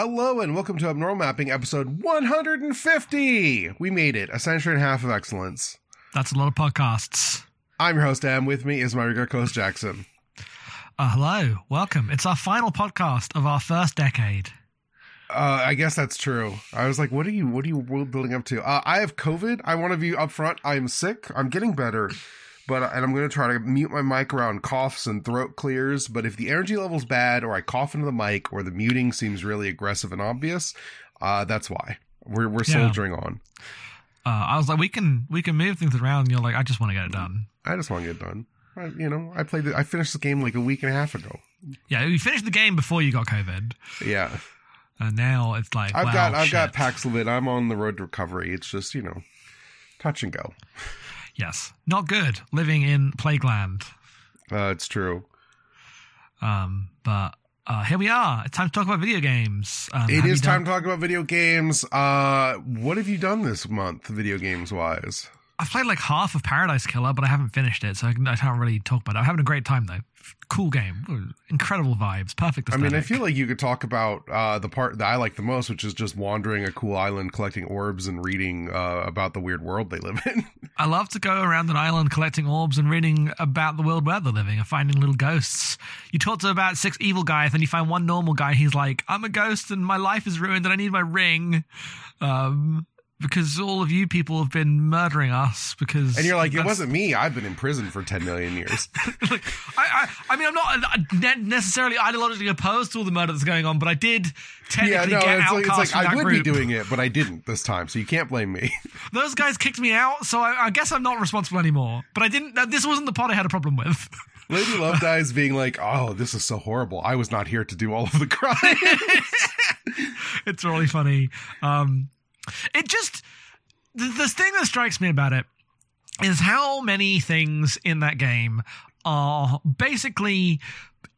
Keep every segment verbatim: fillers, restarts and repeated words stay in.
Hello and welcome to Abnormal Mapping, episode one hundred fifty. We made it. A century and a half of excellence. That's a lot of podcasts. I'm your host, Am. With me is my regular co-host, Jackson. Uh, hello. Welcome. It's our final podcast of our first decade. Uh, I guess that's true. I was like, what are you, what are you building up to? Uh, I have COVID. I want to be up front. I'm sick. I'm getting better. But, and I'm going to try to mute my mic around coughs and throat clears. But if the energy level's bad, or I cough into the mic, or the muting seems really aggressive and obvious, uh, that's why we're we're yeah. soldiering on. Uh, I was like, we can we can move things around. And you're like, I just want to get it done. I just want to get it done. I, you know, I played, the, I finished the game like a week and a half ago. Yeah, you finished the game before you got COVID. Yeah, and now it's like I've wow, got I've shit. got Paxlovid. I'm on the road to recovery. It's just, you know, touch and go. Yes. Not good living in Plagueland. Uh, it's true. Um, but uh, here we are. It's time to talk about video games. Um, it is time done... to talk about video games. Uh, what have you done this month, video games-wise? I've played like half of Paradise Killer, but I haven't finished it, so I, I can't really talk about it. I'm having a great time, though. Cool game. Incredible vibes. Perfect aesthetic. I mean, I feel like you could talk about uh, the part that I like the most, which is just wandering a cool island, collecting orbs, and reading uh, about the weird world they live in. I love to go around an island collecting orbs and reading about the world where they're living and finding little ghosts. You talk to about six evil guys, and you find one normal guy. He's like, I'm a ghost, and my life is ruined, and I need my ring. Um... Because all of you people have been murdering us because... And you're like, it wasn't me. I've been in prison for ten million years. Like, I, I I mean, I'm not necessarily ideologically opposed to all the murder that's going on, but I did technically yeah, no, get it's outcast like, it's like, from I would group. be doing it, but I didn't this time, so you can't blame me. Those guys kicked me out, so I, I guess I'm not responsible anymore. But I didn't... This wasn't the part I had a problem with. Lady Love Dies being like, oh, this is so horrible. I was not here to do all of the crimes. It's really funny. Um... It just, the, the thing that strikes me about it is how many things in that game are basically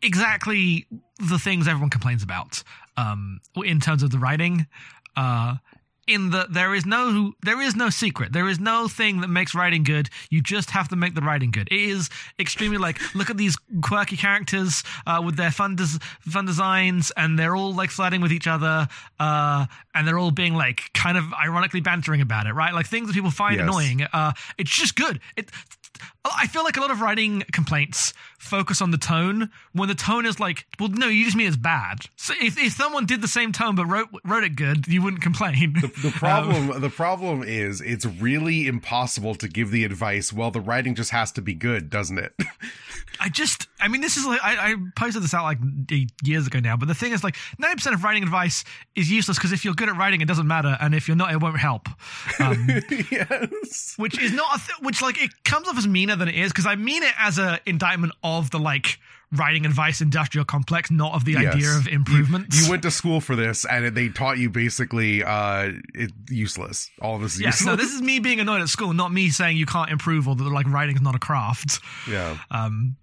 exactly the things everyone complains about um, in terms of the writing. Uh, in that there is no, there is no secret. There is no thing that makes writing good. You just have to make the writing good. It is extremely like, look at these quirky characters uh, with their fun, des- fun designs, and they're all like flirting with each other, uh, and they're all being like kind of ironically bantering about it, right? Like things that people find yes. annoying. Uh, it's just good. It. I feel like a lot of writing complaints focus on the tone when the tone is like, well, no, you just mean it's bad. So if, if someone did the same tone but wrote wrote it good, you wouldn't complain. The, the problem, um, the problem is it's really impossible to give the advice. Well, the writing just has to be good, doesn't it? I just, I mean, this is like, I, I posted this out like years ago now, but the thing is like ninety percent of writing advice is useless because if you're good at writing, it doesn't matter. And if you're not, it won't help. Um, yes. Which is not, a th- which like it comes off as meaner than it is because I mean it as an indictment of the like writing advice industrial complex, not of the yes. idea of improvements. You, you went to school for this and they taught you basically uh it, useless. All of this is yeah, useless. So this is me being annoyed at school, not me saying you can't improve or that like writing is not a craft. Yeah. Um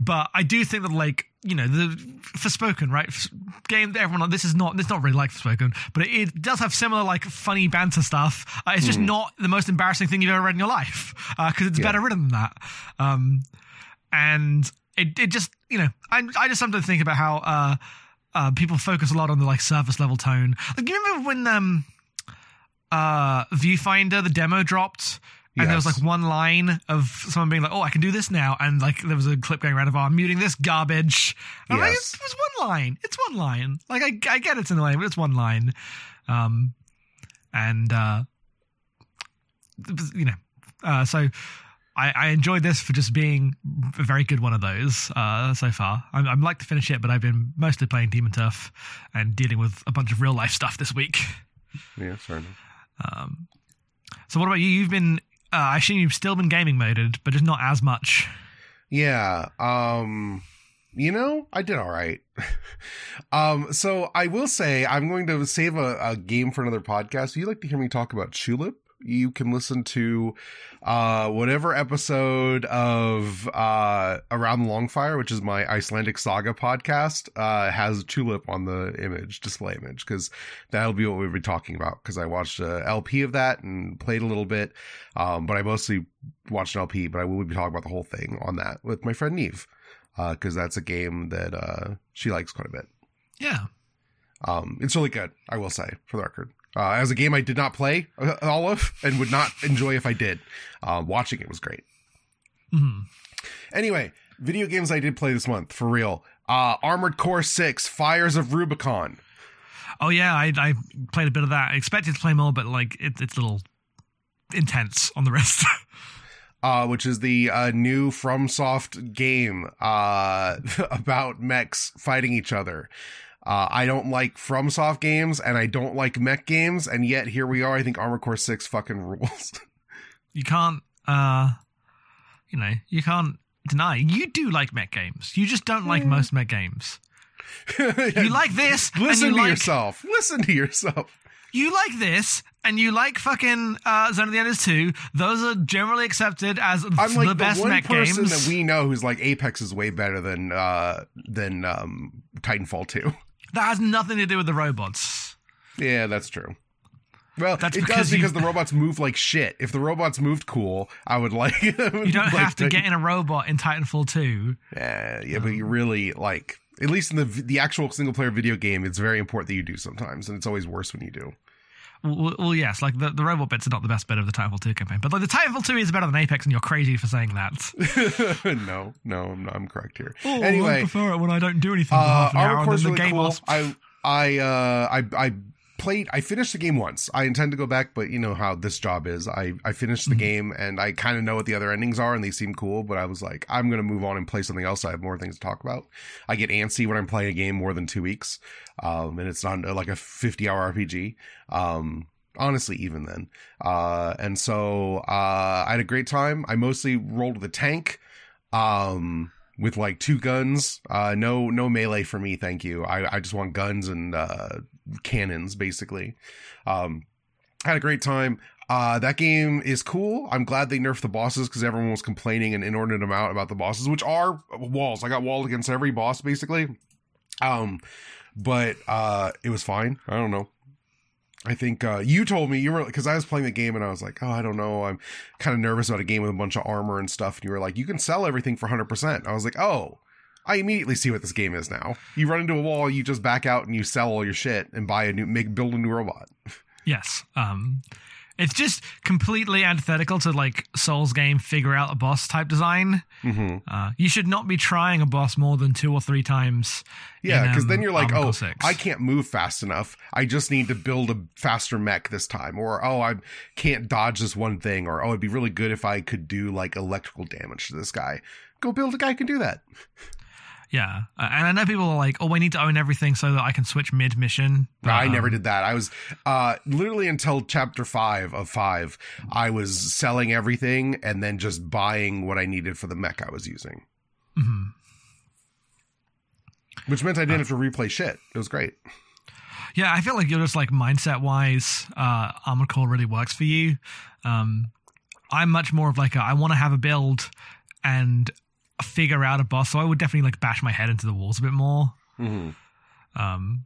But I do think that, like, you know, the Forspoken, right? Game that everyone, this is not, it's not really like Forspoken, but it, it does have similar, like, funny banter stuff. Uh, it's just mm. not the most embarrassing thing you've ever read in your life, because uh, it's yeah. better written than that. Um, and it, it just, you know, I, I just sometimes think about how uh, uh, people focus a lot on the, like, surface level tone. Like, you remember when um, uh, Viewfinder, the demo dropped? And yes. there was like one line of someone being like, oh, I can do this now. And like there was a clip going around of, oh, I'm muting this garbage. And yes. I'm like, it's, it's one line. It's one line. Like I, I get it's in the way, but it's one line. Um, and, uh, you know, uh, so I, I enjoyed this for just being a very good one of those uh, so far. I'm, I'd like to finish it, but I've been mostly playing Demon Turf and dealing with a bunch of real life stuff this week. Yeah, fair enough. Um, so what about you? You've been... Uh, I assume you've still been gaming moded, but just not as much. Yeah. Um, you know, I did all right. um, so I will say I'm going to save a, a game for another podcast. If you'd like to hear me talk about Chulip, you can listen to uh, whatever episode of uh, Around the Longfire, which is my Icelandic Saga podcast, uh, has Chulip on the image, display image, because that'll be what we'll be talking about, because I watched an L P of that and played a little bit, um, but I mostly watched an L P, but I will be talking about the whole thing on that with my friend Neve, because uh, that's a game that uh, she likes quite a bit. Yeah. Um, it's really good, I will say, for the record. Uh, as a game I did not play all of and would not enjoy if I did. Uh, watching it was great. Mm-hmm. Anyway, video games I did play this month, for real. Uh, Armored Core six, Fires of Rubicon. Oh, yeah, I, I played a bit of that. I expected to play more, but like it, it's a little intense on the rest. Uh, which is the uh, new FromSoft game uh, about mechs fighting each other. Uh, I don't like FromSoft games, and I don't like mech games, and yet here we are. I think Armored Core six fucking rules. You can't, uh, you know, you can't deny. You do like mech games. You just don't like yeah. most mech games. You like this, Listen and you to like, yourself. Listen to yourself. You like this, and you like fucking uh, Zone of the Enders two. Those are generally accepted as I'm like the, the best one mech games. The person that we know who's like Apex is way better than uh, than um, Titanfall two. That has nothing to do with the robots. Yeah, that's true. Well, that's it because does because you, the robots move like shit. If the robots moved cool, I would like... I would you don't like have to get in a robot in Titanfall two. Yeah, yeah um, but you really, like... At least in the the actual single-player video game, it's very important that you do sometimes, and it's always worse when you do. Well, well yes, like the, the robot bits are not the best bit of the Titanfall two campaign, but like the Titanfall two is better than Apex, and you're crazy for saying that. no, no, I'm, not, I'm correct here. Oh, anyway, I prefer it when I don't do anything. Uh, for half an hour, and then the really game cool. was... I I uh I I played. I finished the game once. I intend to go back, but you know how this job is. I I finished the mm-hmm. game, and I kind of know what the other endings are, and they seem cool. But I was like, I'm gonna move on and play something else. I have more things to talk about. I get antsy when I'm playing a game more than two weeks. Um, and it's not like a fifty hour R P G. Um, honestly, even then. Uh, and so, uh, I had a great time. I mostly rolled with a tank, um, with like two guns. Uh, no, no melee for me. Thank you. I, I just want guns and, uh, cannons basically. Um, had a great time. Uh, that game is cool. I'm glad they nerfed the bosses because everyone was complaining an inordinate amount about the bosses, which are walls. I got walled against every boss basically. Um, But uh, it was fine. I don't know. I think uh, you told me you were because I was playing the game and I was like, oh, I don't know. I'm kind of nervous about a game with a bunch of armor and stuff. And you were like, you can sell everything for one hundred percent. I was like, oh, I immediately see what this game is now. You run into a wall, you just back out and you sell all your shit and buy a new make build a new robot. Yes. Um, it's just completely antithetical to like Souls game figure out a boss type design. Mm-hmm. Uh, you should not be trying a boss more than two or three times. Yeah, because um, then you're like, oh, six. I can't move fast enough. I just need to build a faster mech this time. Or, oh, I can't dodge this one thing. Or, oh, it'd be really good if I could do like electrical damage to this guy. Go build a guy who can do that. Yeah, uh, and I know people are like, oh, I need to own everything so that I can switch mid-mission. But, no, I um, never did that. I was uh, literally until chapter five of five, I was selling everything and then just buying what I needed for the mech I was using. Mm-hmm. Which meant I didn't uh, have to replay shit. It was great. Yeah, I feel like you're just like mindset-wise, uh, Armored Core really works for you. Um, I'm much more of like, a, I want to have a build and... figure out a boss, so I would definitely like bash my head into the walls a bit more. Mm-hmm. Um,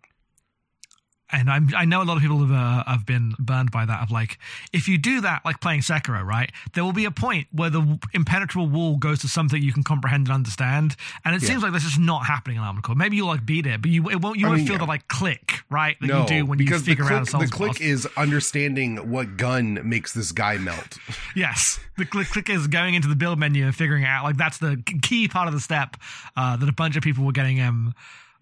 and I'm, I know a lot of people have uh, have been burned by that. Of like, if you do that, like playing Sekiro, right? There will be a point where the impenetrable wall goes to something you can comprehend and understand. And it yeah. seems like that's just not happening in Armored Core. Maybe you'll like beat it, but you it won't. You I won't mean, feel yeah. the like click, right? That no, you do when you figure click, out a Souls boss. The click is understanding what gun makes this guy melt. Yes. The click, click is going into the build menu and figuring it out. Like that's the key part of the step uh, that a bunch of people were getting um,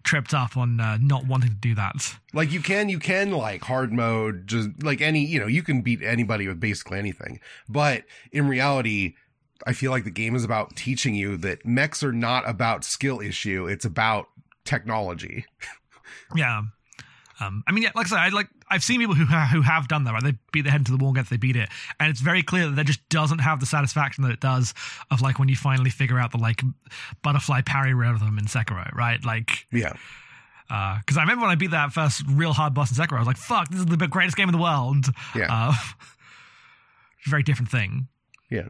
tripped up on uh, not wanting to do that. Like you can, you can like hard mode, just like any, you know, you can beat anybody with basically anything. But in reality, I feel like the game is about teaching you that mechs are not about skill issue. It's about technology. Yeah. Um, I mean, yeah, like I said, I like I've seen people who ha- who have done that. Right? They beat their head into the wall, and get they beat it, and it's very clear that that just doesn't have the satisfaction that it does of like when you finally figure out the like butterfly parry rhythm in Sekiro, right? Like, yeah, because uh, I remember when I beat that first real hard boss in Sekiro, I was like, "Fuck, this is the greatest game in the world." Yeah, uh, very different thing. Yeah.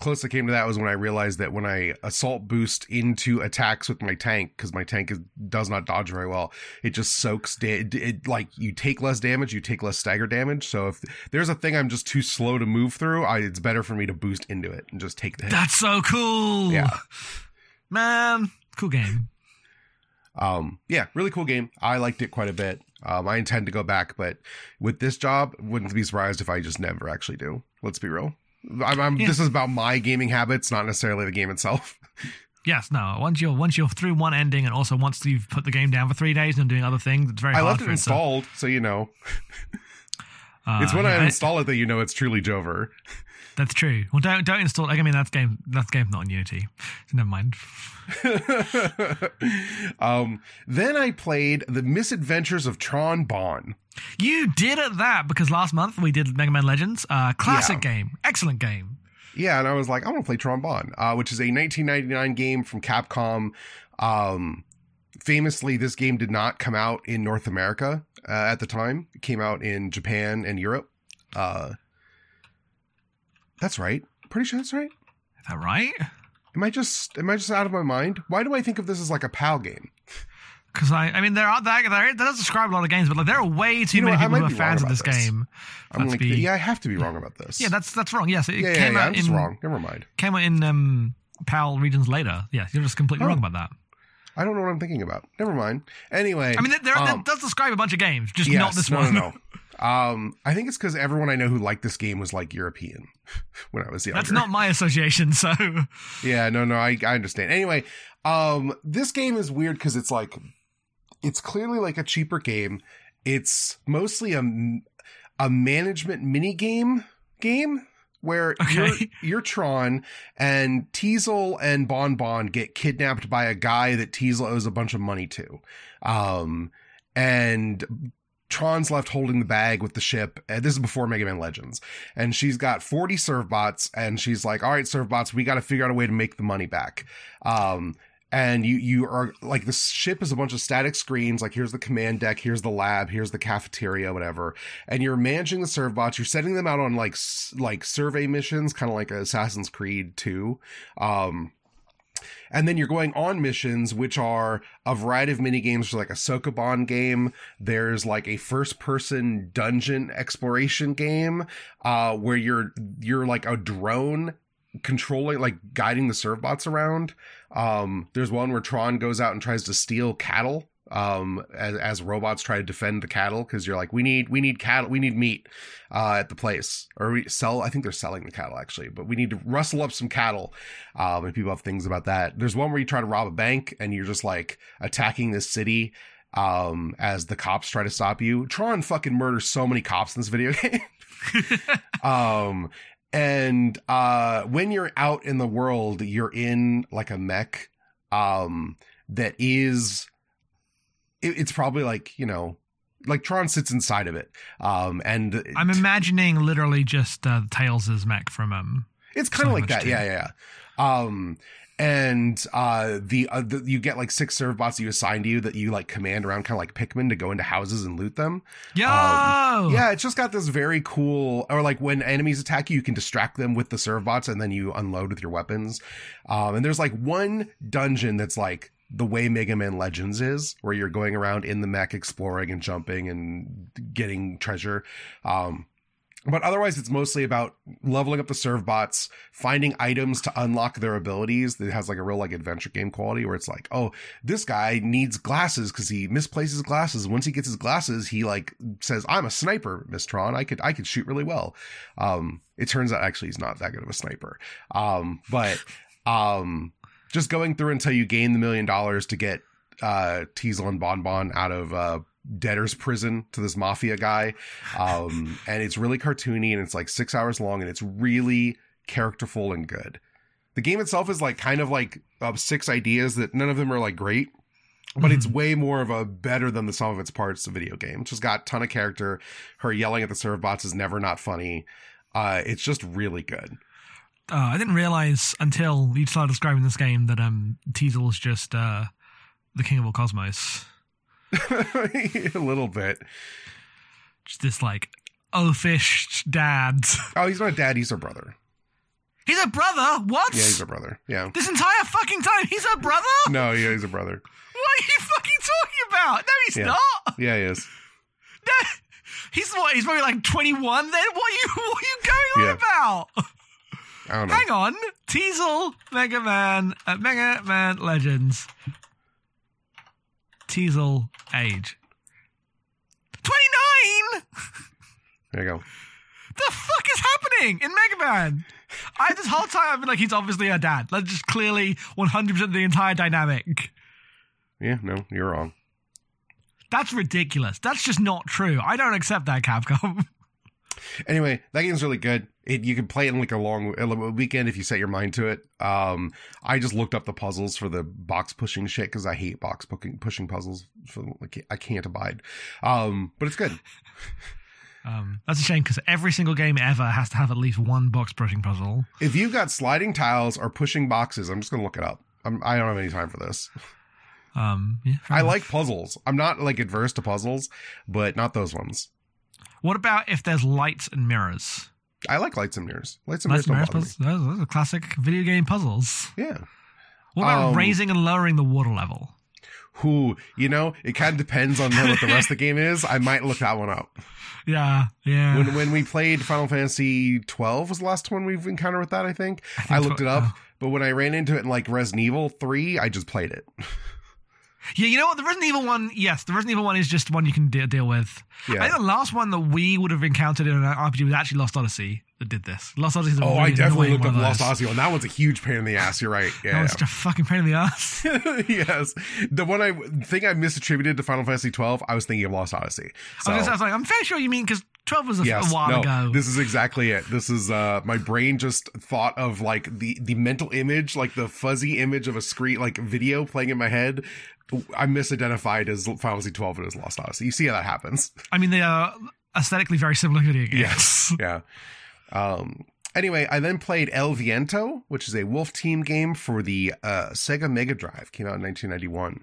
Close that came to that was when I realized that when I assault boost into attacks with my tank, because my tank is, does not dodge very well, it just soaks. Da- it, it like you take less damage, you take less stagger damage. So if there's a thing I'm just too slow to move through, I, it's better for me to boost into it and just take the hit. That's so cool. Yeah, man, cool game. um, yeah, really cool game. I liked it quite a bit. Um, I intend to go back, but with this job, wouldn't be surprised if I just never actually do. Let's be real. I'm, I'm, yeah. This is about my gaming habits, not necessarily the game itself. Yes, no. Once you're once you're through one ending, and also once you've put the game down for three days and doing other things, it's very I hard. I left it for installed, it, so. so you know. Uh, it's when yeah, I install it that you know it's truly Jover. That's true. Well, don't don't install. Like, I mean, that's game. That's game's not in Unity. So never mind. um, then I played The Misadventures of Tron Bon. You did at that because last month we did Mega Man Legends. Uh, classic yeah. game. Excellent game. Yeah, and I was like, I want to play Tron Bon, uh, which is a nineteen ninety-nine game from Capcom. Um, famously, this game did not come out in North America uh, at the time. It came out in Japan and Europe. Uh That's right. Pretty sure that's right. Is that right? Am I just am I just out of my mind? Why do I think of this as like a PAL game? Because I, I mean, there are there, there that does describe a lot of games, but like there are way too you know many what, people who are fans of this, this. game. I'm like, be, yeah, I have to be wrong about this. Yeah, that's that's wrong. Yes, it yeah, came yeah, yeah, out I'm just in wrong. Never mind. Came out in um, PAL regions later. Yes, you're just completely oh. wrong about that. I don't know what I'm thinking about. Never mind. Anyway, I mean, there, there, um, that does describe a bunch of games, just yes, not this no, one. No, no, no. Um, I think it's because everyone I know who liked this game was like European when I was younger. That's not my association, so. Yeah, no, no, I, I understand. Anyway, um, this game is weird because it's like, it's clearly like a cheaper game. It's mostly a, a management mini game game where okay. you're, you're Tron and Teasel and Bon Bon get kidnapped by a guy that Teasel owes a bunch of money to. Um, and Tron's left holding the bag with the ship. And this is before Mega Man Legends. And she's got forty serve bots. And she's like, all right, serve bots, we got to figure out a way to make the money back. Um, and you, you are like, the ship is a bunch of static screens. Like, here's the command deck. Here's the lab. Here's the cafeteria, whatever. And you're managing the serve bots. You're sending them out on like, like survey missions, kind of like Assassin's Creed two. Um, And then you're going on missions, which are a variety of mini games, like a Sokoban game. There's like a first-person dungeon exploration game uh, where you're you're like a drone controlling, like guiding the serve bots around. Um, there's one where Tron goes out and tries to steal cattle um, as, as robots try to defend the cattle because you're like, we need we need cattle, we need meat uh, at the place, or we sell. I think they're selling the cattle actually, but we need to rustle up some cattle. Um, and people have things about that. There's one where you try to rob a bank and you're just like attacking this city um, as the cops try to stop you. Tron fucking murders so many cops in this video game. um, and uh, when you're out in the world, you're in like a mech um, that is. It's probably like, you know, like Tron sits inside of it. Um, and it, I'm imagining literally just uh, Tails' mech from um. It's kind of like that. Too. Yeah, yeah, yeah. Um, and uh, the, uh, the you get like six serve bots that you assign to you that you like command around, kind of like Pikmin, to go into houses and loot them. Yo! Um, yeah, it's just got this very cool, or like when enemies attack you, you can distract them with the serve bots and then you unload with your weapons. Um, and there's like one dungeon that's like the way Mega Man Legends is, where you're going around in the mech exploring and jumping and getting treasure. Um, but otherwise, it's mostly about leveling up the serve bots, finding items to unlock their abilities. It has like a real like adventure game quality where it's like, oh, this guy needs glasses because he misplaces glasses. Once he gets his glasses, he like says, I'm a sniper, Miss Tron. I could I could shoot really well. Um, it turns out actually he's not that good of a sniper. Um, but... um. Just going through until you gain the million dollars to get uh, Teasel and Bon Bon out of uh, debtor's prison to this mafia guy. Um, and it's really cartoony and it's like six hours long and it's really characterful and good. The game itself is like kind of like uh, six ideas that none of them are like great, but mm-hmm. it's way more of a better than the sum of its parts video game. It's just got a ton of character. Her yelling at the serve bots is never not funny. Uh, it's just really good. Uh, I didn't realize until you started describing this game that um, Teasel's just uh, the king of all cosmos. A little bit. Just this like oafish dad. Oh, he's not a dad. He's her brother. He's a brother? What? Yeah, he's a brother. Yeah. This entire fucking time, he's a brother? No, yeah, he's a brother. What are you fucking talking about? No, he's yeah. not. Yeah, he is. No, he's what? He's probably like twenty-one then? What are you, what are you going on yeah. about? I don't know. Hang on, Teasel, Mega Man, uh, Mega Man Legends. Teasel age? twenty-nine! There you go. The fuck is happening in Mega Man? I this whole time I've been like, he's obviously her dad. That's just clearly one hundred percent the entire dynamic. Yeah, no, you're wrong. That's ridiculous. That's just not true. I don't accept that, Capcom. Anyway, that game's really good. It, you can play it in like a long a weekend if you set your mind to it. Um, I just looked up the puzzles for the box pushing shit because I hate box pushing puzzles. For, like, I can't abide. Um, but it's good. Um, that's a shame because every single game ever has to have at least one box pushing puzzle. If you've got sliding tiles or pushing boxes, I'm just going to look it up. I'm, I don't have any time for this. Um, yeah, I enough. like puzzles. I'm not like adverse to puzzles, but not those ones. What about if there's lights and mirrors? I like lights and mirrors. Lights and lights mirrors. And mirrors puzzles. Those are classic video game puzzles. Yeah. What about um, raising and lowering the water level? Who, you know, it kind of depends on what the rest of the game is. I might look that one up. Yeah, yeah. When when we played Final Fantasy twelve was the last one we've encountered with that, I think. I, think I looked it up, oh. But when I ran into it in like Resident Evil three, I just played it. Yeah, you know what? The Resident Evil one, yes, the Resident Evil one is just one you can de- deal with. Yeah. I think the last one that we would have encountered in an R P G was actually Lost Odyssey that did this. Lost Odyssey is a oh, really I definitely looked up Lost Odyssey one. That one's a huge pain in the ass. You're right. Yeah, that one's just a fucking pain in the ass. Yes. The one I think I misattributed to Final Fantasy twelve, I was thinking of Lost Odyssey. So. I, was say, I was like, I'm fairly sure you mean because twelve was a, yes, a while no, ago. This is exactly it. This is uh, my brain just thought of like the, the mental image, like the fuzzy image of a screen, like video playing in my head. I misidentified as Final Fantasy twelve and as Lost Odyssey. You see how that happens. I mean, they are aesthetically very similar video games. Yes. Yeah. Um, anyway, I then played El Viento, which is a Wolf Team game for the uh, Sega Mega Drive. Came out in nineteen ninety-one.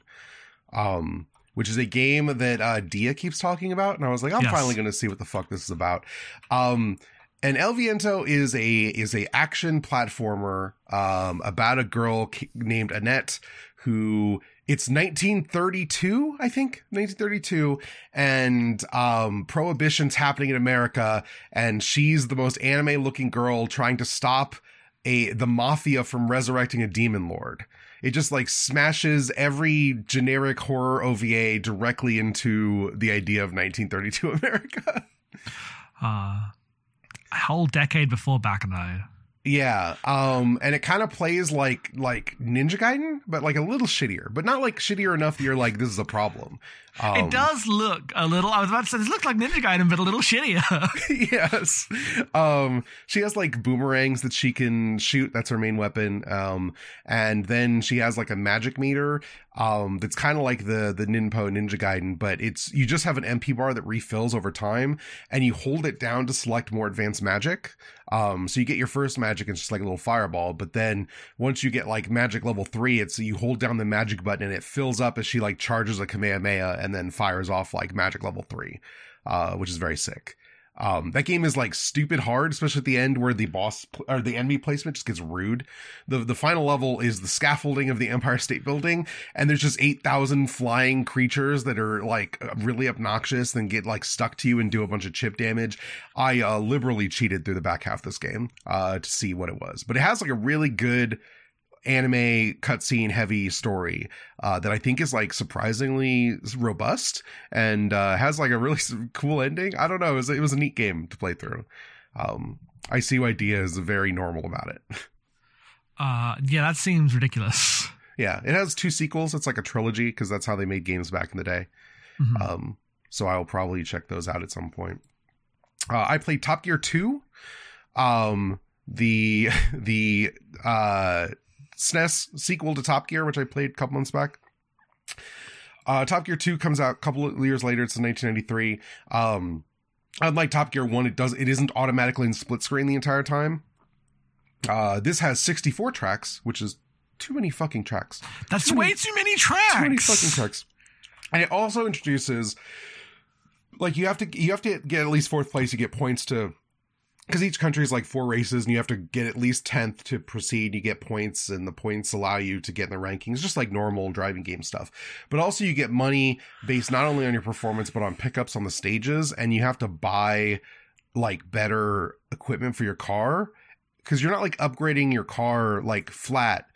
Um, which is a game that uh, Dia keeps talking about. And I was like, I'm yes. finally going to see what the fuck this is about. Um, and El Viento is a is a action platformer um, about a girl named Annette who... It's nineteen thirty-two, I think, nineteen thirty-two, and um, prohibition's happening in America, and she's the most anime-looking girl trying to stop a the mafia from resurrecting a demon lord. It just, like, smashes every generic horror O V A directly into the idea of nineteen thirty-two America. uh, a whole decade before back then. Yeah, um, and it kind of plays like like Ninja Gaiden, but like a little shittier, but not like shittier enough that you're like, this is a problem. Um, it does look a little, I was about to say, this looks like Ninja Gaiden, but a little shittier. Yes. Um, she has like boomerangs that she can shoot. That's her main weapon. Um, and then she has like a magic meter um, that's kind of like the, the Ninpo Ninja Gaiden, but it's, you just have an M P bar that refills over time and you hold it down to select more advanced magic. Um, so you get your first magic and it's just like a little fireball, but then once you get like magic level three, it's you hold down the magic button and it fills up as she like charges a Kamehameha and then fires off like magic level three, uh, which is very sick. Um, that game is like stupid hard, especially at the end where the boss pl- or the enemy placement just gets rude. The the final level is the scaffolding of the Empire State Building. And there's just eight thousand flying creatures that are like really obnoxious and get like stuck to you and do a bunch of chip damage. I uh, liberally cheated through the back half of this game uh, to see what it was, but it has like a really good anime cutscene heavy story uh, that I think is like surprisingly robust and uh, has like a really cool ending. I don't know. It was, it was a neat game to play through. Um, I see why Dia is very normal about it. Uh, yeah, that seems ridiculous. Yeah. It has two sequels. It's like a trilogy because that's how they made games back in the day. Mm-hmm. Um, so I will probably check those out at some point. Uh, I played Top Gear two. Um, the, the, uh, S N E S sequel to Top Gear, which I played a couple months back. Uh, Top Gear two comes out a couple of years later. It's in nineteen ninety-three. Um, unlike Top Gear one, it does it isn't automatically in split screen the entire time. Uh, this has sixty-four tracks, which is too many fucking tracks. That's too way many, too many tracks. Too many fucking tracks. And it also introduces, like you have to you have to get at least fourth place. You get points to. Because each country is like four races and you have to get at least tenth to proceed. You get points and the points allow you to get in the rankings, just like normal driving game stuff. But also you get money based not only on your performance, but on pickups on the stages. And you have to buy like better equipment for your car because you're not like upgrading your car like flat.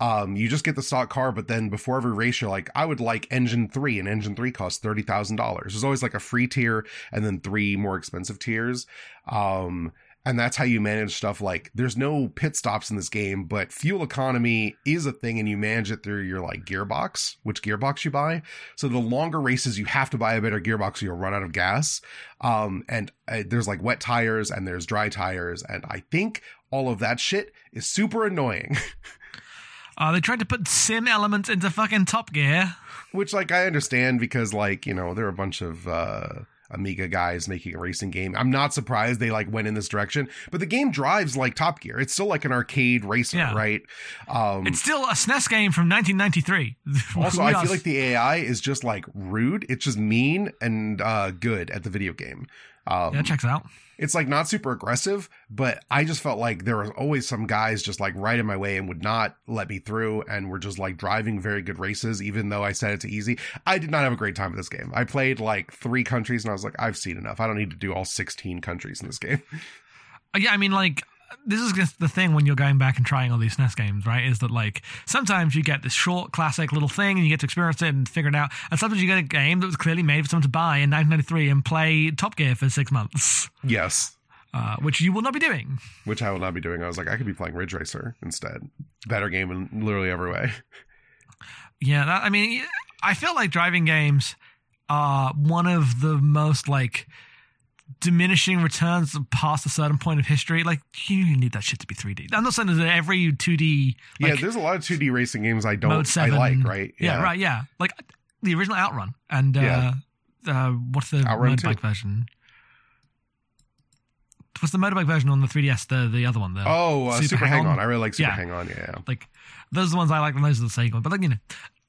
Um, you just get the stock car, but then before every race, you're like, I would like engine three, and engine three costs thirty thousand dollars. There's always like a free tier and then three more expensive tiers. Um, and that's how you manage stuff. Like, there's no pit stops in this game, but fuel economy is a thing, and you manage it through your like gearbox, which gearbox you buy. So the longer races, you have to buy a better gearbox, or you'll run out of gas. Um, and uh, there's like wet tires and there's dry tires. And I think all of that shit is super annoying. Uh, they tried to put sim elements into fucking Top Gear. Which, like, I understand because, like, you know, there are a bunch of uh, Amiga guys making a racing game. I'm not surprised they, like, went in this direction. But the game drives like Top Gear. It's still like an arcade racer, yeah. right? Um, it's still a S N E S game from nineteen ninety-three. Also, I feel like the A I is just, like, rude. It's just mean and uh, good at the video game. Um, yeah, it checks out. It's like not super aggressive, but I just felt like there were always some guys just like right in my way and would not let me through, and were just like driving very good races, even though I said it's easy. I did not have a great time with this game. I played like three countries and I was like, I've seen enough. I don't need to do all sixteen countries in this game. Yeah, I mean, like, this is just the thing when you're going back and trying all these S N E S games, right? Is that, like, sometimes you get this short, classic little thing and you get to experience it and figure it out. And sometimes you get a game that was clearly made for someone to buy in nineteen ninety-three and play Top Gear for six months. Yes. Uh, which you will not be doing. Which I will not be doing. I was like, I could be playing Ridge Racer instead. Better game in literally every way. Yeah, that, I mean, I feel like driving games are one of the most, like... diminishing returns past a certain point of history. Like, you need that shit to be three D. I'm not saying that every two D... Like, yeah, there's a lot of two D racing games I don't... I like, right? Yeah. yeah, right, yeah. Like, the original Outrun and uh, yeah. uh, what's the Outrun motorbike two. version? What's the motorbike version on the three D S? The, the other one, though. Oh, uh, Super, Super Hang-On. Hang-On. I really like Super yeah. Hang-On, yeah. Like, those are the ones I like, and those are the same ones. But, like, you know,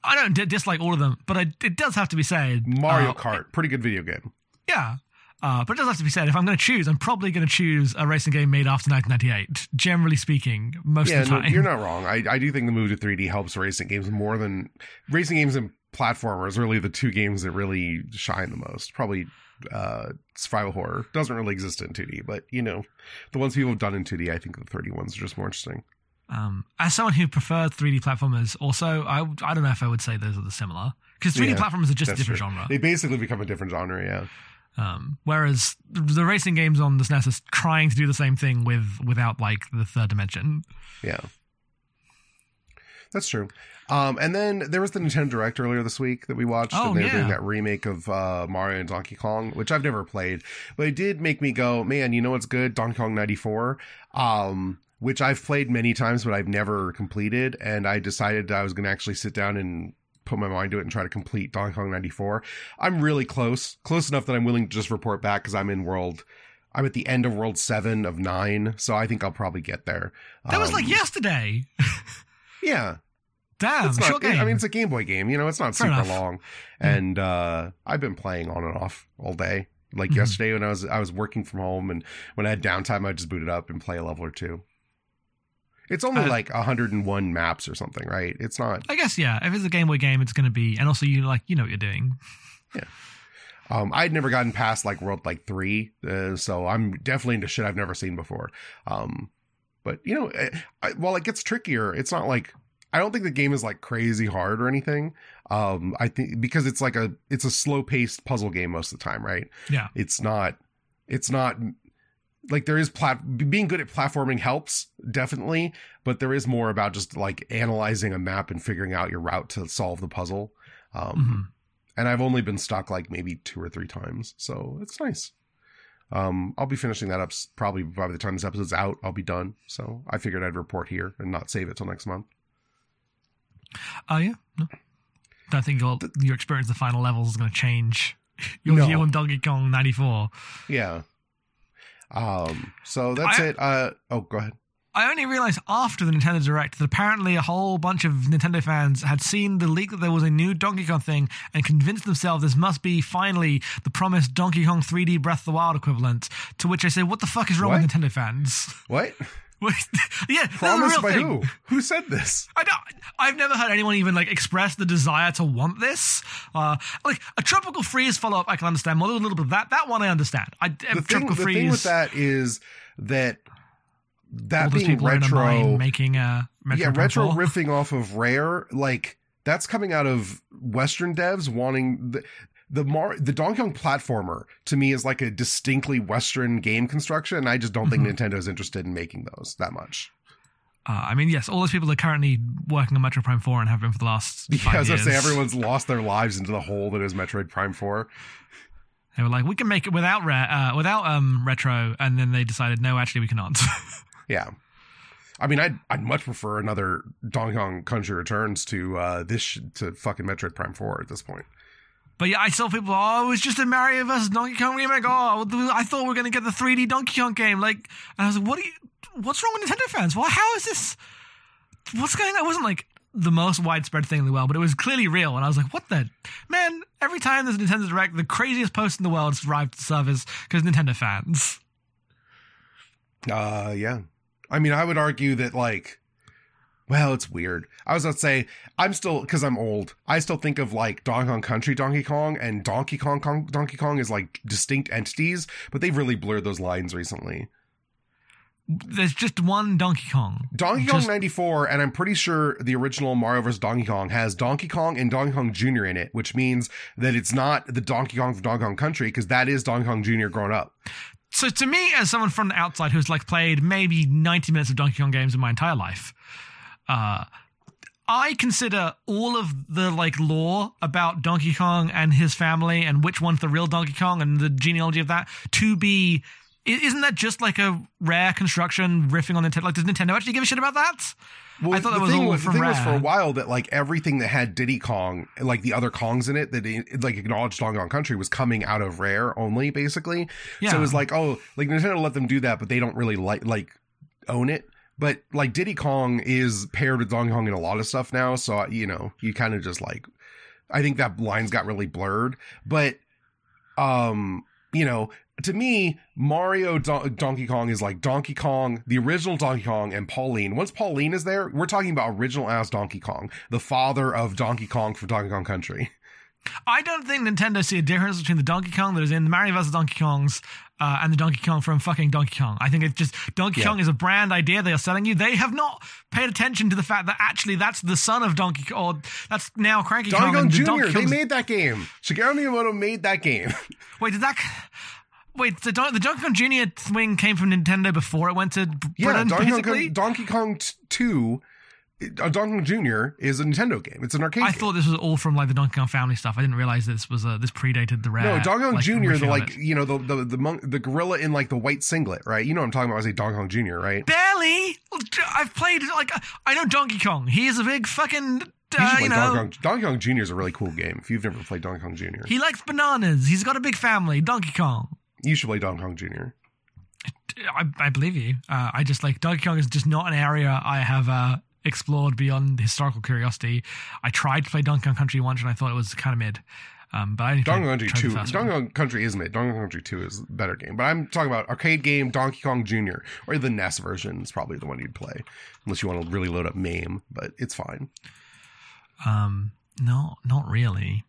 I don't d- dislike all of them, but I, it does have to be said... Mario uh, Kart, pretty good video game. Yeah. Uh, but it does have to be said, if I'm going to choose, I'm probably going to choose a racing game made after nineteen ninety-eight, generally speaking, most yeah, of the time. No, you're not wrong. I, I do think the move to three D helps racing games more than... Racing games and platformers are really the two games that really shine the most. Probably uh, survival horror doesn't really exist in two D, but, you know, the ones people have done in two D, I think the three D ones are just more interesting. Um, as someone who preferred three D platformers, also, I, I don't know if I would say those are the similar. Because three D yeah, platformers are just a different true. genre. They basically become a different genre, yeah. Um, whereas the racing games on the S N E S is trying to do the same thing with without like the third dimension. Yeah, that's true. Um, and then there was the Nintendo Direct earlier this week that we watched, oh, and they yeah. were doing that remake of uh, Mario and Donkey Kong, which I've never played, but it did make me go, man, you know what's good? Donkey Kong ninety-four, um, which I've played many times, but I've never completed, and I decided I was going to actually sit down and put my mind to it and try to complete Donkey Kong ninety-four. I'm really close, close enough that I'm willing to just report back because I'm in world, I'm at the end of world seven of nine, so I think I'll probably get there. That um, was like yesterday. Yeah. Damn, it's not, short game. I mean, it's a Game Boy game, you know, it's not Fair super enough. long. And uh, I've been playing on and off all day. Like mm-hmm. yesterday when I was, I was working from home, and when I had downtime, I'd just boot it up and play a level or two. It's only uh, like one hundred one maps or something, right? It's not... I guess, yeah. If it's a Game Boy game, it's going to be... And also, you like you know what you're doing. Yeah. Um, I'd never gotten past like World like three, uh, so I'm definitely into shit I've never seen before. Um, but, you know, I, I, while it gets trickier, it's not like... I don't think the game is like crazy hard or anything. Um, I think because it's like a... It's a slow-paced puzzle game most of the time, right? Yeah. It's not... It's not... Like, there is plat- being good at platforming helps, definitely, but there is more about just like analyzing a map and figuring out your route to solve the puzzle. Um, mm-hmm. And I've only been stuck like maybe two or three times, so it's nice. Um, I'll be finishing that up probably by the time this episode's out. I'll be done, so I figured I'd report here and not save it till next month. Oh uh, yeah, no. I think your your experience of the final levels is going to change your no. view on Donkey Kong ninety-four. Yeah. Um, so that's I, it. Uh, oh, go ahead. I only realized after the Nintendo Direct that apparently a whole bunch of Nintendo fans had seen the leak that there was a new Donkey Kong thing and convinced themselves this must be finally the promised Donkey Kong three D Breath of the Wild equivalent, to which I say, what the fuck is wrong what? with Nintendo fans? What? Yeah, promised by thing. who? Who said this? I don't, I've never heard anyone even like express the desire to want this. Uh, like a Tropical Freeze follow up, I can understand more. A little bit of that. That one I understand. I, the, thing, the thing with that is that that all being retro, making a Metro yeah, retro riffing off of Rare, like that's coming out of Western devs wanting the the Mar- the Donkey Kong platformer to me is like a distinctly Western game construction, and I just don't mm-hmm. think Nintendo's interested in making those that much. Uh, I mean, yes, all those people are currently working on Metroid Prime four and have been for the last five yeah, I was years. Gonna say everyone's lost their lives into the hole that is Metroid Prime four. They were like, we can make it without re- uh, without um, retro, and then they decided, no, actually, we cannot. Yeah, I mean, I'd I'd much prefer another Donkey Kong Country Returns to uh, this sh- to fucking Metroid Prime four at this point. But yeah, I saw people, oh, it was just a Mario versus Donkey Kong remake. Oh, I thought we were going to get the three D Donkey Kong game. Like, and I was like, what are you? What's wrong with Nintendo fans? Well, how is this? What's going on? It wasn't like the most widespread thing in the world, but it was clearly real. And I was like, what the? Man, every time there's a Nintendo Direct, the craziest post in the world has arrived to the service because Nintendo fans. Uh, yeah. I mean, I would argue that, like, well, it's weird. I was about to say, I'm still, because I'm old, I still think of, like, Donkey Kong Country Donkey Kong and Donkey Kong, Kong Donkey Kong as, like, distinct entities, but they've really blurred those lines recently. There's just one Donkey Kong. Donkey Kong just... ninety-four, and I'm pretty sure the original Mario versus. Donkey Kong has Donkey Kong and Donkey Kong Junior in it, which means that it's not the Donkey Kong from Donkey Kong Country, because that is Donkey Kong Junior grown up. So to me, as someone from the outside who's like played maybe ninety minutes of Donkey Kong games in my entire life, uh, I consider all of the like lore about Donkey Kong and his family and which one's the real Donkey Kong and the genealogy of that to be... Isn't that just like a Rare construction riffing on Nintendo? Like, does Nintendo actually give a shit about that? Well, I thought that was all was, from Rare. The thing Rare. was for a while that like everything that had Diddy Kong, like the other Kongs in it, that it, like acknowledged Donkey Kong Country was coming out of Rare only, basically. Yeah. So it was like, oh, like Nintendo let them do that, but they don't really like like own it. But like Diddy Kong is paired with Donkey Kong in a lot of stuff now, so you know you kind of just like, I think that line's got really blurred. But um, you know. To me, Mario Don- Donkey Kong is like Donkey Kong, the original Donkey Kong, and Pauline. Once Pauline is there, we're talking about original-ass Donkey Kong, the father of Donkey Kong from Donkey Kong Country. I don't think Nintendo see a difference between the Donkey Kong that is in the Mario versus. Donkey Kongs uh, and the Donkey Kong from fucking Donkey Kong. I think it's just Donkey yeah. Kong is a brand idea they are selling you. They have not paid attention to the fact that actually that's the son of Donkey Kong, or that's now Cranky Donkey Kong. Kong and Junior Donkey Kong Junior They made that game. Shigeru Miyamoto made that game. Wait, did that... Wait, so Don- the Donkey Kong Junior swing came from Nintendo before it went to yeah, Britain, Donkey basically? Kong, Donkey Kong two, uh, Donkey Kong Junior is a Nintendo game. It's an arcade I game. Thought this was all from like the Donkey Kong family stuff. I didn't realize this was uh, this predated the Rare. No, Donkey Kong like, Junior, the like, you know, the the the, monk, the gorilla in like the white singlet, right? You know what I'm talking about when I say Donkey Kong Junior, right? Barely! I've played, like, I know Donkey Kong. He is a big fucking... Uh, you know, Donkey Kong. Donkey Kong Junior is a really cool game if you've never played Donkey Kong Junior He likes bananas. He's got a big family. Donkey Kong. You should play Donkey Kong Junior I, I believe you. Uh, I just like Donkey Kong is just not an area I have uh, explored beyond historical curiosity. I tried to play Donkey Kong Country once and I thought it was kind of mid. Um, but I Donkey Kong Country two. Donkey Kong Country is mid. Donkey Kong Country two is a better game. But I'm talking about arcade game Donkey Kong Junior Or the N E S version is probably the one you'd play. Unless you want to really load up MAME. But it's fine. Um, no, not really.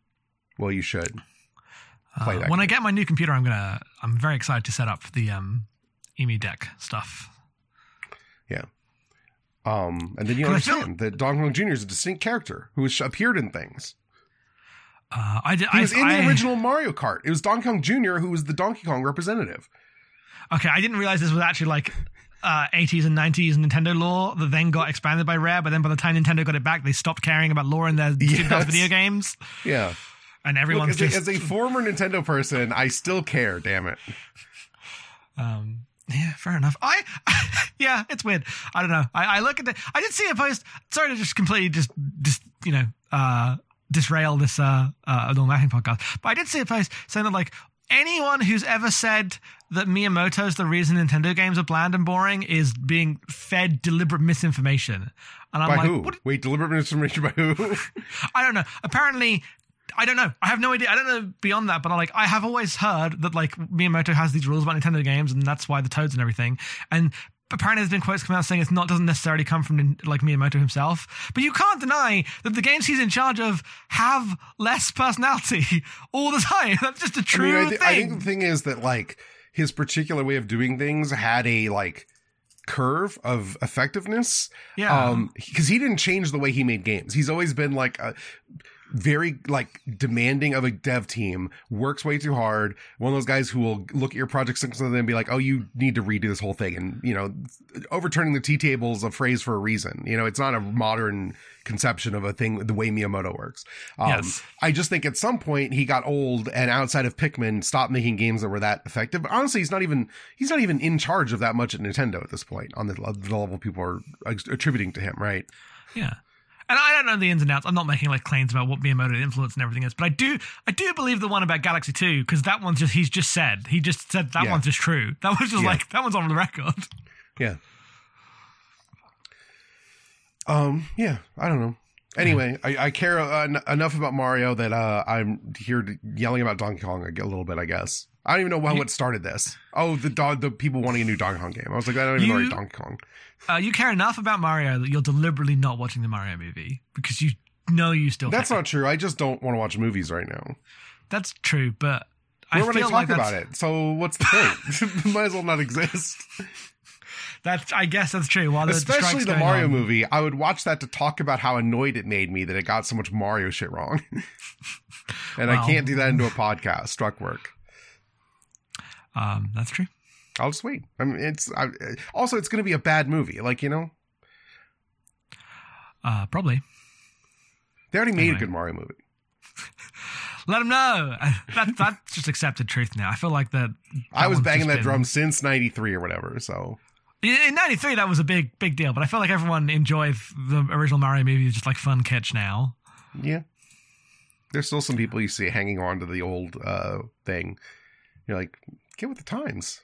Well, you should play uh, that when game. I get my new computer, I'm gonna. I'm very excited to set up the um, E M U deck stuff. Yeah. Um, and then you understand feel- that Donkey Kong Junior is a distinct character who has appeared in things. Uh, I did. He was I, in the I, original Mario Kart. It was Donkey Kong Junior who was the Donkey Kong representative. Okay, I didn't realize this was actually like. Uh, eighties and nineties Nintendo lore that then got expanded by Rare, but then by the time Nintendo got it back, they stopped caring about lore in their yes. video games. Yeah. And everyone's Look, as just... A, as a former Nintendo person, I still care, damn it. Um... Yeah, fair enough. I, yeah, it's weird. I don't know. I, I look at it. I did see a post. Sorry to just completely just, just you know, uh, disrail this uh, uh, Abnormal Mapping podcast, but I did see a post saying that, like, anyone who's ever said that Miyamoto's the reason Nintendo games are bland and boring is being fed deliberate misinformation. And I'm by like, who? What? Wait, deliberate misinformation by who? I don't know. Apparently, I don't know. I have no idea. I don't know beyond that, but I like I have always heard that like Miyamoto has these rules about Nintendo games, and that's why the Toads and everything. And apparently, there's been quotes coming out saying it's not doesn't necessarily come from like Miyamoto himself, but you can't deny that the games he's in charge of have less personality all the time. That's just a true I mean, I th- thing. I think the thing is that like his particular way of doing things had a like curve of effectiveness. Yeah. Um, because he didn't change the way he made games. He's always been like a very like demanding of a dev team, works way too hard. One of those guys who will look at your project something and be like, oh, you need to redo this whole thing. And, you know, overturning the tea table is a phrase for a reason. You know, it's not a modern conception of a thing, the way Miyamoto works. Um, yes. I just think at some point he got old and outside of Pikmin stopped making games that were that effective. But honestly, he's not even, he's not even in charge of that much at Nintendo at this point on the, the level people are attributing to him. Right. Yeah. And I don't know the ins and outs. I'm not making like claims about what Miyamoto influence and everything is, but I do, I do believe the one about Galaxy two, because that one's just he's just said he just said that yeah. one's just true. That was just yeah. like that one's on the record. Yeah. Um. Yeah. I don't know. Anyway, yeah. I, I care uh, n- enough about Mario that uh, I'm here to yelling about Donkey Kong a little bit. I guess I don't even know why, you, what started this. Oh, the dog. The people wanting a new Donkey Kong game. I was like, I don't even you, know right Donkey Kong. Uh, you care enough about Mario that you're deliberately not watching the Mario movie because you know you still That's care. Not true. I just don't want to watch movies right now. That's true, but I Where feel talk like about that's... it. So what's the thing? Might as well not exist. That's, I guess that's true. While Especially the, the Mario on, movie. I would watch that to talk about how annoyed it made me that it got so much Mario shit wrong. And well, I can't do that into a podcast. Struck work. Um, that's true. I'll just wait. I mean, it's I, also it's going to be a bad movie, like you know. Uh, probably. They already made anyway. a good Mario movie. Let them know. That that's just accepted truth now. I feel like that. that I was banging that been... drum since ninety-three or whatever. So in ninety-three, that was a big big deal. But I feel like everyone enjoyed the original Mario movie. It's just like fun catch now. Yeah. There's still some people you see hanging on to the old uh, thing. You're like, get with the times.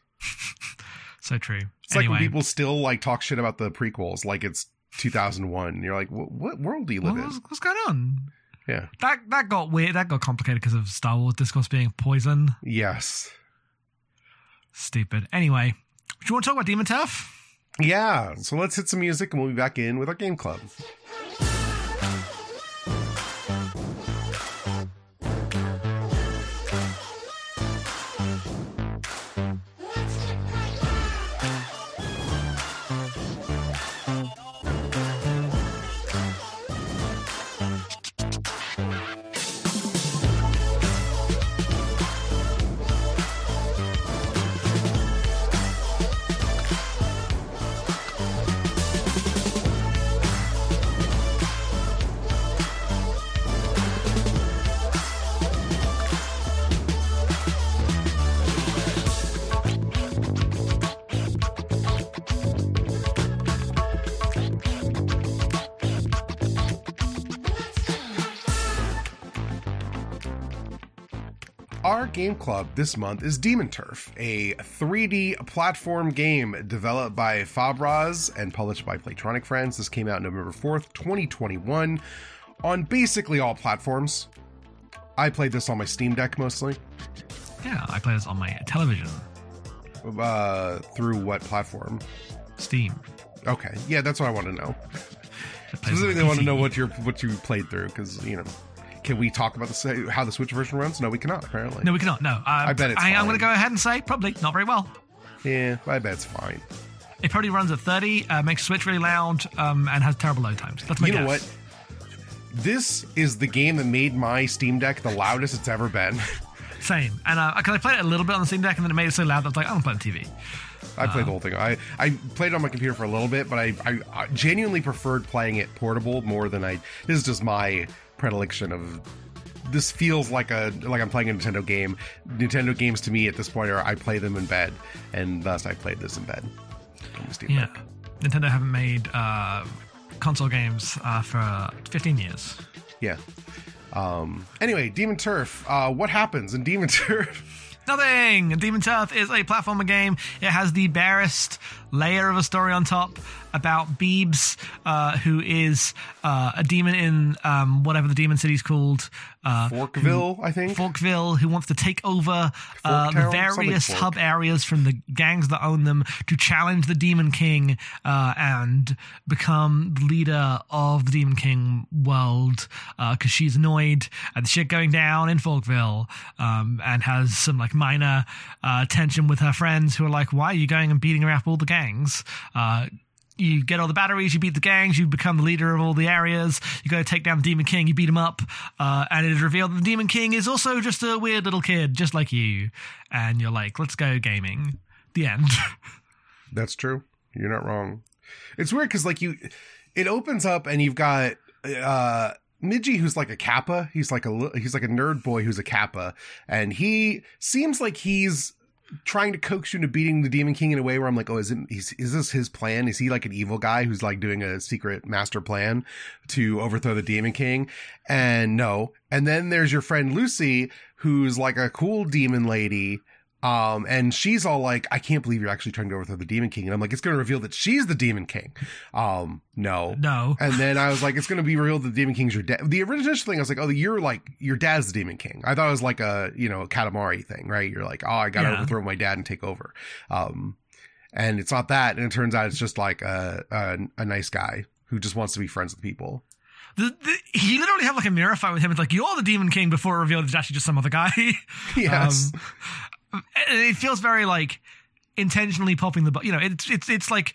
So true. It's anyway. like when people still like talk shit about the prequels, like it's two thousand one. You're like, what world do you live what, in? What's, what's going on? Yeah. That that got weird. That got complicated because of Star Wars discourse being poison. Yes. Stupid. Anyway, do you want to talk about Demon Turf? Yeah. So let's hit some music and we'll be back in with our game club. Game club this month is Demon Turf, a three D platform game developed by Fabraz and published by Playtronic Friends. This came out November fourth, twenty twenty-one on basically all platforms. I played this on my Steam Deck mostly. Yeah, I played this on my television. Uh, through what platform? Steam. Okay, yeah, that's what I want to know. Specifically, I want to know what, you're, what you played through because, you know. Can we talk about the, how the Switch version runs? No, we cannot, apparently. No, we cannot, no. Um, I bet it's I, fine. I'm going to go ahead and say, probably not very well. Yeah, I bet it's fine. It probably runs at thirty, uh, makes Switch really loud, um, and has terrible load times. That's my you guess. You know what? This is the game that made my Steam Deck the loudest it's ever been. Same. And uh, I played it a little bit on the Steam Deck, and then it made it so loud that I was like, I don't play on T V. I played the whole thing. I, I played it on my computer for a little bit, but I, I, I genuinely preferred playing it portable more than I... This is just my... predilection of this feels like a like I'm playing a Nintendo game. Nintendo games to me at this point are I play them in bed, and thus I played this in bed. Yeah, back. Nintendo haven't made uh, console games uh, for fifteen years. Yeah. Um. Anyway, Demon Turf. Uh, what happens in Demon Turf? Nothing. Demon Turf is a platformer game. It has the barest layer of a story on top. about Beebs, uh, who is uh, a demon in um, whatever the demon city's called. Uh, Forkville, who, I think. Forkville, who wants to take over uh, the various hub areas from the gangs that own them to challenge the Demon King uh, and become the leader of the Demon King world, because uh, she's annoyed at the shit going down in Forkville, um, and has some like minor uh, tension with her friends who are like, why are you going and beating up all the gangs? Uh, You get all the batteries, you beat the gangs, you become the leader of all the areas, you go take down the Demon King, you beat him up, uh, and it is revealed that the Demon King is also just a weird little kid, just like you. And you're like, let's go gaming. The end. That's true. You're not wrong. It's weird because, like, you, it opens up and you've got... Uh, Midgey, who's like a Kappa. He's like a, he's like a nerd boy who's a Kappa. And he seems like he's... trying to coax you into beating the Demon King in a way where I'm like, oh, is it, is, is this his plan? Is he like an evil guy who's like doing a secret master plan to overthrow the Demon King? And no. And then there's your friend Lucy, who's like a cool demon lady. Um, and she's all like, I can't believe you're actually trying to overthrow the Demon King. And I'm like, it's going to reveal that she's the Demon King. Um, no, no. And then I was like, it's going to be revealed that the Demon King's your dad. The original thing, I was like, oh, you're like, your dad's the Demon King. I thought it was like a, you know, a Katamari thing, right? You're like, oh, I got to yeah. overthrow my dad and take over. Um, and it's not that. And it turns out it's just like a, a, a nice guy who just wants to be friends with people. The, the, he literally had like a mirror fight with him. It's like, you're the Demon King, before it revealed it's actually just some other guy. Yes. Um, it feels very like intentionally popping the, bu- you know, it's, it's, it's like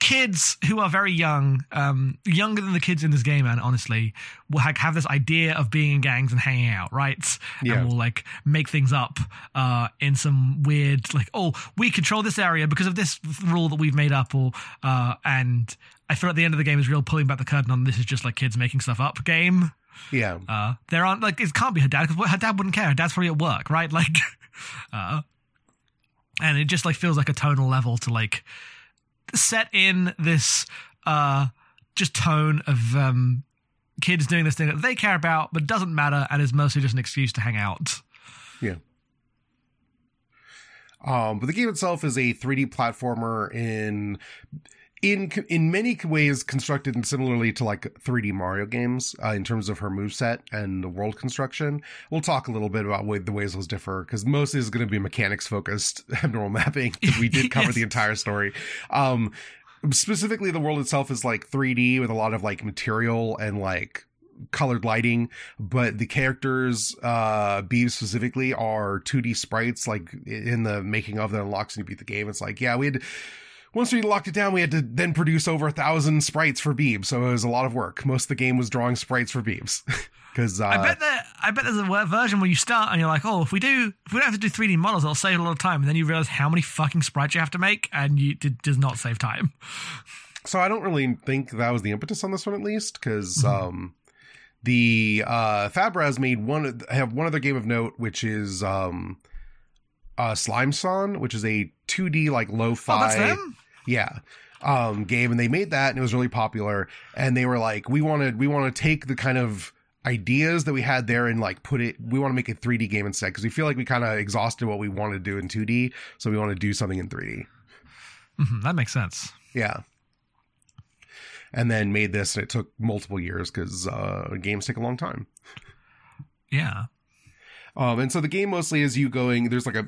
kids who are very young, um, younger than the kids in this game. And honestly will ha- have this idea of being in gangs and hanging out. Right. Yeah. And will like make things up, uh, in some weird, like, oh, we control this area because of this rule that we've made up, or, uh, and I feel at the end of the game is real pulling back the curtain on this is just like kids making stuff up game. Yeah. Uh, there aren't like, it can't be her dad, because her dad wouldn't care. Her dad's probably at work. Right. Like, Uh, and it just like feels like a tonal level to like set in this uh, just tone of um, kids doing this thing that they care about but doesn't matter and is mostly just an excuse to hang out. Yeah. Um, but the game itself is a three D platformer in in in many ways constructed and similarly to like three D Mario games uh, in terms of her moveset and the world construction. We'll talk a little bit about way, the ways those differ, because mostly is going to be mechanics focused abnormal mapping. We did cover yes. the entire story. Um, specifically, the world itself is like three D with a lot of like material and like colored lighting, but the characters, uh, Beebs specifically, are two D sprites. Like in the making of that unlocks and you beat the game, it's like, yeah, we had... Once we locked it down, we had to then produce over a thousand sprites for Beebs, so it was a lot of work. Most of the game was drawing sprites for Beebs. Because uh, I bet that I bet there's a version where you start and you're like, oh, if we do, if we don't have to do three D models, it'll save a lot of time. And then you realize how many fucking sprites you have to make, and you, it does not save time. So I don't really think that was the impetus on this one, at least, because mm-hmm. um, the uh, Fabraz made one. I have one other game of note, which is um, uh, Slime Son, which is a two D like lo-fi. Oh, that's them? Yeah. Um, game. And they made that and it was really popular. And they were like, we wanted, we want to take the kind of ideas that we had there and like put it, we want to make a three D game instead. Cause we feel like we kind of exhausted what we wanted to do in two D. So we want to do something in three D. Mm-hmm, that makes sense. Yeah. And then made this and it took multiple years cause, uh, games take a long time. Yeah. Um, and so the game mostly is you going, there's like a,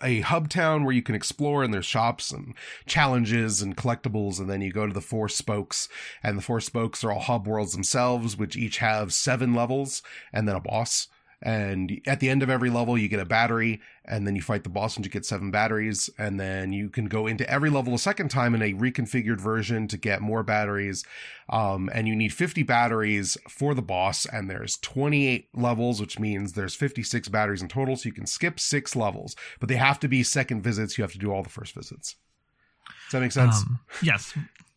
a hub town where you can explore and there's shops and challenges and collectibles. And then you go to the four spokes, and the four spokes are all hub worlds themselves, which each have seven levels and then a boss. And at the end of every level, you get a battery, and then you fight the boss and you get seven batteries. And then you can go into every level a second time in a reconfigured version to get more batteries. Um, and you need fifty batteries for the boss. And there's twenty-eight levels, which means there's fifty-six batteries in total. So you can skip six levels, but they have to be second visits. You have to do all the first visits. Does that make sense? Um, yes.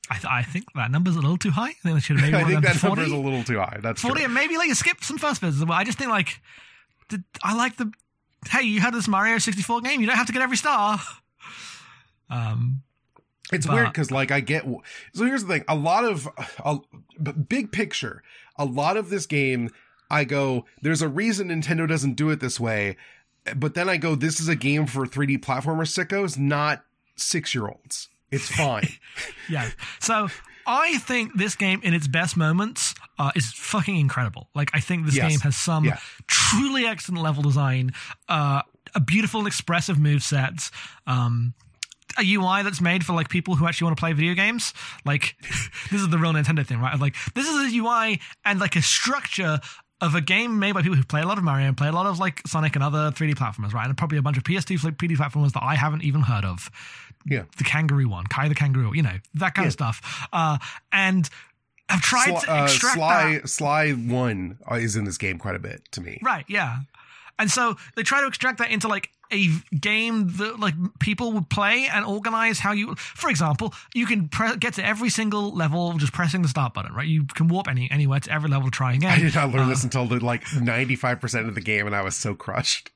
I, th- I think that number's a little too high. I think we should have made I think that number's a little too high. That's forty, true. And maybe like skip some first visits. Well, I just think like, did, I like the. Hey, you had this Mario sixty-four game. You don't have to get every star. Um, it's but, weird because like I get. So here's the thing: a lot of, a, big picture, a lot of this game, I go, there's a reason Nintendo doesn't do it this way, but then I go, this is a game for three D platformer sickos, not six year olds. It's fine. Yeah. So I think this game in its best moments uh, is fucking incredible. Like, I think this yes. game has some yeah. truly excellent level design, uh, a beautiful and expressive moveset, um, a U I that's made for, like, people who actually want to play video games. Like, this is the real Nintendo thing, right? Like, this is a U I and, like, a structure of a game made by people who play a lot of Mario and play a lot of, like, Sonic and other three D platformers, right? And probably a bunch of P S two three D platformers that I haven't even heard of. Yeah. The kangaroo one, Kai the kangaroo, you know, that kind yeah. of stuff. Uh, and I've tried Sly, to extract uh, Sly, that. Sly one is in this game quite a bit to me. Right, yeah. And so they try to extract that into, like, a game that, like, people would play and organize how you... For example, you can pre- get to every single level just pressing the start button, right? You can warp any anywhere to every level to try again. I did not learn uh, this until, the, like, ninety-five percent of the game, and I was so crushed.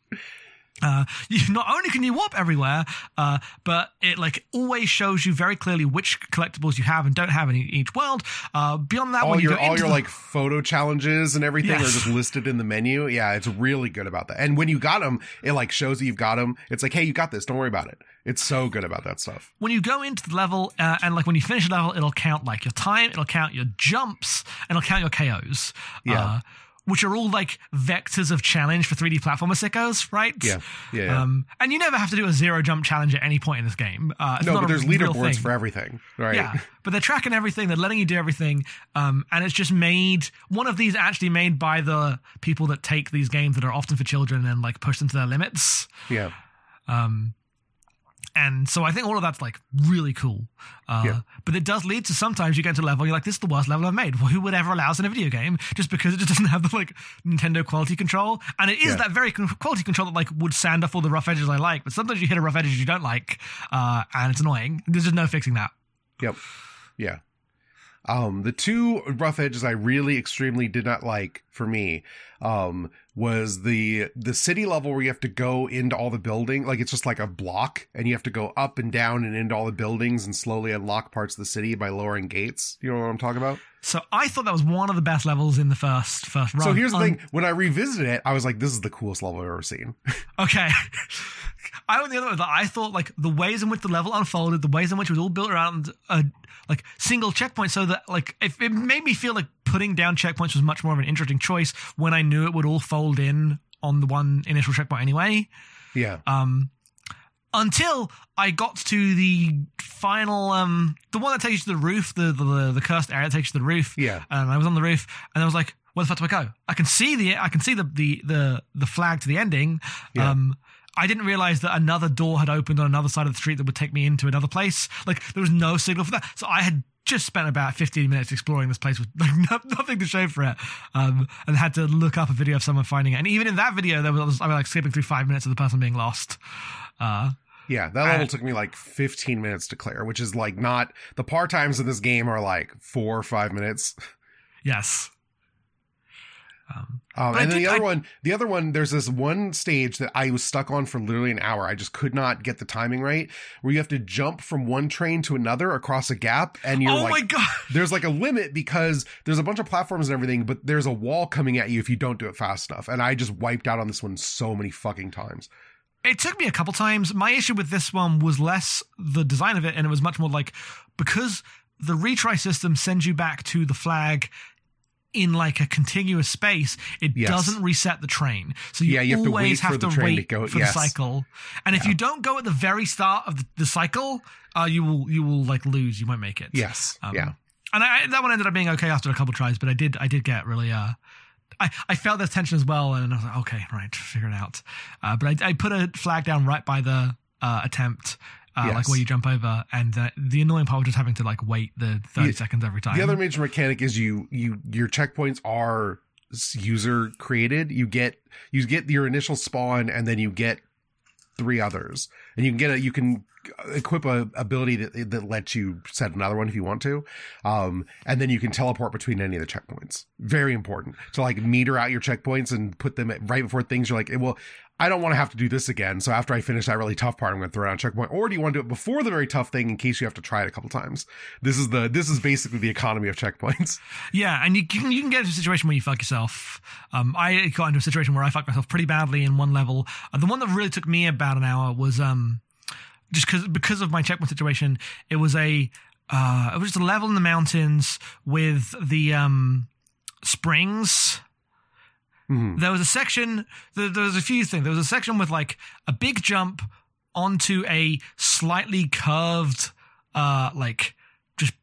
Uh, you, not only can you warp everywhere, uh, but it, like, always shows you very clearly which collectibles you have and don't have in each world. Uh, beyond that, all when your, you go all your the... like photo challenges and everything yes. are just listed in the menu. Yeah, it's really good about that. And when you got them, it like shows that you've got them. It's like, hey, you got this. Don't worry about it. It's so good about that stuff. When you go into the level uh, and like when you finish the level, it'll count like your time, it'll count your jumps, and it'll count your K Os. Yeah. Uh, which are all like vectors of challenge for three D platformer sickos, right? Yeah, yeah, yeah. Um, and you never have to do a zero jump challenge at any point in this game. Uh, it's no, not but there's leaderboards for everything, right? Yeah, but they're tracking everything. They're letting you do everything. Um, and it's just made, one of these actually made by the people that take these games that are often for children and like push them to their limits. Yeah. Um, and so I think all of that's like really cool. Uh, yeah. But it does lead to sometimes you get to a level, you're like, this is the worst level I've made. Well, who would ever allow us in a video game just because it just doesn't have the like Nintendo quality control? And it is yeah. that very quality control that like would sand off all the rough edges I like. But sometimes you hit a rough edge you don't like uh, and it's annoying. There's just no fixing that. Yep. Yeah. Um, the two rough edges I really extremely did not like for me um, was the the city level where you have to go into all the building. Like, it's just like a block, and you have to go up and down and into all the buildings and slowly unlock parts of the city by lowering gates. You know what I'm talking about? So I thought that was one of the best levels in the first first run. So here's the um, thing. When I revisited it, I was like, this is the coolest level I've ever seen. Okay. I went the other way. I thought, like, the ways in which the level unfolded, the ways in which it was all built around a, like, single checkpoint, so that, like, if it made me feel like putting down checkpoints was much more of an interesting choice when I knew it would all fold in on the one initial checkpoint anyway. Yeah. Um, until I got to the final, um, the one that takes you to the roof, the the, the cursed area that takes you to the roof. Yeah. And I was on the roof, and I was like, where the fuck do I go? I can see the, I can see the the the, the flag to the ending. Yeah. Um, I didn't realize that another door had opened on another side of the street that would take me into another place. Like, there was no signal for that. So I had just spent about fifteen minutes exploring this place with like no, nothing to show for it. Um, and had to look up a video of someone finding it. And even in that video, there was, I was like skipping through five minutes of the person being lost. Uh, yeah, that level and, took me like fifteen minutes to clear, which is like not, the par times of this game are like four or five minutes. Yes. Um, um, and then did, the other I, one, the other one, there's this one stage that I was stuck on for literally an hour. I just could not get the timing right, where you have to jump from one train to another across a gap. And you're oh like, my God. There's like a limit because there's a bunch of platforms and everything, but there's a wall coming at you if you don't do it fast enough. And I just wiped out on this one so many fucking times. It took me a couple times. My issue with this one was less the design of it. And it was much more like, because the retry system sends you back to the flag in like a contiguous space, it yes. doesn't reset the train. So you, yeah, you have always to have to wait for, have the, to wait to go, for yes. the cycle. And yeah. if you don't go at the very start of the, the cycle, uh, you will you will like lose. You won't make it. Yes. Um, yeah. And I, that one ended up being okay after a couple of tries, but I did I did get really uh, I I felt this tension as well, and I was like, okay, right, figure it out. Uh, but I, I put a flag down right by the uh, attempt. Uh, yes. Like where you jump over, and uh, the annoying part was just having to like wait the thirty yeah. seconds every time. The other major mechanic is you you your checkpoints are user created. You get you get your initial spawn, and then you get three others, and you can get a you can equip a ability that that lets you set another one if you want to, um, and then you can teleport between any of the checkpoints. Very important to like meter out your checkpoints and put them at, right before things. You're like, well, I don't want to have to do this again. So after I finish that really tough part, I'm going to throw down a checkpoint. Or do you want to do it before the very tough thing in case you have to try it a couple times? This is the this is basically the economy of checkpoints. Yeah, and you can you can get into a situation where you fuck yourself. Um, I got into a situation where I fucked myself pretty badly in one level. Uh, the one that really took me about an hour was um, just because because of my checkpoint situation, it was a uh, it was just a level in the mountains with the um, springs. Mm-hmm. There was a section. There, there was a few things. There was a section with like a big jump onto a slightly curved, uh, like just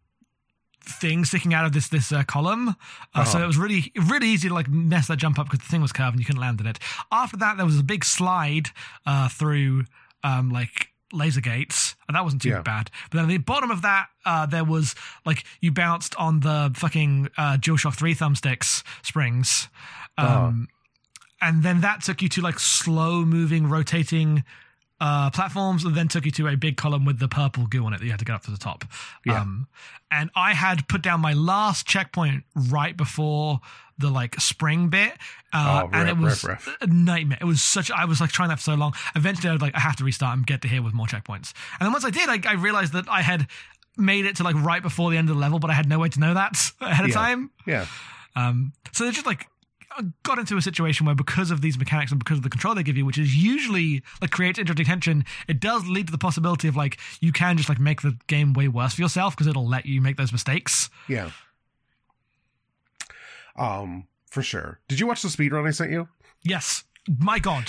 thing sticking out of this this uh, column. Uh, uh-huh. So it was really really easy to like mess that jump up because the thing was curved and you couldn't land in it. After that, there was a big slide uh, through um, like laser gates, and that wasn't too yeah. bad. But then at the bottom of that, uh, there was like you bounced on the fucking uh, DualShock three thumbsticks springs. Um, uh-huh. And then that took you to like slow moving, rotating uh, platforms, and then took you to a big column with the purple goo on it that you had to get up to the top. Yeah. Um, and I had put down my last checkpoint right before the like spring bit. Uh, oh, riff, and it was riff, riff. a nightmare. It was such, I was like trying that for so long. Eventually I was like, I have to restart and get to here with more checkpoints. And then once I did, I, I realized that I had made it to like right before the end of the level, but I had no way to know that ahead of yeah. time. Yeah. Um, so they're just like, got into a situation where because of these mechanics and because of the control they give you, which is usually like creates interesting tension, it does lead to the possibility of like you can just like make the game way worse for yourself because it'll let you make those mistakes. Yeah. Um, for sure. Did you watch the speedrun I sent you? Yes. My God.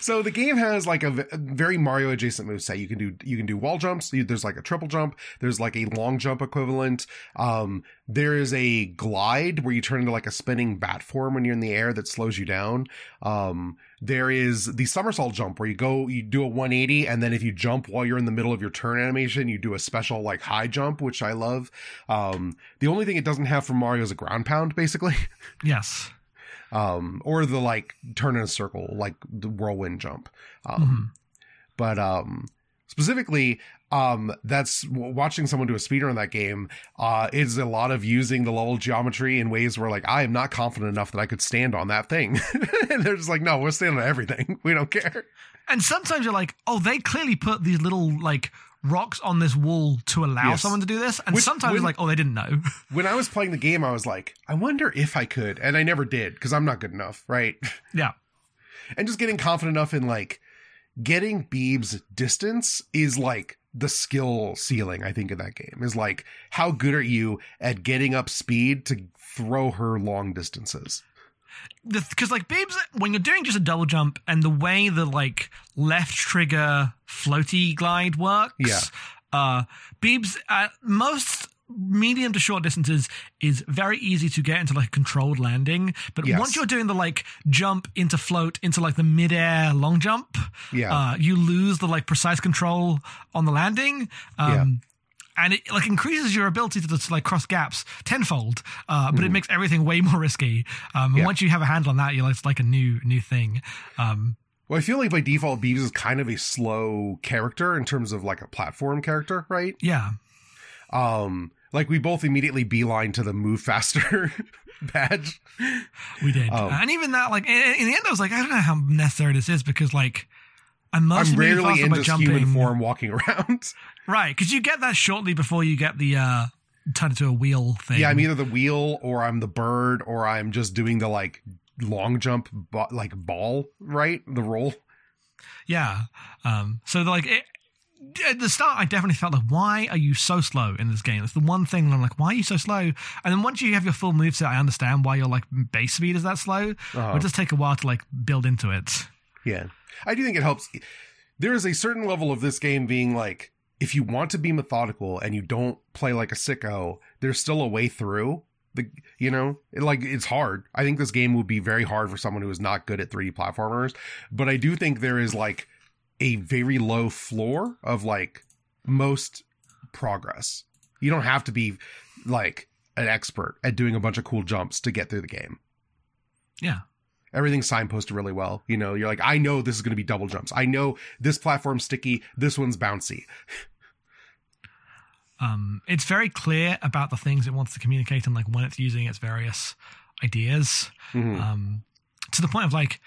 So the game has like a very Mario adjacent moveset. You can do, you can do wall jumps. There's like a triple jump. There's like a long jump equivalent. Um, there is a glide where you turn into like a spinning bat form when you're in the air that slows you down. Um, there is the somersault jump where you go, you do a one eighty. And then if you jump while you're in the middle of your turn animation, you do a special like high jump, which I love. Um, the only thing it doesn't have from Mario is a ground pound basically. Yes. Um, or the like turn in a circle, like the whirlwind jump. Um, mm-hmm. but, um, specifically, um, that's watching someone do a speedrun on that game. Uh, is a lot of using the level geometry in ways where like, I am not confident enough that I could stand on that thing. And they're just like, no, we're standing on everything. We don't care. And sometimes you're like, oh, they clearly put these little like rocks on this wall to allow yes. someone to do this. And Which, sometimes when, like, oh, they didn't know. When I was playing the game, I was like, I wonder if I could. And I never did because I'm not good enough. Right. Yeah. And just getting confident enough in like getting Beeb's distance is like the skill ceiling. I think in that game is like, how good are you at getting up speed to throw her long distances? Because like Beebs, when you're doing just a double jump and the way the like left trigger floaty glide works, yeah. uh, Beebs at most medium to short distances is very easy to get into like a controlled landing. But yes. once you're doing the like jump into float into like the midair long jump, yeah. uh, you lose the like precise control on the landing. Um, yeah. And it like increases your ability to, to like cross gaps tenfold, uh, but mm. it makes everything way more risky. Um, yeah. And once you have a handle on that, you're like, it's like a new new thing. Um, well, I feel like by default, Beebs is kind of a slow character in terms of like a platform character, right? Yeah. Um, like we both immediately beeline to the move faster badge. We did, um, and even that, like in, in the end, I was like, I don't know how necessary this is because like. I'm, I'm rarely in just jumping. Human form walking around. Right, because you get that shortly before you get the uh, turn into a wheel thing. Yeah, I'm either the wheel or I'm the bird or I'm just doing the like long jump, but, like ball, right? The roll. Yeah. Um, so the, like it, at the start, I definitely felt like, why are you so slow in this game? That's the one thing. And I'm like, why are you so slow? And then once you have your full moveset, I understand why your like base speed is that slow. Uh-huh. It'll just take a while to like build into it. Yeah. I do think it helps. There is a certain level of this game being like, if you want to be methodical and you don't play like a sicko, there's still a way through the, you know, it, like it's hard. I think this game will be very hard for someone who is not good at three D platformers, but I do think there is like a very low floor of like most progress. You don't have to be like an expert at doing a bunch of cool jumps to get through the game. Yeah. Everything's signposted really well. You know, you're like, I know this is going to be double jumps. I know this platform's sticky. This one's bouncy. Um, it's very clear about the things it wants to communicate and like when it's using its various ideas. Mm-hmm. Um, to the point of like,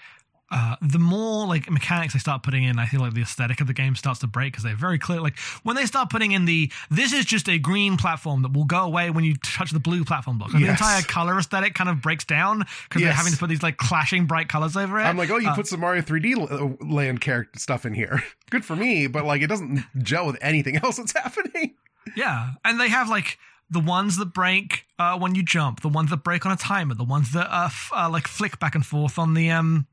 Uh, the more like mechanics they start putting in, I feel like the aesthetic of the game starts to break, because they're very clear. Like when they start putting in the, this is just a green platform that will go away when you touch the blue platform block. Like, yes. The entire color aesthetic kind of breaks down because yes. they're having to put these like clashing bright colors over it. I'm like, oh, you uh, put some Mario three D land character stuff in here. Good for me, but like it doesn't gel with anything else that's happening. Yeah, and they have like the ones that break uh, when you jump, the ones that break on a timer, the ones that uh, f- uh, like flick back and forth on the um.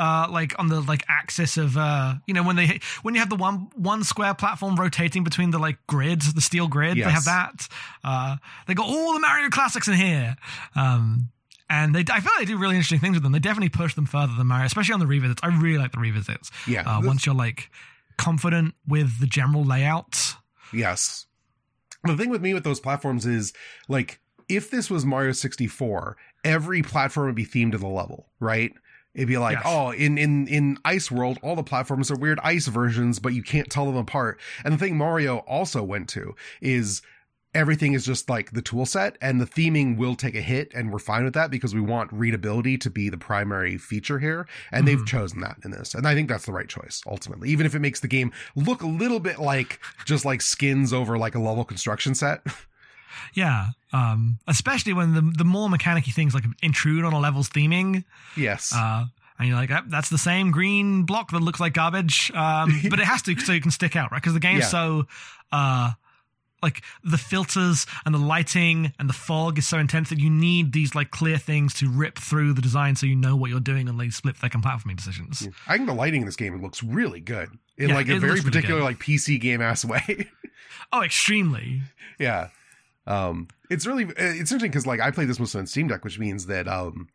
Uh, like on the like axis of uh, you know, when they when you have the one one square platform rotating between the like grids, the steel grid, yes. they have that. Uh, they got all the Mario classics in here, um, and they I feel like they do really interesting things with them. They definitely push them further than Mario, especially on the revisits. I really like the revisits. Yeah, uh, once you're like confident with the general layout. Yes, the thing with me with those platforms is like if this was Mario sixty-four, every platform would be themed to the level, right? It'd be like, yes. oh, in, in, in Ice World, all the platforms are weird ice versions, but you can't tell them apart. And the thing Mario also went to is everything is just like the tool set, and the theming will take a hit, and we're fine with that because we want readability to be the primary feature here. And mm-hmm. they've chosen that in this. And I think that's the right choice, ultimately, even if it makes the game look a little bit like just like skins over like a level construction set. Yeah, um, especially when the the more mechanic-y things like intrude on a level's theming. Yes. Uh, and you're like, oh, that's the same green block that looks like garbage, um, but it has to so you can stick out, right? Because the game's yeah. so... Uh, like the filters and the lighting and the fog is so intense that you need these like clear things to rip through the design so you know what you're doing and these split second platforming decisions. Yeah. I think the lighting in this game looks really good in yeah, like a very particular really like P C game-ass way. Oh, extremely. Yeah. Um, it's really, it's interesting because like I played this mostly on Steam Deck, which means that, um,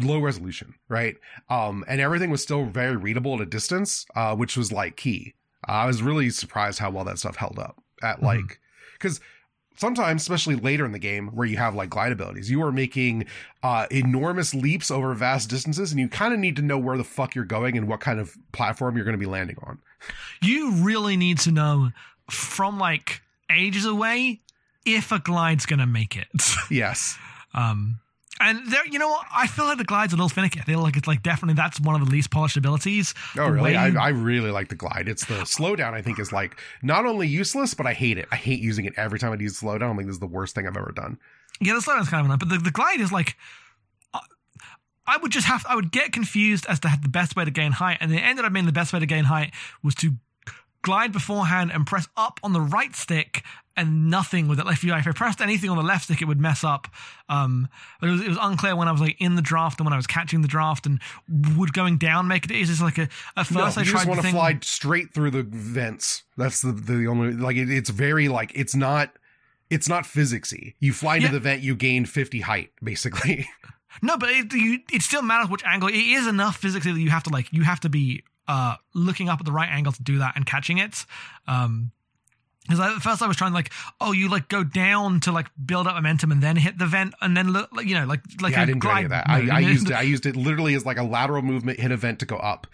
low resolution, right. Um, and everything was still very readable at a distance, uh, which was like key. Uh, I was really surprised how well that stuff held up at like, mm-hmm. cause sometimes, especially later in the game where you have like glide abilities, you are making, uh, enormous leaps over vast distances, and you kind of need to know where the fuck you're going and what kind of platform you're going to be landing on. You really need to know from like ages away if a glide's going to make it. Yes. Um, and there, you know what? I feel like the glide's a little finicky. I feel like it's like definitely that's one of the least polished abilities. Oh, the really? You... I, I really like the glide. It's the slowdown, I think, is like not only useless, but I hate it. I hate using it every time I use slowdown. I think this is the worst thing I've ever done. Yeah, the slowdown's kind of annoying, but the, the glide is like... I would just have... I would get confused as to the best way to gain height, and it ended up being the best way to gain height was to glide beforehand and press up on the right stick and nothing with it. If, you, if I pressed anything on the left stick, it would mess up. Um, it, was, it was unclear when I was like in the draft and when I was catching the draft, and would going down make it? It's just like a, at first no, I tried to want to fly straight through the vents. That's the, the only, like, it, it's very like, it's not, it's not physicsy. You fly yeah. to the vent, you gain fifty height basically. No, but it, you, it still matters which angle. It is enough physically that you have to like, you have to be, Uh, looking up at the right angle to do that and catching it. Um, because at first I was trying to like, oh, you like go down to like build up momentum and then hit the vent and then look, like, you know, like like yeah, I didn't do any of that. I, I used it. I used it literally as like a lateral movement, hit a vent to go up.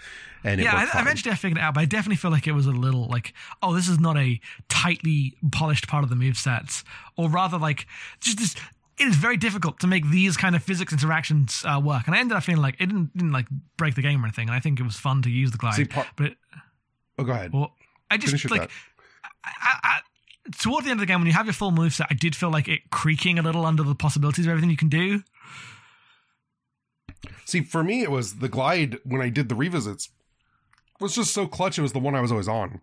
And it yeah, I, eventually I figured it out, but I definitely feel like it was a little like, oh, this is not a tightly polished part of the movesets, or rather like just this. It is very difficult to make these kind of physics interactions uh, work, and I ended up feeling like it didn't, didn't like break the game or anything. And I think it was fun to use the glide. See, part- but it, oh, go ahead. Well, I just Finish like I, I, toward the end of the game when you have your full moveset, I did feel like it creaking a little under the possibilities of everything you can do. See, for me, it was the glide when I did the revisits was just so clutch. It was the one I was always on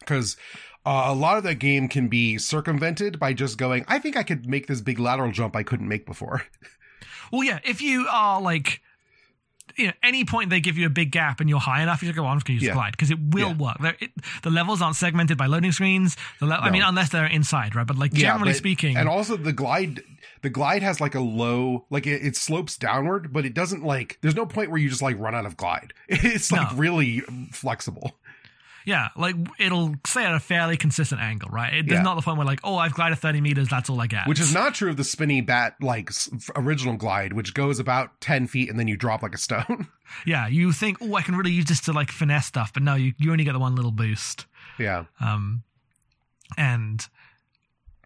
because. Uh, a lot of that game can be circumvented by just going, I think I could make this big lateral jump I couldn't make before. Well, yeah, if you are like, you know, any point they give you a big gap and you're high enough, you just go, well, I'm just going to use yeah. the glide because it will yeah. work. It, the levels aren't segmented by loading screens. The le- no. I mean, unless they're inside, right? But like generally yeah, but, speaking. And also the glide, the glide has like a low, like it, it slopes downward, but it doesn't like, there's no point where you just like run out of glide. It's like no. really flexible. Yeah, like it'll stay at a fairly consistent angle, right? It, there's yeah. not the point where like, oh, I've glided thirty meters, that's all I get. Which is not true of the spinny bat, like original glide, which goes about ten feet and then you drop like a stone. Yeah, you think, oh, I can really use this to like finesse stuff, but no, you, you only get the one little boost. Yeah. Um, and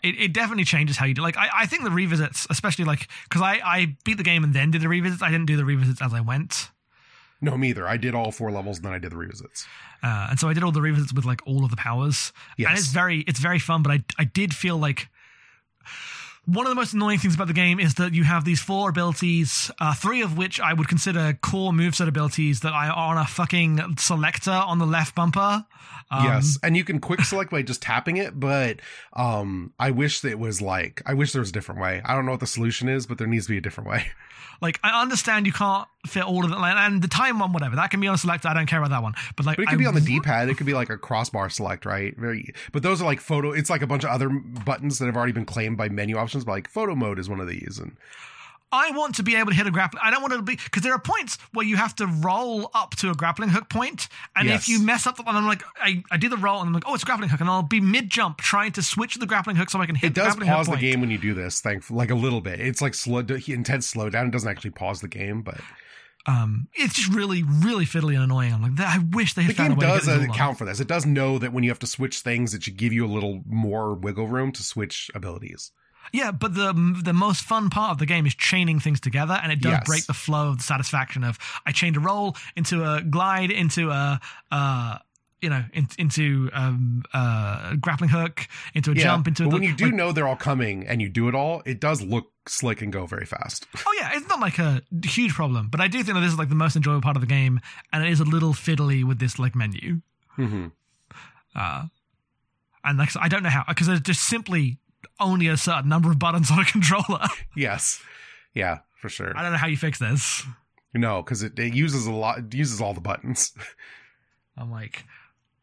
it, it definitely changes how you do. Like, I, I think the revisits, especially like, because I, I beat the game and then did the revisits. I didn't do the revisits as I went. No, me either. I did all four levels and then I did the revisits. Uh, and so I did all the revisits with like all of the powers. Yes. And it's very, it's very fun, but I, I did feel like one of the most annoying things about the game is that you have these four abilities, uh, three of which I would consider core moveset abilities that are on a fucking selector on the left bumper. Um, yes, and you can quick select by just tapping it, but um, I wish that it was like, I wish there was a different way. I don't know what the solution is, but there needs to be a different way. Like, I understand you can't fit all of it, like, and the time one, whatever, that can be on a selector. I don't care about that one. But like, but it could I, be on the D-pad. It could be like a crossbar select, right? Very. But those are like photo. It's like a bunch of other buttons that have already been claimed by menu options. But like photo mode is one of these, and I want to be able to hit a grappling. I don't want to be, because there are points where you have to roll up to a grappling hook point, and yes. if you mess up the one, I'm like, I, I do the roll, and I'm like, oh, it's a grappling hook, and I'll be mid jump trying to switch the grappling hook so I can hit. It does the pause the point. Game when you do this, thankfully, like a little bit. It's like slow, intense slow down. It doesn't actually pause the game, but um, it's just really, really fiddly and annoying. I'm like, I wish they had the found a way to get it. The game does account for this. It does know that when you have to switch things, it should give you a little more wiggle room to switch abilities. Yeah, but the the most fun part of the game is chaining things together, and it does yes. break the flow of the satisfaction of I chained a roll into a glide into a uh, you know in, into um, uh, grappling hook into a yeah. jump into. But a, when you do like, know they're all coming and you do it all, it does look slick and go very fast. Oh yeah, it's not like a huge problem, but I do think that this is like the most enjoyable part of the game, and it is a little fiddly with this like menu. Mm-hmm. Uh, and like I don't know how, because it's just simply only a certain number of buttons on a controller. Yes. Yeah, for sure. I don't know how you fix this. No, because it, it uses a lot, it uses all the buttons. I'm like,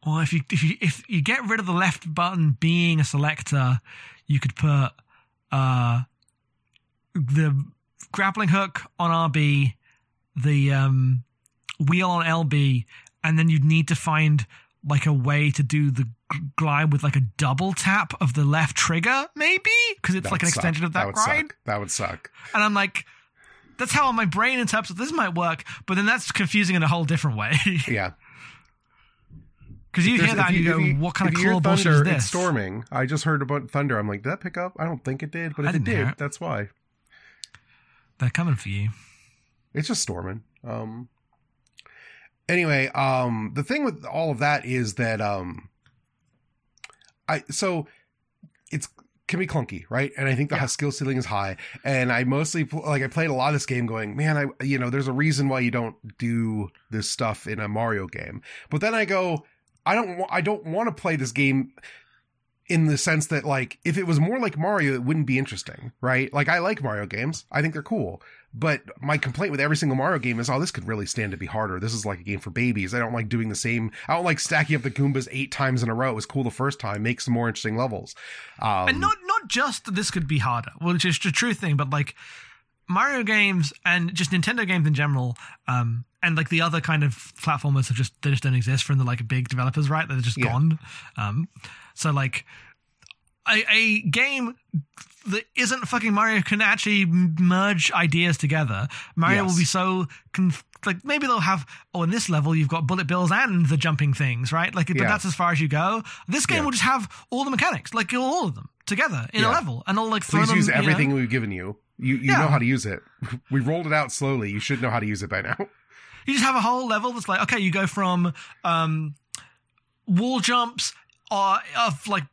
well, if you if you if you get rid of the left button being a selector, you could put uh the grappling hook on R B, the um wheel on L B, and then you'd need to find like a way to do the glide with like a double tap of the left trigger, maybe, because it's that like an suck. Extension of that, that glide. Suck. That would suck. And I'm like, that's how my brain interprets this might work, but then that's confusing in a whole different way. Yeah, because you hear that you, and you go, you, "What kind of cool bullshit is this?" It's storming. I just heard about thunder. I'm like, did that pick up? I don't think it did, but if it did, it. That's why they're coming for you. It's just storming. Um. Anyway, um, the thing with all of that is that um. I, so it's can be clunky, right? And I think the yeah. skill ceiling is high. And I mostly like I played a lot of this game going, man, I you know, there's a reason why you don't do this stuff in a Mario game. But then I go, I don't I don't want to play this game in the sense that like if it was more like Mario, it wouldn't be interesting, right? Like I like Mario games. I think they're cool. But my complaint with every single Mario game is, oh, this could really stand to be harder. This is like a game for babies. I don't like doing the same. I don't like stacking up the Goombas eight times in a row. It was cool the first time. Make some more interesting levels. Um, and not not just that this could be harder, which is the true thing, but like Mario games and just Nintendo games in general, um, and like the other kind of platformers have just they just don't exist from the like big developers, right? They're just yeah. gone. Um, so like. A, a game that isn't fucking Mario can actually merge ideas together. Mario yes. will be so conf- like maybe they'll have oh in this level you've got bullet bills and the jumping things, right? Like, but yeah. that's as far as you go. This game yeah. will just have all the mechanics, like all of them together in yeah. a level, and all like throw please them, use everything you know? We've given you. You you yeah. know how to use it. We rolled it out slowly. You should know how to use it by now. You just have a whole level that's like okay, you go from um, wall jumps or of like.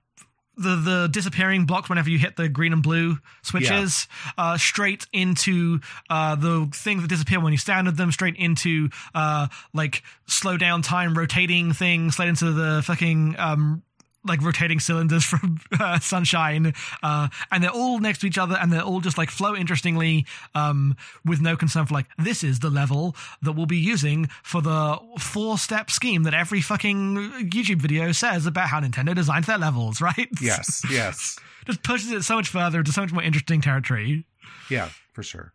The the disappearing blocks whenever you hit the green and blue switches yeah. uh, straight into uh, the things that disappear when you stand at them, straight into uh, like slow down time rotating things, straight into the fucking um, like rotating cylinders from uh, Sunshine, uh, and they're all next to each other and they're all just like flow interestingly um, with no concern for like this is the level that we'll be using for the four step scheme that every fucking YouTube video says about how Nintendo designed their levels, right? Yes, yes. Just pushes it so much further into so much more interesting territory. Yeah, for sure.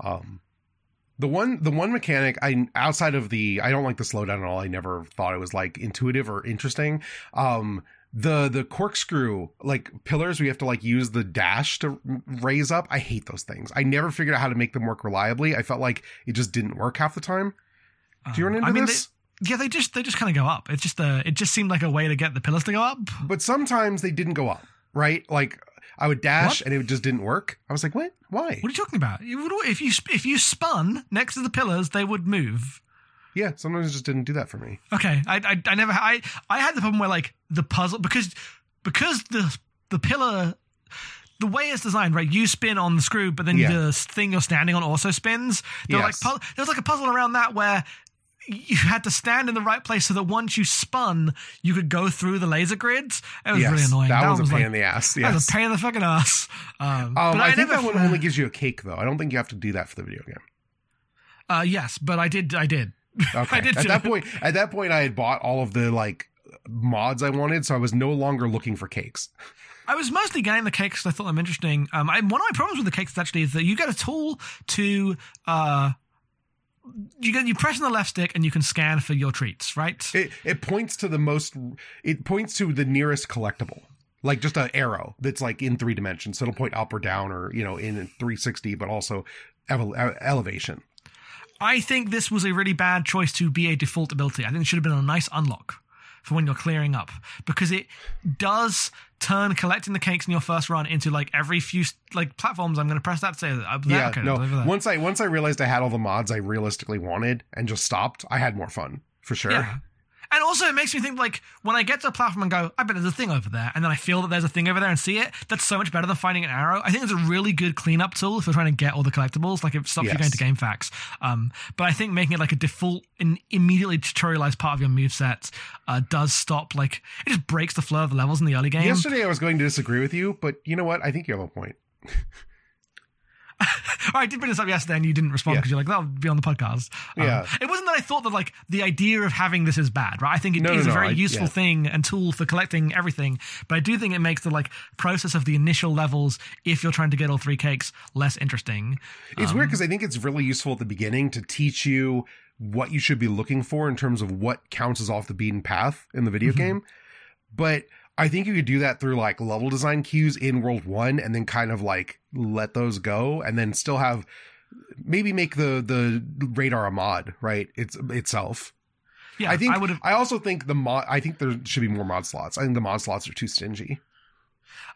Um, the one the one mechanic I outside of the I don't like the slowdown at all. I never thought it was like intuitive or interesting. Um, the the corkscrew like pillars we have to like use the dash to raise up. I hate those things. I never figured out how to make them work reliably. I felt like it just didn't work half the time. Do you um, run into I mean, this? They- Yeah, they just they just kind of go up. It's just a, it just seemed like a way to get the pillars to go up. But sometimes they didn't go up, right? Like I would dash what? and it just didn't work. I was like, what? Why? What are you talking about? It would, if you if you spun next to the pillars, they would move. Yeah, sometimes it just didn't do that for me. Okay, I I, I never I I had the problem where like the puzzle because because the the pillar. The way it's designed, right? You spin on the screw, but then yeah. the thing you're standing on also spins. There, yes. like, there was like a puzzle around that where you had to stand in the right place so that once you spun, you could go through the laser grids. It was yes. really annoying. That, that was a was pain like, in the ass. Yes. That was a pain in the fucking ass. Um, um, but I, I think never, that one only gives you a cake, though. I don't think you have to do that for the video game. Uh, yes, but I did. I did. Okay. I did at that it. point, at that point, I had bought all of the like mods I wanted, so I was no longer looking for cakes. I was mostly getting the cakes because I thought them interesting. Um, I, one of my problems with the cakes actually is that you get a tool to uh, you get you press on the left stick and you can scan for your treats, right? It it points to the most. It points to the nearest collectible, like just an arrow that's like in three dimensions. So it'll point up or down, or you know, in three sixty, but also ele- elevation. I think this was a really bad choice to be a default ability. I think it should have been a nice unlock for when you're clearing up, because it does turn collecting the cakes in your first run into like every few like platforms. I'm going to press that to say that. Yeah, okay, no. That. Once I once I realized I had all the mods I realistically wanted and just stopped, I had more fun for sure. Yeah. And also, it makes me think like when I get to a platform and go, I bet there's a thing over there, and then I feel that there's a thing over there and see it. That's so much better than finding an arrow. I think it's a really good cleanup tool if you're trying to get all the collectibles. Like it stops yes. you going to game facts. Um, but I think making it like a default and immediately tutorialized part of your moveset uh, does stop. Like it just breaks the flow of the levels in the early game. Yesterday, I was going to disagree with you, but you know what? I think you have a point. I did bring this up yesterday and you didn't respond because yeah. you're like, that'll be on the podcast. Um, yeah. It wasn't that I thought that like the idea of having this is bad, right? I think it no, is no, a very no, I, useful yeah. thing and tool for collecting everything, but I do think it makes the like process of the initial levels, if you're trying to get all three cakes, less interesting. It's um, weird because I think it's really useful at the beginning to teach you what you should be looking for in terms of what counts as off the beaten path in the video mm-hmm. game. But I think you could do that through like level design cues in World One and then kind of like let those go and then still have maybe make the, the radar a mod, right? It's itself. Yeah. I think I, I also think the mod, I think there should be more mod slots. I think the mod slots are too stingy.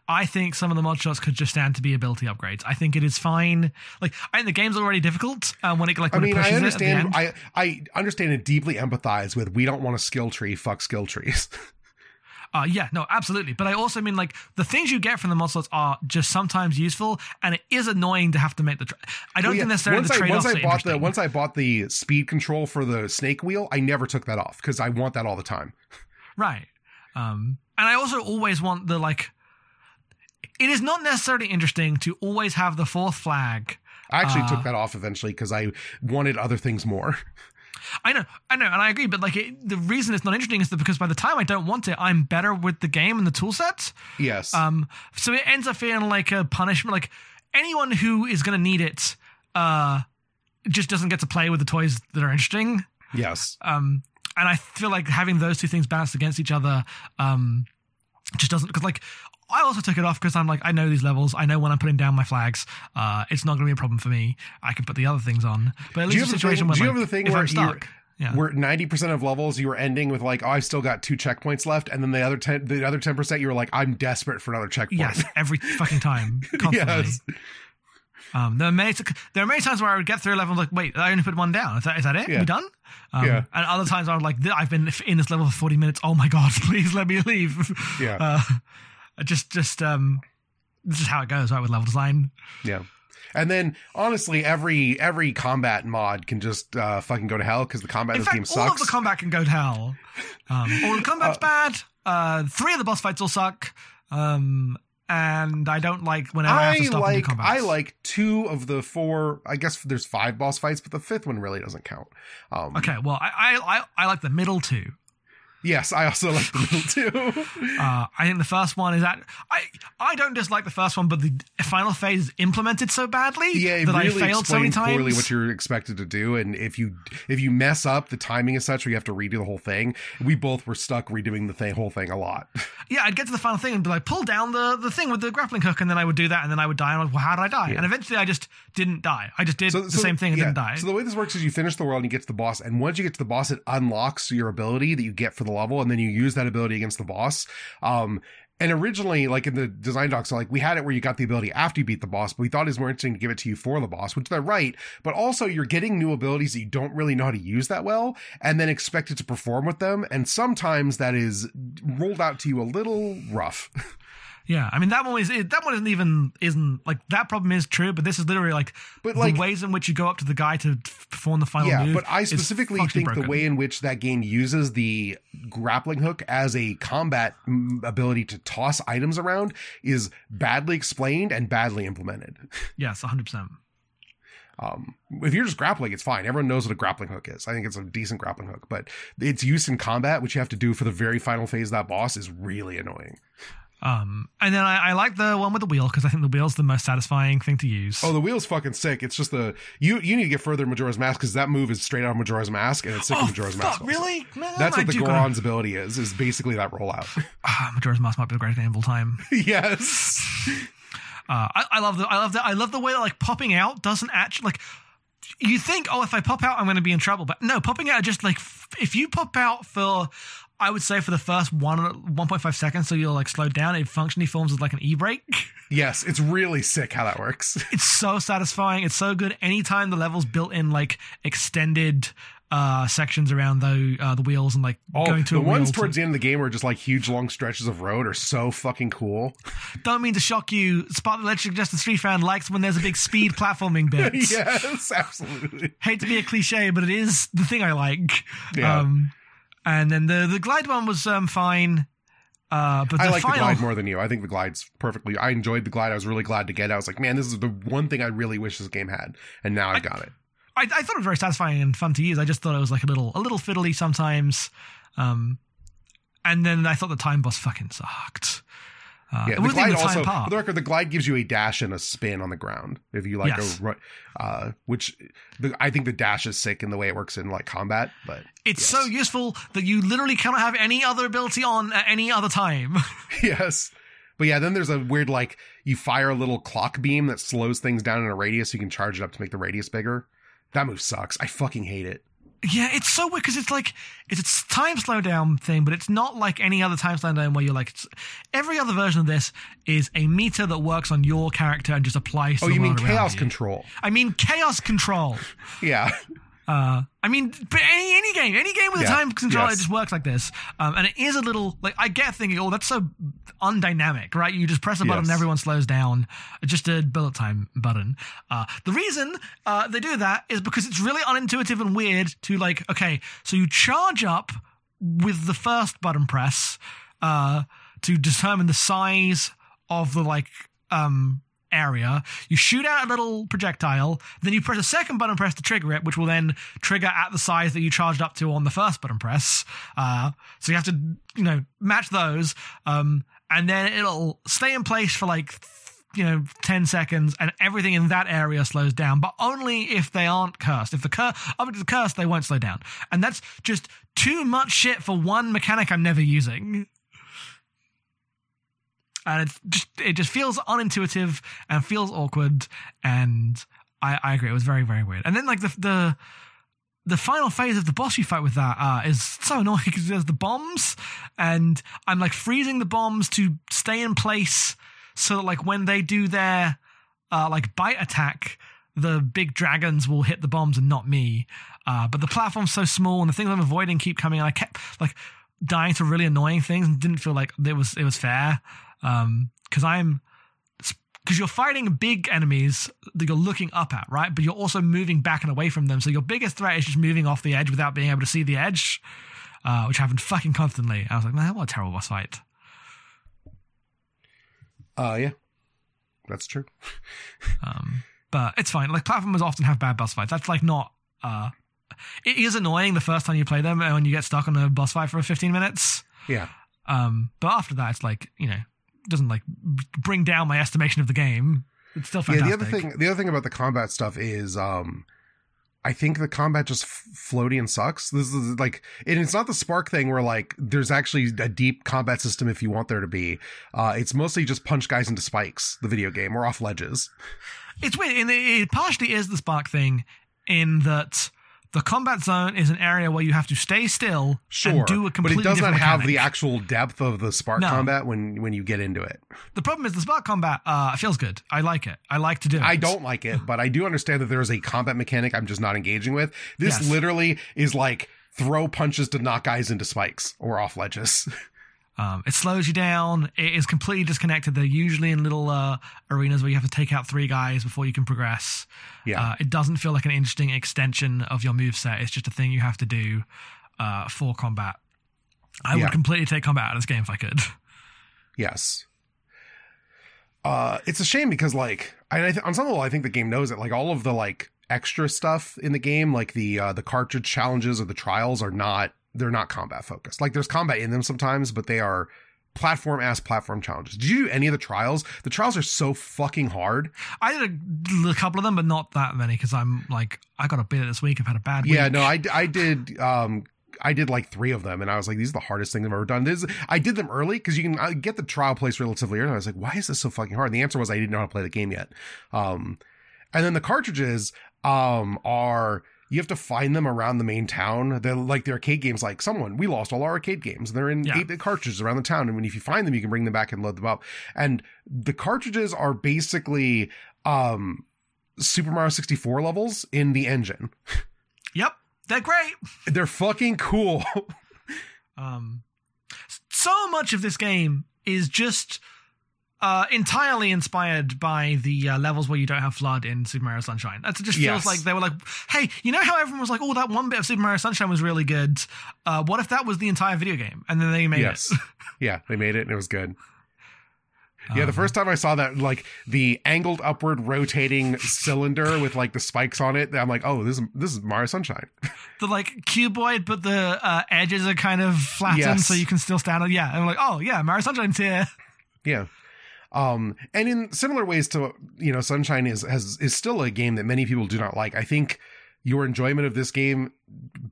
I think some of the mod shots could just stand to be ability upgrades. I think it is fine. Like, I think the game's already difficult. Um, when it like, when I mean, it I understand. I I understand and deeply empathize with. We don't want a skill tree. Fuck skill trees. Uh, yeah, no, absolutely. But I also mean, like, the things you get from the mod slots are just sometimes useful, and it is annoying to have to make the... Tra- I don't well, yeah. think necessarily once the trade-offs I, once I bought the Once I bought the speed control for the snake wheel, I never took that off, because I want that all the time. Right. Um, and I also always want the, like... It is not necessarily interesting to always have the fourth flag. I actually uh, took that off eventually, because I wanted other things more. I know, I know, and I agree, but like it, the reason it's not interesting is that because by the time I don't want it, I'm better with the game and the tool sets. Yes. Um. So it ends up feeling like a punishment. Like anyone who is going to need it, uh, just doesn't get to play with the toys that are interesting. Yes. Um. And I feel like having those two things balanced against each other, um, just doesn't because like. I also took it off because I'm like, I know these levels. I know when I'm putting down my flags. Uh, it's not going to be a problem for me. I can put the other things on. But at least a situation where I'm stuck. Yeah. Where ninety percent of levels you were ending with like, oh, I've still got two checkpoints left. And then the other ten, the other ten percent, you were like, I'm desperate for another checkpoint. Yes, every fucking time. Constantly. Yes. Um, there, are many, there are many times where I would get through a level and like, wait, I only put one down. Is that, is that it? Yeah. Are we done? Um, yeah. And other times I was like, I've been in this level for forty minutes. Oh my God, please let me leave. Yeah. Uh, Just, just, um, this is how it goes, right? With level design. Yeah. And then honestly, every, every combat mod can just, uh, fucking go to hell. Cause the combat in this fact, game sucks. All of the combat can go to hell. Um, all the combat's uh, bad. Uh, three of the boss fights all suck. Um, and I don't like whenever I, I have to stop like, and do combats. I like two of the four, I guess there's five boss fights, but the fifth one really doesn't count. Um, okay. Well, I, I, I, I like the middle two. Yes, I also like the middle two. uh, I think the first one is that I I don't dislike the first one, but the final phase is implemented so badly yeah, that really I failed so many times. Poorly what you're expected to do, and if you if you mess up, the timing is such where you have to redo the whole thing. We both were stuck redoing the thing, whole thing a lot. Yeah, I'd get to the final thing and be like, pull down the, the thing with the grappling hook, and then I would do that, and then I would die, and I was like, well, how did I die? Yeah. And eventually, I just didn't die. I just did so, the so, same thing and yeah. didn't die. So the way this works is you finish the world and you get to the boss, and once you get to the boss, it unlocks your ability that you get for the level, and then you use that ability against the boss. Um, And originally, like in the design docs, like we had it where you got the ability after you beat the boss, but we thought it was more interesting to give it to you for the boss, which they're right. But also you're getting new abilities that you don't really know how to use that well, and then expected to perform with them. And sometimes that is rolled out to you a little rough. Yeah, I mean that one is that one isn't even isn't like that problem is true, but this is literally like, but like the ways in which you go up to the guy to perform the final yeah, move. Yeah, but I specifically think broken. The way in which that game uses the grappling hook as a combat ability to toss items around is badly explained and badly implemented. Yes, one hundred percent. Um, if you're just grappling, it's fine. Everyone knows what a grappling hook is. I think it's a decent grappling hook, but its use in combat, which you have to do for the very final phase of that boss, is really annoying. Um, and then I, I like the one with the wheel, because I think the wheel's the most satisfying thing to use. Oh, the wheel's fucking sick. It's just the you you need to get further in Majora's Mask, because that move is straight out of Majora's Mask, and it's sick oh, in Majora's fuck, Mask. Really? Man, that's what I the Goron's gotta... ability is, is basically that rollout. Ah, Majora's Mask might be the greatest game of all time. Yes. uh, I, I love the I love the I love the way that like popping out doesn't actually like you think, oh, if I pop out I'm gonna be in trouble. But no, popping out just like f- if you pop out for I would say for the first one, one point five seconds, so you're like slowed down, it functionally forms as like an e-brake. Yes, it's really sick how that works. It's so satisfying. It's so good. Anytime the level's built in like extended uh, sections around the, uh, the wheels and like oh, going to the a wheel. The ones towards to... the end of the game are just like huge long stretches of road are so fucking cool. Don't mean to shock you. Spartan Electric Justice three fan likes when there's a big speed platforming bit. Yes, absolutely. Hate to be a cliche, but it is the thing I like. Yeah. Um, And then the, the glide one was um, fine. Uh, but the I like final... the glide more than you. I think the glide's perfectly. I enjoyed the glide. I was really glad to get it. I was like, man, this is the one thing I really wish this game had. And now I, I've got it. I, I thought it was very satisfying and fun to use. I just thought it was like a little a little fiddly sometimes. Um, and then I thought the time boss fucking sucked. Uh, yeah, it the glide the also. For the record, the glide gives you a dash and a spin on the ground if you like yes. a uh, which the, I think the dash is sick in the way it works in like combat, but it's yes. so useful that you literally cannot have any other ability on at any other time. Yes, but yeah, then there's a weird like you fire a little clock beam that slows things down in a radius, so you can charge it up to make the radius bigger. That move sucks. I fucking hate it. Yeah, it's so weird because it's like it's a time slowdown thing, but it's not like any other time slowdown where you're like it's, every other version of this is a meter that works on your character and just applies. To oh, the you mean chaos you. control? I mean chaos control. Yeah. Uh, I mean, but any any game, any game with yeah. a time control, yes. it just works like this. Um, and it is a little like I get thinking, oh, that's so undynamic, right? You just press a button yes. and everyone slows down. Just a bullet time button. Uh, the reason uh, they do that is because it's really unintuitive and weird to like. Okay, so you charge up with the first button press uh, to determine the size of the like. Um, area, you shoot out a little projectile, then you press a second button press to trigger it, which will then trigger at the size that you charged up to on the first button press. Uh, so you have to, you know, match those, um, and then it'll stay in place for like, you know, ten seconds, and everything in that area slows down, but only if they aren't cursed. If the cur- up to the curse, they won't slow down. And that's just too much shit for one mechanic I'm never using. And it's just, it just feels unintuitive and feels awkward. And I, I agree. It was very, very weird. And then like the, the, the final phase of the boss you fight with that uh, is so annoying because there's the bombs and I'm like freezing the bombs to stay in place. So that like when they do their uh, like bite attack, the big dragons will hit the bombs and not me. Uh, but the platform's so small and the things I'm avoiding keep coming. And I kept like dying to really annoying things and didn't feel like it was, it was fair. Um, cause I'm, cause you're fighting big enemies that you're looking up at, right? But you're also moving back and away from them. So your biggest threat is just moving off the edge without being able to see the edge, uh, which happened fucking constantly. I was like, man, what a terrible boss fight. Uh, yeah, that's true. um, but it's fine. Like platformers often have bad boss fights. That's like not, uh, it is annoying the first time you play them and when you get stuck on a boss fight for fifteen minutes. Yeah. Um, but after that, it's like, you know, doesn't like bring down my estimation of the game. It's still fantastic. Yeah, the other thing the other thing about the combat stuff is um I think the combat just f- floaty and sucks. This is like, and it's not the Spark thing where like there's actually a deep combat system if you want there to be. Uh it's mostly just punch guys into spikes, the video game, or off ledges. It's weird, and it partially is the Spark thing in that The combat zone is an area where you have to stay still sure, and do a completely different mechanic. But it does not have the actual depth of the Spark no. combat when, when you get into it. The problem is the Spark combat uh, feels good. I like it. I like to do it. I don't like it, but I do understand that there is a combat mechanic I'm just not engaging with. This yes. literally is like throw punches to knock guys into spikes or off ledges. Um, it slows you down. It is completely disconnected. They're usually in little uh, arenas where you have to take out three guys before you can progress. Yeah. Uh, it doesn't feel like an interesting extension of your moveset. It's just a thing you have to do uh, for combat. I yeah. would completely take combat out of this game if I could. Yes. Uh, it's a shame because, like, I, I th- on some level, I think the game knows it. Like, all of the, like, extra stuff in the game, like the uh, the cartridge challenges or the trials are not they're not combat focused. Like, there's combat in them sometimes, but they are platform ass platform challenges. Did you do any of the trials? The trials are so fucking hard. I did a, a couple of them, but not that many. Cause I'm like, I got a bit this week. I've had a bad week. Yeah, no, I, I did, um, I did like three of them and I was like, these are the hardest thing I've ever done. This is, I did them early because you can get the trial place relatively early. And I was like, why is this so fucking hard? And the answer was I didn't know how to play the game yet. Um, and then the cartridges, um, are, you have to find them around the main town. They're like the arcade games, like someone, we lost all our arcade games. They're in yeah. eight-bit cartridges around the town. And when, if you find them, you can bring them back and load them up. And the cartridges are basically um, Super Mario sixty-four levels in the engine. Yep. They're great. They're fucking cool. um, so much of this game is just Uh, entirely inspired by the uh, levels where you don't have flood in Super Mario Sunshine. It just feels yes. like they were like, hey, you know how everyone was like, oh, that one bit of Super Mario Sunshine was really good. Uh, what if that was the entire video game? And then they made yes. it. Yeah, they made it and it was good. Yeah, um, the first time I saw that, like the angled upward rotating cylinder with like the spikes on it, I'm like, oh, this is this is Mario Sunshine. The like cuboid, but the uh, edges are kind of flattened yes. so you can still stand on. Yeah, and I'm like, oh yeah, Mario Sunshine's here. Yeah. Um, and in similar ways to, you know, Sunshine is, has, is still a game that many people do not like. I think your enjoyment of this game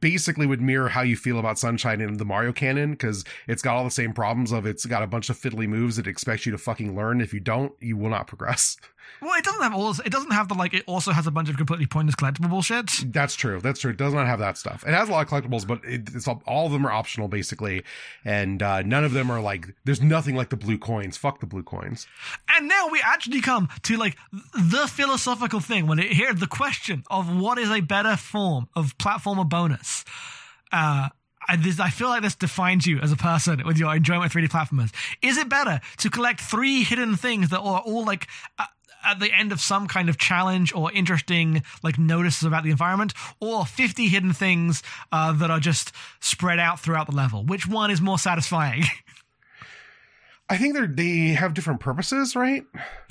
basically would mirror how you feel about Sunshine in the Mario canon, because it's got all the same problems of it's got a bunch of fiddly moves that expect you to fucking learn. If you don't, you will not progress. Well, it doesn't have all this, it doesn't have the, like, it also has a bunch of completely pointless collectible bullshit. That's true. That's true. It does not have that stuff. It has a lot of collectibles, but it, it's all, all of them are optional basically. And uh, none of them are like, there's nothing like the blue coins. Fuck the blue coins. And now we actually come to like the philosophical thing when it here, the question of what is a better form of platformer bonus. Uh, I, this, I feel like this defines you as a person with your enjoyment of three D platformers. Is it better to collect three hidden things that are all like uh, at the end of some kind of challenge or interesting like notices about the environment, or fifty hidden things uh, that are just spread out throughout the level? Which one is more satisfying? I think they're, they have different purposes, right?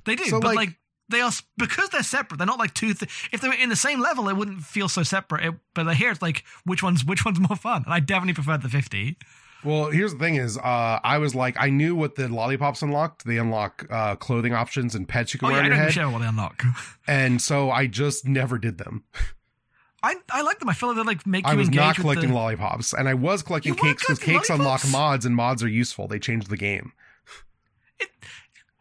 They do, so, but like, like they are, because they're separate. They're not like two. Th- if they were in the same level, it wouldn't feel so separate. It, but here, it's like which one's which one's more fun. And I definitely preferred the fifty. Well, here's the thing: is uh, I was like, I knew what the lollipops unlocked. They unlock uh, clothing options and pets you can oh, wear yeah, on your head. I don't know what they unlock. And so I just never did them. I, I like them. I feel like they like make you engage. I was engage not collecting the... lollipops, and I was collecting you cakes because cakes lollipops? Unlock mods, and mods are useful. They changed the game. It,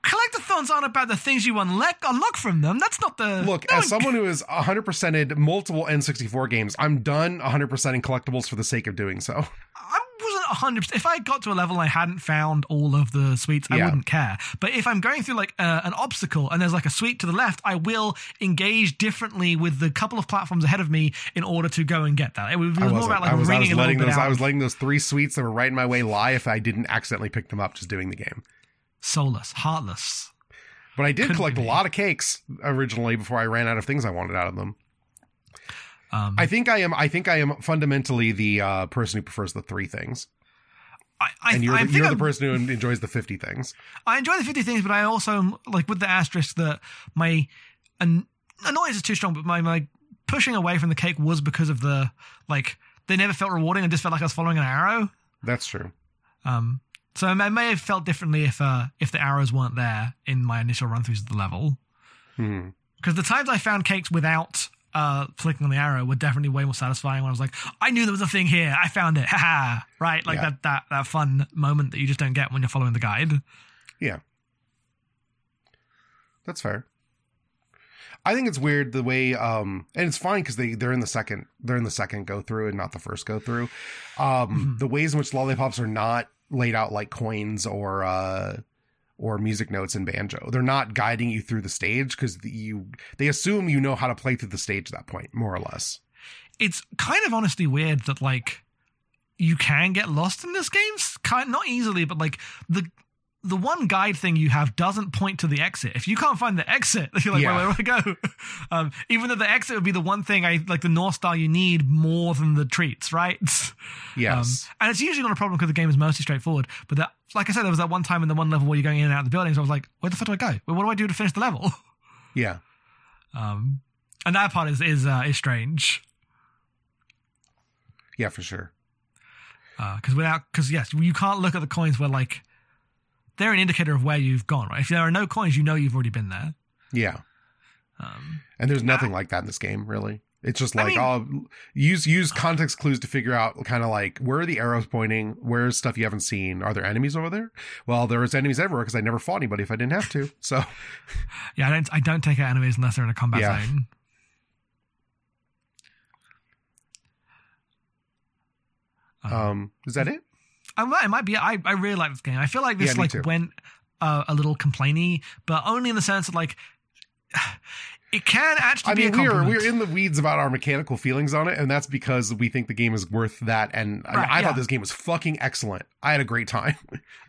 Collectathons aren't about the things you unlock unlock from them. That's not the look. No, as someone who has one hundred percented multiple N sixty-four games, I'm done one hundred percenting collectibles for the sake of doing so. I wasn't one hundred percent. If I got to a level and I hadn't found all of the sweets, yeah. I wouldn't care. But if I'm going through like uh, an obstacle and there's like a sweet to the left, I will engage differently with the couple of platforms ahead of me in order to go and get that. It was more about like I was, ringing I was letting those. I was letting those three sweets that were right in my way lie if I didn't accidentally pick them up just doing the game. Soulless, heartless. But I did Couldn't collect a lot of cakes originally before I ran out of things I wanted out of them. Um, I think I am. I think I am fundamentally the uh, person who prefers the three things. I, I, and you're, I the, think you're the person who enjoys the fifty things. I enjoy the fifty things, but I also like with the asterisk that my an, annoyance is too strong. But my my pushing away from the cake was because of the like they never felt rewarding. I just felt like I was following an arrow. That's true. Um. So I may have felt differently if uh, if the arrows weren't there in my initial run-throughs of the level. Because hmm. the times I found cakes without uh, clicking on the arrow were definitely way more satisfying when I was like, I knew there was a thing here. I found it. Ha-ha. Right? Like yeah. that, that, that fun moment that you just don't get when you're following the guide. Yeah. That's fair. I think it's weird the way, um, and it's fine because they they're in the second they're in the second go through and not the first go through. Um, the ways in which lollipops are not laid out like coins or uh, or music notes in Banjo, they're not guiding you through the stage because the, you they assume you know how to play through the stage at that point, more or less. It's kind of honestly weird that like you can get lost in this game, kind not easily, but like the. The one guide thing you have doesn't point to the exit. If you can't find the exit, you're like, yeah. where, where, where do I go? Um, even though the exit would be the one thing I like, the North Star you need more than the treats, right? Yes. Um, and it's usually not a problem because the game is mostly straightforward. But that, like I said, there was that one time in the one level where you're going in and out of the buildings. I was like, where the fuck do I go? What do I do to finish the level? Yeah. Um, and that part is is uh, is strange. Yeah, for sure. Because uh, without, because yes, you can't look at the coins where like. They're an indicator of where you've gone, right? If there are no coins, you know you've already been there. Yeah. Um, and there's nothing I, like that in this game, really. It's just like, I mean, oh, use use context clues to figure out kind of like, where are the arrows pointing? Where's stuff you haven't seen? Are there enemies over there? Well, there's enemies everywhere because I never fought anybody if I didn't have to. So, yeah, I don't I don't take out enemies unless they're in a combat yeah. zone. Um, um, is that it? I might, it might be. I, I really like this game. I feel like this yeah, like too. went uh, a little complainy, but only in the sense of like it can actually. I be mean, a compliment. we're we're in the weeds about our mechanical feelings on it, and that's because we think the game is worth that. And right, I, mean, I yeah. thought this game was fucking excellent. I had a great time.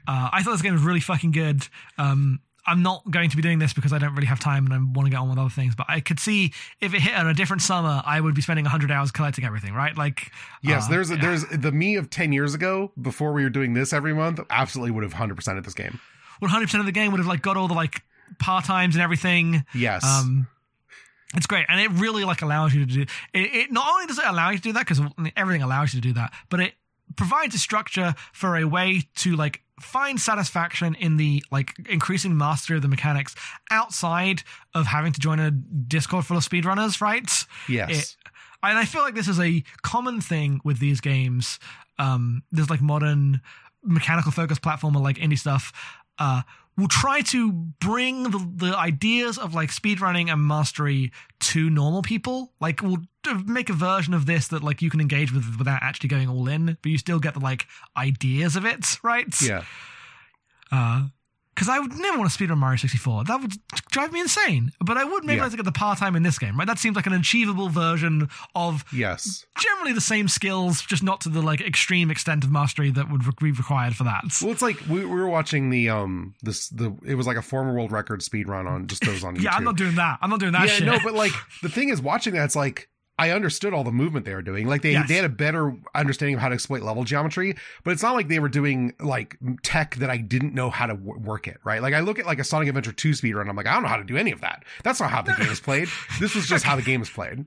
uh, I thought this game was really fucking good. Um, I'm not going to be doing this because I don't really have time and I want to get on with other things, but I could see if it hit on a different summer, I would be spending one hundred hours collecting everything, right? Like, yes, uh, there's a, yeah. there's the me of ten years ago before we were doing this every month, absolutely would have one hundred percent of this game. one hundred percent of the game would have like got all the like part times and everything. Yes. Um, it's great. And it really like allows you to do it. It not only does it allow you to do that, because everything allows you to do that, but it provides a structure for a way to like, find satisfaction in the like increasing mastery of the mechanics outside of having to join a Discord full of speedrunners, right? Yes. It, and I feel like this is a common thing with these games. Um, there's like modern mechanical focused platformer, like indie stuff, uh, will try to bring the, the ideas of like speedrunning and mastery to normal people. Like we'll make a version of this that like you can engage with without actually going all in, but you still get the like ideas of it, right? Yeah. Uh, because I would never want to speedrun Mario sixty-four. That would drive me insane. But I would maybe yeah. like to get the part time in this game, right? That seems like an achievable version of yes. generally the same skills, just not to the like extreme extent of mastery that would be required for that. Well, it's like we, we were watching the um this the it was like a former world record speedrun on just those on YouTube. Yeah, I'm not doing that. I'm not doing that. Yeah, shit. no, but like the thing is, watching that's like. I understood all the movement they were doing. Like they, yes. they had a better understanding of how to exploit level geometry, but it's not like they were doing like tech that I didn't know how to w- work it. Right. Like I look at like a Sonic Adventure two speedrun. I'm like, I don't know how to do any of that. That's not how the game is played. This was just how the game is played.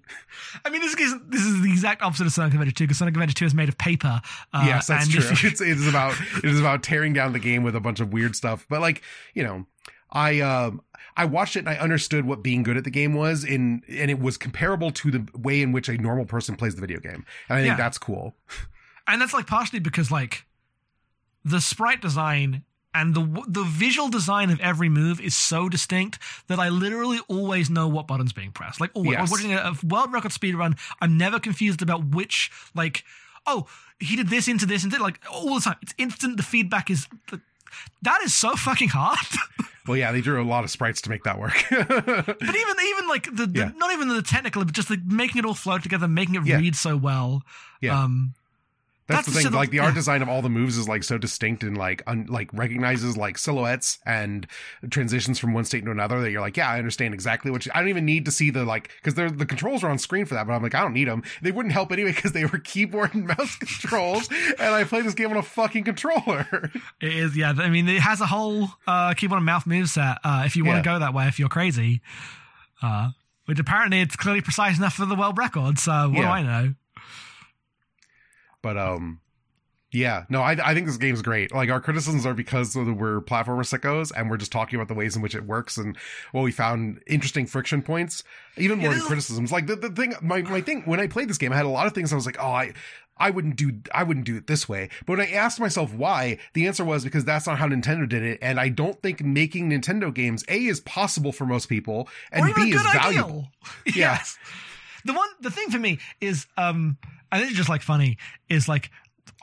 I mean, this is, this is the exact opposite of Sonic Adventure two because Sonic Adventure two is made of paper. Uh, yes, that's and true. You- it's, it is about, it is about tearing down the game with a bunch of weird stuff. But like, you know, I, um, I watched it and I understood what being good at the game was in, and it was comparable to the way in which a normal person plays the video game. And I think yeah. that's cool. And that's like partially because like the sprite design and the, the visual design of every move is so distinct that I literally always know what button's being pressed. Like always, yes. I was watching a world record speedrun. I'm never confused about which, like, oh, he did this into this and did like all the time. It's instant. The feedback is, that is so fucking hard. Well, yeah, they drew a lot of sprites to make that work. But even even like the, the yeah. not even the technical, but just like making it all flow together, making it yeah. read so well. Yeah, um, that's, that's the thing. So the, like the yeah. art design of all the moves is like so distinct and like un, like recognizes like silhouettes and transitions from one state to another that you're like, yeah, I understand exactly what. You, I don't even need to see the like because they're the controls are on screen for that. But I'm like, I don't need them. They wouldn't help anyway because they were keyboard and mouse controls, and I play this game on a fucking controller. It is, yeah. I mean, it has a whole uh, keyboard and mouth moveset uh, if you want to yeah. go that way. If you're crazy, uh, which apparently it's clearly precise enough for the world record. So what yeah. do I know? But um, Yeah, no, I I think this game's great. Like, our criticisms are because we're platformer sickos and we're just talking about the ways in which it works and what we found interesting friction points. Even more than criticisms, like the, the thing, my my thing when I played this game, I had a lot of things I was like, oh, I. I wouldn't do, I wouldn't do it this way. But when I asked myself why, the answer was because that's not how Nintendo did it. And I don't think making Nintendo games, A, is possible for most people, and B, is valuable. Yeah. Yes. The one, the thing for me is, um, I think it's just like funny is like,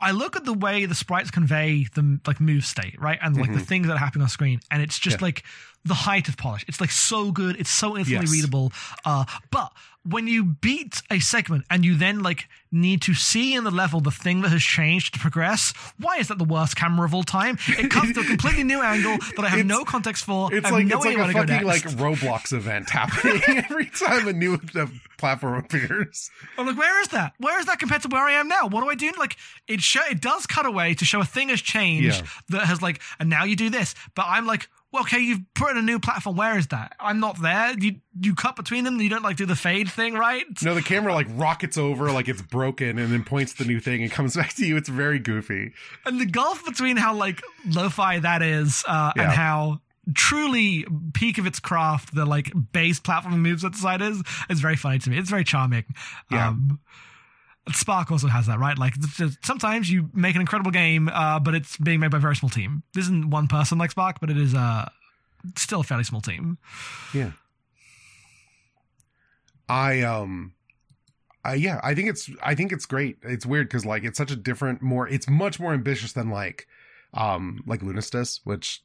I look at the way the sprites convey the like move state, right? And like mm-hmm. the things that are happening on screen. And it's just yeah. like the height of polish. It's like so good. It's so infinitely yes. readable. Uh, but when you beat a segment and you then like need to see in the level the thing that has changed to progress, why is that the worst camera of all time? It comes to a completely new angle that I have it's, no context for. It's like, no it's like a fucking like Roblox event happening every time a new a platform appears. I'm like, where is that? Where is that compared to where I am now? What do I do? Like it sh- it does cut away to show a thing has changed yeah. that has like, and now you do this. But I'm like, well, okay, you've put in a new platform. Where is that? I'm not there. You you cut between them. You don't like do the fade thing, right? No, the camera like rockets over like it's broken and then points to the new thing and comes back to you. It's very goofy. And the gulf between how like lo-fi that is uh, yeah. and how truly peak of its craft, the like base platform moves that the side is, is very funny to me. It's very charming. Yeah. Um, Spark also has that, right? Like sometimes you make an incredible game, uh, but it's being made by a very small team. This isn't one person like Spark, but it is uh, still a fairly small team. Yeah. I um, I yeah, I think it's I think it's great. It's weird because like it's such a different, more. It's much more ambitious than like um, like Lunistice, which.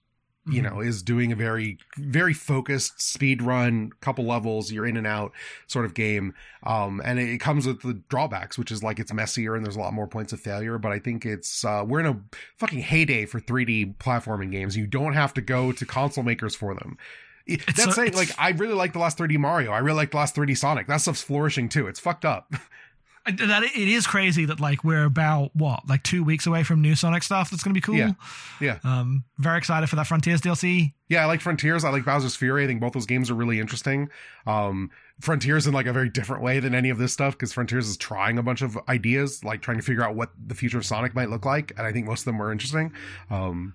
You know, is doing a very, very focused speed run, couple levels, you're in and out sort of game. Um, and it, it comes with the drawbacks, which is like it's messier and there's a lot more points of failure. But I think it's uh, we're in a fucking heyday for three D platforming games. You don't have to go to console makers for them. It, that's so, saying, like, I really like the last three D Mario. I really like the last three D Sonic. That stuff's flourishing too. It's fucked up. That it is crazy that like we're about what like two weeks away from new Sonic stuff that's gonna be cool. Yeah, yeah. Um, very excited for that Frontiers D L C. Yeah, I like Frontiers. I like Bowser's Fury. I think both those games are really interesting. Um, Frontiers in like a very different way than any of this stuff because Frontiers is trying a bunch of ideas, like trying to figure out what the future of Sonic might look like, and I think most of them were interesting. Um,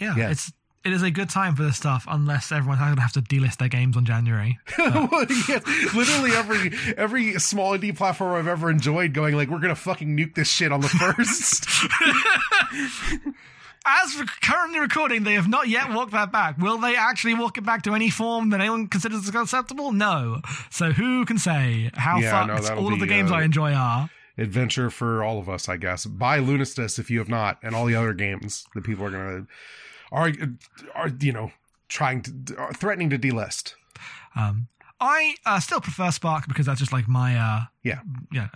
yeah, yeah, it's. It is a good time for this stuff, unless everyone's going to have to delist their games on January. But... well, yes, literally every every small indie platform I've ever enjoyed going like, we're going to fucking nuke this shit on the first. As for currently recording, they have not yet walked that back. Will they actually walk it back to any form that anyone considers acceptable? No. So who can say how yeah, fucked no, all be, of the games uh, I enjoy are? Adventure for all of us, I guess. Buy Lunistice if you have not, and all the other games that people are going to... Are, are you know, trying to, are threatening to delist. Um, I uh, still prefer Spark because that's just like my, uh, yeah, yeah,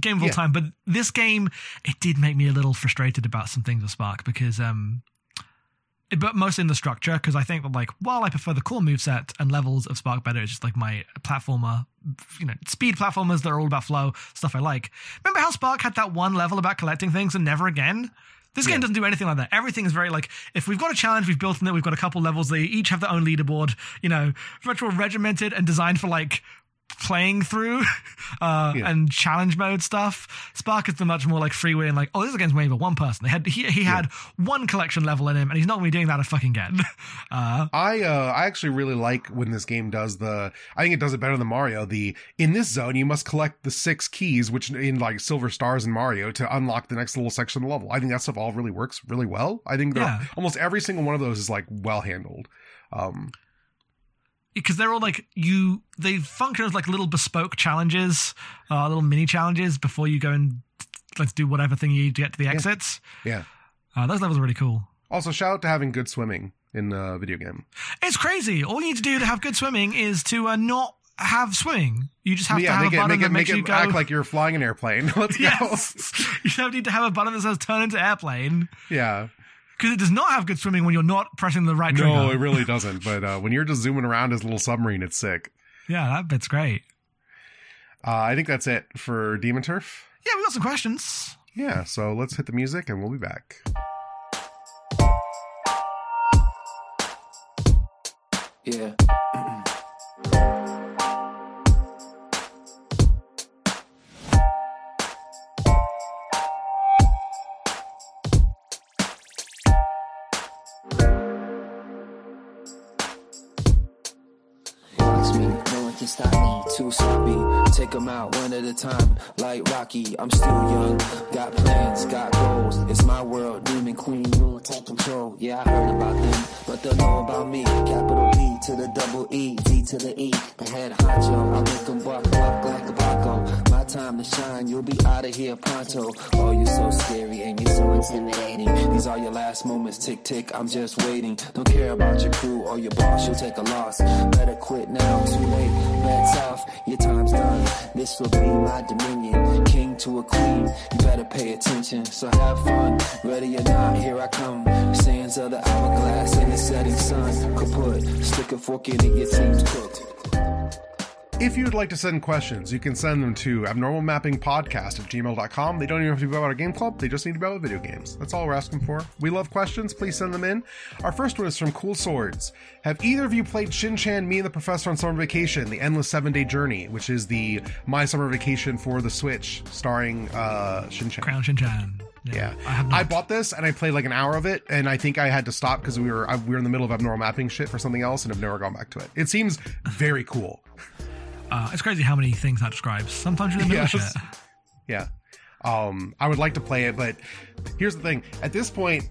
game of all yeah. time. But this game, it did make me a little frustrated about some things with Spark because, um, it, but mostly in the structure because I think that like while I prefer the core moveset and levels of Spark better, it's just like my platformer, you know, speed platformers that are all about flow stuff I like. Remember how Spark had that one level about collecting things and never again? This yeah. game doesn't do anything like that. Everything is very like, if we've got a challenge, we've built in it, we've got a couple levels, they each have their own leaderboard, you know, retro regimented and designed for like playing through uh, yeah. and challenge mode stuff. Spark is the much more like freewheeling, like, oh, this is against maybe one person. They had, he, he yeah. had one collection level in him and he's not going to be doing that a fucking again. Uh, I, uh, I actually really like when this game does the, I think it does it better than Mario. The, in this zone, you must collect the six keys, which in like silver stars in Mario to unlock the next little section of the level. I think that stuff all really works really well. I think yeah. almost every single one of those is like well handled. Um, Because they're all like you, they function as like little bespoke challenges, uh, little mini challenges before you go and let's do whatever thing you need to get to the exits. Yeah, yeah. Uh, those levels are really cool. Also, shout out to having good swimming in the video game. It's crazy. All you need to do to have good swimming is to uh, not have swimming. You just have yeah, to have a it, button make that it, makes make you it go... act like you're flying an airplane. Let's yes. go. You don't need to have a button that says turn into airplane. Yeah. Because it does not have good swimming when you're not pressing the right trigger. No, it really doesn't. But uh, when you're just zooming around as a little submarine, it's sick. Yeah, that bit's great. Uh, I think that's it for Demon Turf. Yeah, we got some questions. Yeah, so let's hit the music and we'll be back. Yeah. can stop me. Too sloppy, take them out one at a time. Like Rocky, I'm still young. Got plans, got goals. It's my world, Demon Queen. You take control. Yeah, I heard about them, but they'll know about me. Capital B to the double E, D to the E. The head honcho, I make them buck, buck like a bucko. My time to shine, you'll be out of here pronto. Oh, you're so scary and you're so intimidating. These are your last moments, tick tick, I'm just waiting. Don't care about your crew or your boss, you'll take a loss. Better quit now, too late, bets off, your time's done. This will be my dominion, king to a queen, you better pay attention. So have fun, ready or not, here I come. Sands of the hourglass in the setting sun. Kaput, stick a fork in it, your team's cooked. If you'd like to send questions, you can send them to abnormal mapping podcast at gmail dot com. They don't even have to be about our game club. They just need to be about video games. That's all we're asking for. We love questions. Please send them in. Our first one is from Cool Swords. Have either of you played Shin-Chan, Me and the Professor on Summer Vacation, The Endless Seven-Day Journey, which is the My Summer Vacation for the Switch, starring uh, Shin-Chan. Crown Shin-Chan. Yeah, yeah. I, I bought this and I played like an hour of it, and I think I had to stop because we were, I, we were in the middle of abnormal mapping shit for something else and have never gone back to it. It seems very cool. Uh, it's crazy how many things that describes. Sometimes you're in the middle of shit. Yeah. Um, I would like to play it, but here's the thing. At this point,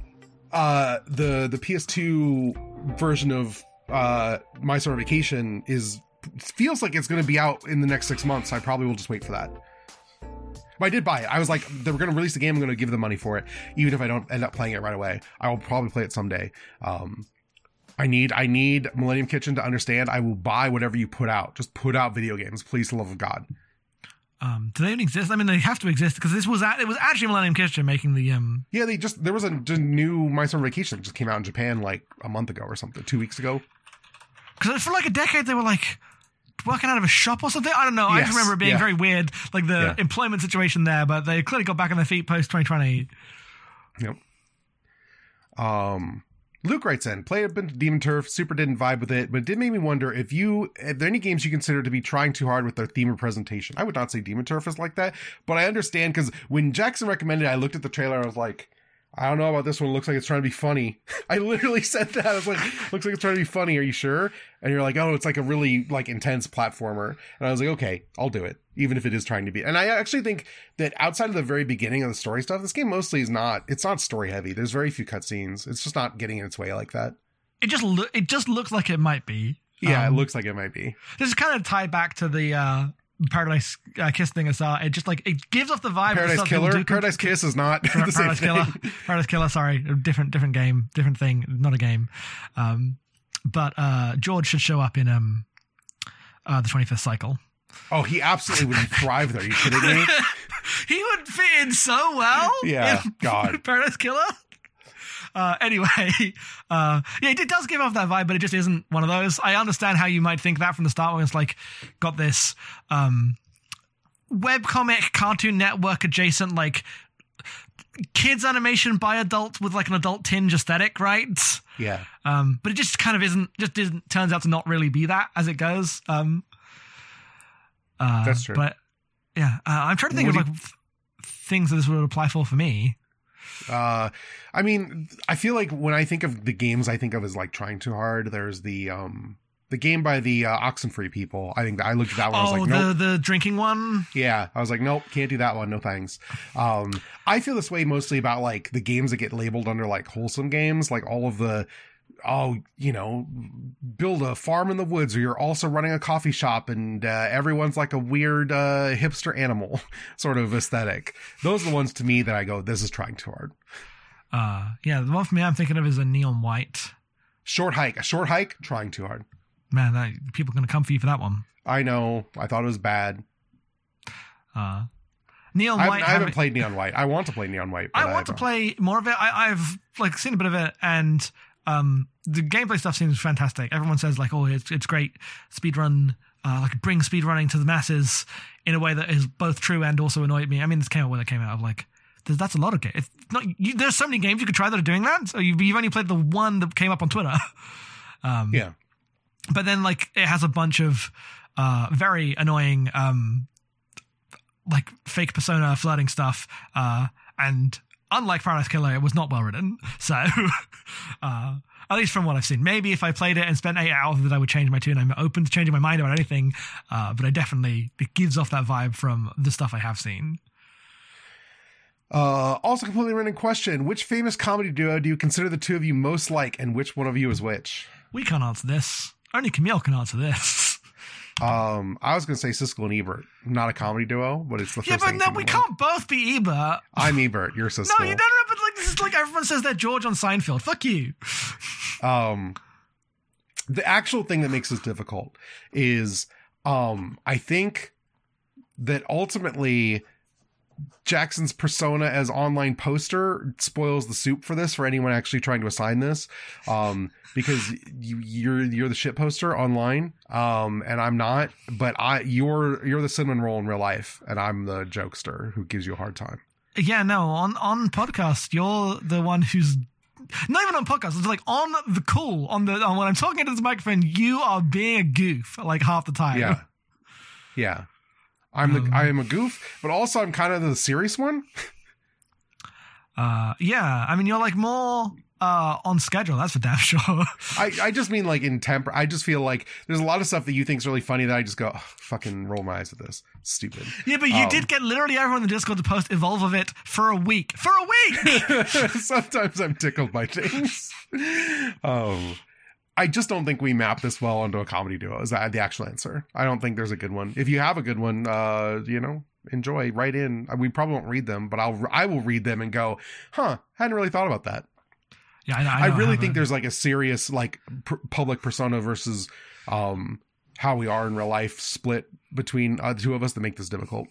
uh, the, the P S two version of uh, My Summer Vacation is feels like it's going to be out in the next six months. So I probably will just wait for that. But I did buy it. I was like, they were going to release the game. I'm going to give them money for it. Even if I don't end up playing it right away, I will probably play it someday. Um, I need I need Millennium Kitchen to understand I will buy whatever you put out. Just put out video games, please, for the love of God. Um, do they even exist? I mean, they have to exist because this was at, it was actually Millennium Kitchen making the... Um... Yeah, they just there was a new My Summer Vacation that just came out in Japan like a month ago or something, two weeks ago. Because for like a decade, they were like working out of a shop or something. I don't know. Yes, I just remember it being yeah. very weird, like the yeah. employment situation there, but they clearly got back on their feet post twenty twenty. Yep. Um... Luke writes in, played Demon Turf, super didn't vibe with it, but it did make me wonder if you, if there are any games you consider to be trying too hard with their theme or presentation. I would not say Demon Turf is like that, but I understand because when Jackson recommended it, I looked at the trailer and I was like, I don't know about this one. It looks like it's trying to be funny. I literally said that. I was like, looks like it's trying to be funny. Are you sure? And you're like, oh, it's like a really like intense platformer. And I was like, okay, I'll do it. Even if it is trying to be. And I actually think that outside of the very beginning of the story stuff, this game mostly is not, it's not story heavy. There's very few cutscenes. It's just not getting in its way like that. It just, lo- it just looks like it might be. Yeah, um, it looks like it might be. This is kind of tied back to the, uh, Paradise uh, Kiss thing is uh, it just like it gives off the vibe. Paradise of Killer, do Paradise Kiss is not the Paradise same thing. Killer, Paradise Killer. Sorry, different, different game, different thing, not a game. Um, but uh, George should show up in um, uh, the twenty-fifth cycle. Oh, he absolutely would thrive there. Are you kidding me? He would fit in so well. Yeah, in God, Paradise Killer. Uh, anyway, uh, yeah, it does give off that vibe, but it just isn't one of those. I understand how you might think that from the start when it's like, got this um, webcomic, Cartoon Network adjacent, like kids animation by adults with like an adult tinge aesthetic, right? Yeah. Um, but it just kind of isn't, just isn't, turns out to not really be that as it goes. Um, uh, That's true. But yeah, uh, I'm trying to think what of like you- things that this would apply for for me. Uh, I mean, I feel like when I think of the games I think of as like trying too hard, there's the um the game by the uh, Oxenfree people. I think that I looked at that one. Oh, I was like, nope. the the drinking one. Yeah, I was like, nope, can't do that one. No thanks. Um, I feel this way mostly about like the games that get labeled under like wholesome games, like all of the. Oh, you know, build a farm in the woods, or you're also running a coffee shop, and uh, everyone's like a weird uh, hipster animal sort of aesthetic. Those are the ones to me that I go, this is trying too hard. Uh, yeah, the one for me I'm thinking of is a Neon White. Short Hike. A Short Hike, trying too hard. Man, that, people are going to come for you for that one. I know. I thought it was bad. Uh, Neon White. I haven't, I haven't played Neon White. I want to play Neon White. I want I to play more of it. I, I've like seen a bit of it, and... Um, the gameplay stuff seems fantastic. Everyone says like, oh, it's it's great speedrun, uh, like bring speedrunning to the masses in a way that is both true and also annoyed me. I mean, this came out when it came out. I'm like, that's a lot of games. It's not, you, there's so many games you could try that are doing that. So you've, you've only played the one that came up on Twitter. Um, yeah. But then like it has a bunch of uh, very annoying um, like fake persona flirting stuff uh, and. Unlike Paradise Killer, it was not well written. So, uh, at least from what I've seen. Maybe if I played it and spent eight hours that I would change my tune. I'm open to changing my mind about anything, uh, but I definitely, it gives off that vibe from the stuff I have seen. Uh, also completely random question. Which famous comedy duo do you consider the two of you most like, and which one of you is which? We can't answer this. Only Camille can answer this. Um, I was going to say Siskel and Ebert. Not a comedy duo, but it's the first yeah, but thing no, we can't both be Ebert. I'm Ebert. You're Siskel. No, you don't know, but like, this is like everyone says they're George on Seinfeld. Fuck you. Um, the actual thing that makes this difficult is, um, I think that ultimately Jackson's persona as online poster spoils the soup for this, for anyone actually trying to assign this, um, because you, you're you're the shit poster online, um, and I'm not. But I you're you're the cinnamon roll in real life, and I'm the jokester who gives you a hard time. Yeah, no, on on podcast, you're the one who's not even on podcast. It's like on the call on the on when I'm talking into this microphone, you are being a goof like half the time. Yeah, yeah. I'm the, um, I am a goof, but also I'm kind of the serious one. uh, yeah, I mean, you're like more uh, on schedule. That's for damn sure. I, I just mean like in temper. I just feel like there's a lot of stuff that you think is really funny that I just go, oh, fucking roll my eyes at this. Stupid. Yeah, but you um, did get literally everyone in the Discord to post Evolve of it for a week. For a week! Sometimes I'm tickled by things. um I just don't think we map this well onto a comedy duo. Is that the actual answer? I don't think there's a good one. If you have a good one, uh, you know, enjoy. Write in. We probably won't read them, but I'll I will read them and go, huh? Hadn't really thought about that. Yeah, I, know, I, know I really I think there's like a serious like pr- public persona versus um, how we are in real life split between uh, the two of us that make this difficult.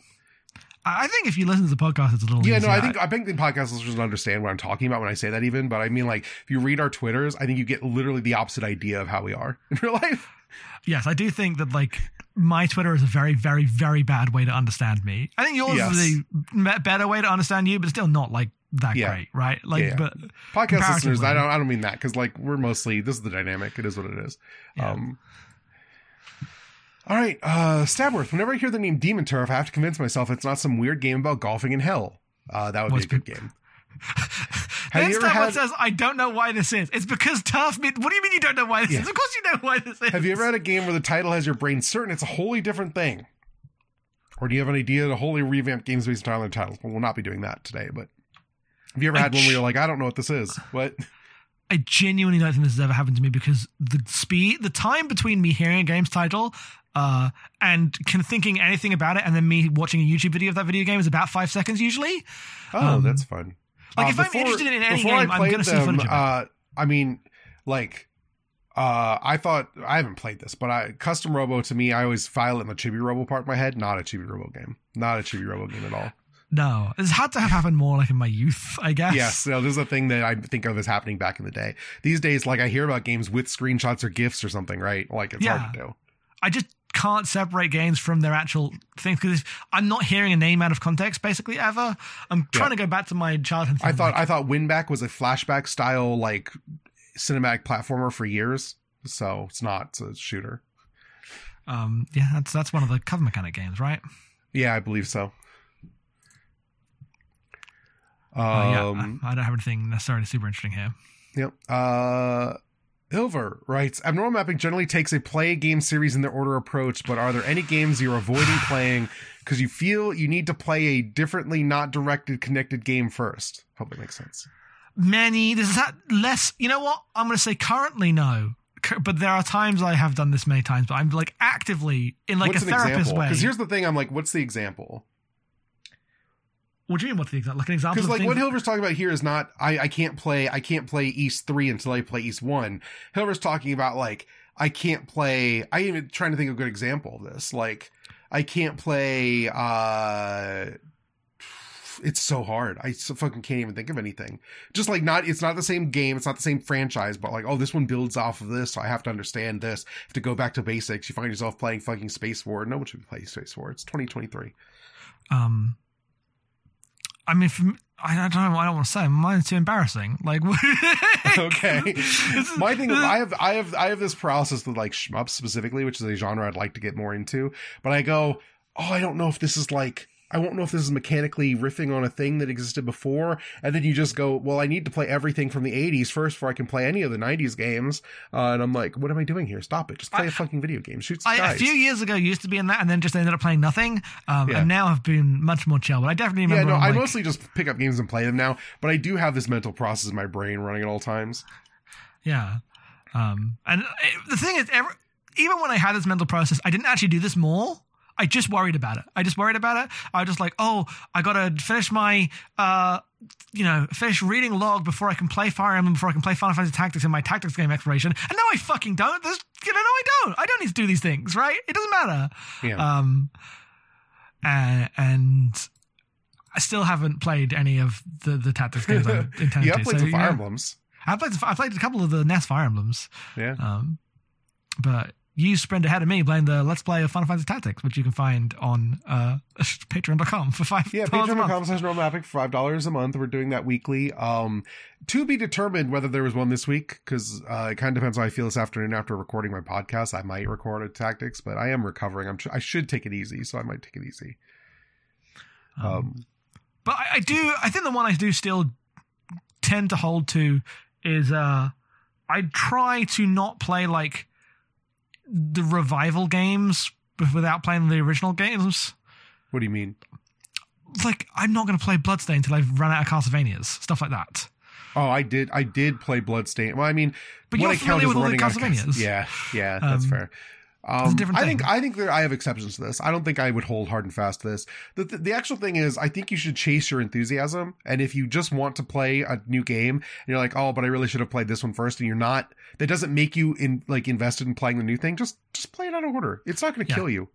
I think if you listen to the podcast, it's a little yeah, easier. Yeah, no, I think I think the podcast listeners understand what I'm talking about when I say that even, but I mean, like, if you read our Twitters, I think you get literally the opposite idea of how we are in real life. Yes, I do think that, like, my Twitter is a very, very, very bad way to understand me. I think yours yes. is a better way to understand you, but still not, like, that yeah. great, right? Like, yeah, yeah. but... Podcast listeners, I don't I don't mean that, because, like, we're mostly... This is the dynamic. It is what it is. Yeah. Um All right, uh, Stabworth, whenever I hear the name Demon Turf, I have to convince myself it's not some weird game about golfing in hell. Uh, that would What's be a good be- game. Then Stabworth had... says, I don't know why this is. It's because turf... Mean- what do you mean you don't know why this yeah. is? Of course you know why this is. Have you ever had a game where the title has your brain certain it's a wholly different thing? Or do you have an idea to wholly revamp games based entirely on titles? Well, we'll not be doing that today, but... Have you ever had I one ch- where you're like, I don't know what this is? What? I genuinely don't think this has ever happened to me because the speed... The time between me hearing a game's title... Uh, and can thinking anything about it, and then me watching a YouTube video of that video game is about five seconds usually. Oh, um, that's fun. Like uh, if before, I'm interested in any game, I'm going to see footage of it. Uh, I mean, like, uh, I thought I haven't played this, but I Custom Robo to me, I always file it in the Chibi-Robo part of my head. Not a Chibi-Robo game. Not a Chibi-Robo game at all. No, this had to have happened more like in my youth, I guess. Yes, no, this is a thing that I think of as happening back in the day. These days, like I hear about games with screenshots or GIFs or something, right? Like it's yeah. hard to do. I just. Can't separate games from their actual things because I'm not hearing a name out of context basically ever. I'm trying yeah. to go back to my childhood. I thought like, I thought Winback was a flashback style like cinematic platformer for years, so it's not it's a shooter. Um, yeah, that's that's one of the cover mechanic games, right? Yeah, I believe so. Um, uh, yeah, I, I don't have anything necessarily super interesting here. Yep. Uh, Silver writes, Abnormal Mapping generally takes a play game series in their order approach, but are there any games you're avoiding playing because you feel you need to play a differently not directed connected game first? Hope it makes sense. Many. This is that less. You know what? I'm going to say currently no, but there are times I have done this many times, but I'm like actively in like what's a therapist example? Way. Because here's the thing. I'm like, what's the example? What do you mean? What's the example? Like an example? Because like what Hilver's talking about here is not I, I can't play I can't play East three until I play East one. Hilver's talking about like I can't play. I'm even trying to think of a good example of this. Like I can't play. Uh, it's so hard. I so fucking can't even think of anything. Just like not. It's not the same game. It's not the same franchise. But like oh, this one builds off of this. So I have to understand this. I have to go back to basics. You find yourself playing fucking Space War. No one should be playing Space War. It's twenty twenty-three. Um. I mean, for me, I don't know. I don't want to say mine's too embarrassing. Like, okay, my thing is I have, I have, I have this paralysis with like shmups specifically, which is a genre I'd like to get more into. But I go, oh, I don't know if this is like. I won't know if this is mechanically riffing on a thing that existed before. And then you just go, well, I need to play everything from the eighties first before I can play any of the nineties games. Uh, and I'm like, what am I doing here? Stop it. Just play I, a fucking video game. Shoot some I, guys. A few years ago, used to be in that and then just ended up playing nothing. Um, yeah. And now I've been much more chill. But I definitely remember. Yeah, no, I like, mostly just pick up games and play them now. But I do have this mental process in my brain running at all times. Yeah. Um, and it, the thing is, every, even when I had this mental process, I didn't actually do this more. I just worried about it. I just worried about it. I was just like, oh, I got to finish my, uh, you know, finish reading log before I can play Fire Emblem, before I can play Final Fantasy Tactics in my Tactics game exploration. And now I fucking don't. There's, you know, no, I don't. I don't need to do these things, right? It doesn't matter. Yeah. Um, and, and I still haven't played any of the, the Tactics games I intended to. Yeah, I played so, the Fire yeah, Emblems. I played, I played a couple of the N E S Fire Emblems. Yeah. Um, but... You sprint ahead of me playing the Let's Play of Final Fantasy Tactics, which you can find on uh, patreon dot com for five dollars yeah, patreon dot com slash normal mapping for five dollars a month. We're doing that weekly. Um, to be determined whether there was one this week, because uh, it kind of depends how I feel this afternoon after recording my podcast. I might record a Tactics, but I am recovering. I'm tr- I should take it easy, so I might take it easy. Um, um, but I, I do, I think the one I do still tend to hold to is uh, I try to not play like the revival games without playing the original games. What do you mean? Like, I'm not going to play Bloodstained until I've run out of Castlevanias, stuff like that. Oh, I did. I did play Bloodstained. Well, I mean, but you're familiar with all the Castlevanias. Yeah, yeah, that's um, fair. Um, I think I think there, I have exceptions to this. I don't think I would hold hard and fast to this. The, the the actual thing is, I think you should chase your enthusiasm. And if you just want to play a new game, and you're like, oh, but I really should have played this one first, and you're not, that doesn't make you in like invested in playing the new thing. Just just play it out of order. It's not going to yeah. kill you.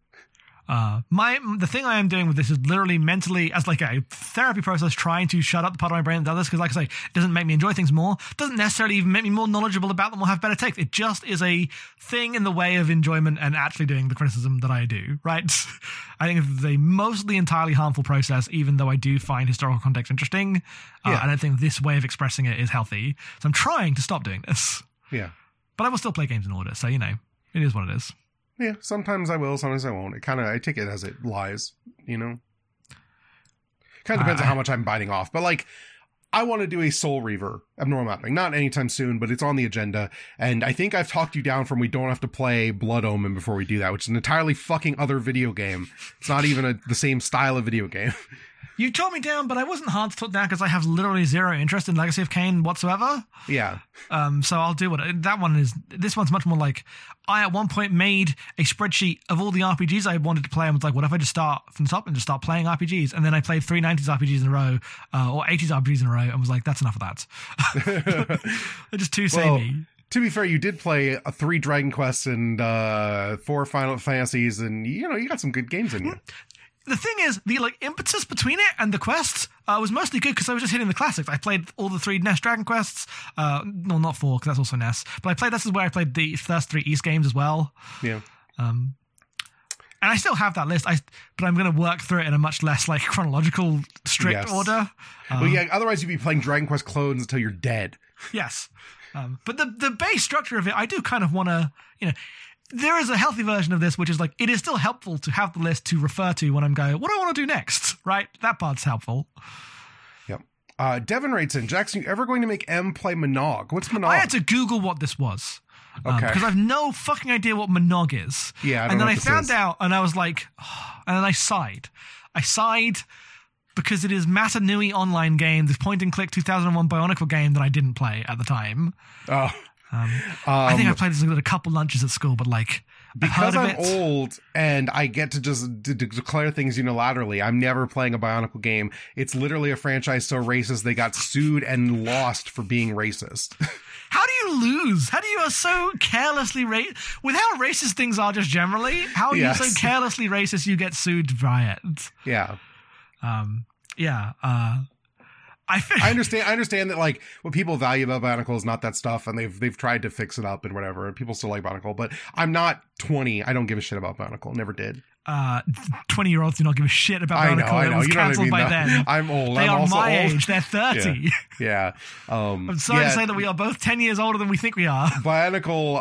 Uh, my the thing I am doing with this is literally mentally, as like a therapy process, trying to shut up the part of my brain that does this, because like I say, it doesn't make me enjoy things more, doesn't necessarily even make me more knowledgeable about them or have better takes. It just is a thing in the way of enjoyment and actually doing the criticism that I do, right? I think it's a mostly entirely harmful process, even though I do find historical context interesting. Uh, yeah. I don't think this way of expressing it is healthy, so I'm trying to stop doing this. Yeah. But I will still play games in order, so you know, it is what it is. Yeah, sometimes I will, sometimes I won't. It kind of, I take it as it lies, you know? Kind of depends uh, on how much I'm biting off. But, like, I want to do a Soul Reaver abnormal mapping. Not anytime soon, but it's on the agenda. And I think I've talked you down from we don't have to play Blood Omen before we do that, which is an entirely fucking other video game. It's not even a, the same style of video game. You tore me down, but I wasn't hard to talk down because I have literally zero interest in Legacy of Kain whatsoever. Yeah. Um. So I'll do what I, that one is. This one's much more like I at one point made a spreadsheet of all the R P Gs I wanted to play and was like, what if I just start from the top and just start playing R P Gs? And then I played three nineties R P Gs in a row uh, or eighties R P Gs in a row and was like, that's enough of that. They're just too samey. Well, to be fair, you did play uh, three Dragon Quests and uh, four Final Fantasies, and you know you got some good games in you. The thing is, the like impetus between it and the quests uh, was mostly good because I was just hitting the classics. I played all the three N E S Dragon Quests. Uh, no, not four, because that's also N E S. But I played, this is where I played the first three East games as well. Yeah. Um, and I still have that list, I but I'm going to work through it in a much less like chronological, strict yes. order. Um, well, yeah, otherwise you'd be playing Dragon Quest clones until you're dead. Yes. Um, but the, the base structure of it, I do kind of want to, you know... There is a healthy version of this, which is like, it is still helpful to have the list to refer to when I'm going, what do I want to do next? Right? That part's helpful. Yep. Uh, Devin writes in, Jackson, you ever going to make M play Monog? What's Monog? I had to Google what this was. Okay. Um, because I have no fucking idea what Monog is. Yeah. I don't and then know what I found is. out and I was like, oh, and then I sighed. I sighed because it is Matanui Online game, this point and click two thousand one Bionicle game that I didn't play at the time. Oh. Um, um, I think I played this at a couple lunches at school, but like because I'm it. old and I get to just d- d- declare things unilaterally. I'm never playing a Bionicle game. It's literally a franchise so racist they got sued and lost for being racist. How do you lose? How do you are so carelessly racist? With how racist things are just generally, how are yes. you so carelessly racist you get sued by it? Yeah, um, yeah. Uh, I, I understand. I understand that like what people value about Bionicle is not that stuff, and they've they've tried to fix it up and whatever. And people still like Bionicle, but I'm not twenty. I don't give a shit about Bionicle. Never did. Uh, twenty year olds do not give a shit about Bionicle. I know. I know. It was you cancelled know what I mean? by no. then. I'm old. They I'm are also my old. age. They're thirty. Yeah. yeah. Um, I'm sorry yeah. to say that we are both ten years older than we think we are. Bionicle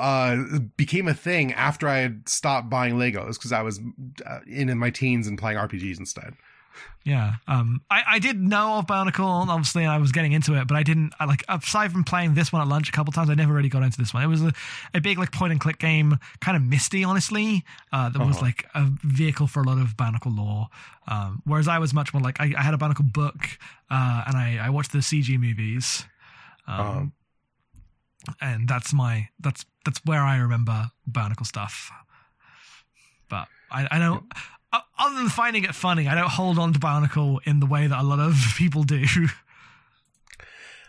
uh, became a thing after I had stopped buying Legos because I was uh, in, in my teens and playing R P Gs instead. Yeah, um, I, I did know of Bionicle, obviously, and I was getting into it, but I didn't, I, like, aside from playing this one at lunch a couple times, I never really got into this one. It was a, a big, like, point-and-click game, kind of misty, honestly, uh, that uh-huh. was, like, a vehicle for a lot of Bionicle lore, um, whereas I was much more, like, I, I had a Bionicle book, uh, and I, I watched the C G movies, um, um, and that's my, that's that's where I remember Bionicle stuff, but I, I don't... Yeah. Other than finding it funny, I don't hold on to Bionicle in the way that a lot of people do.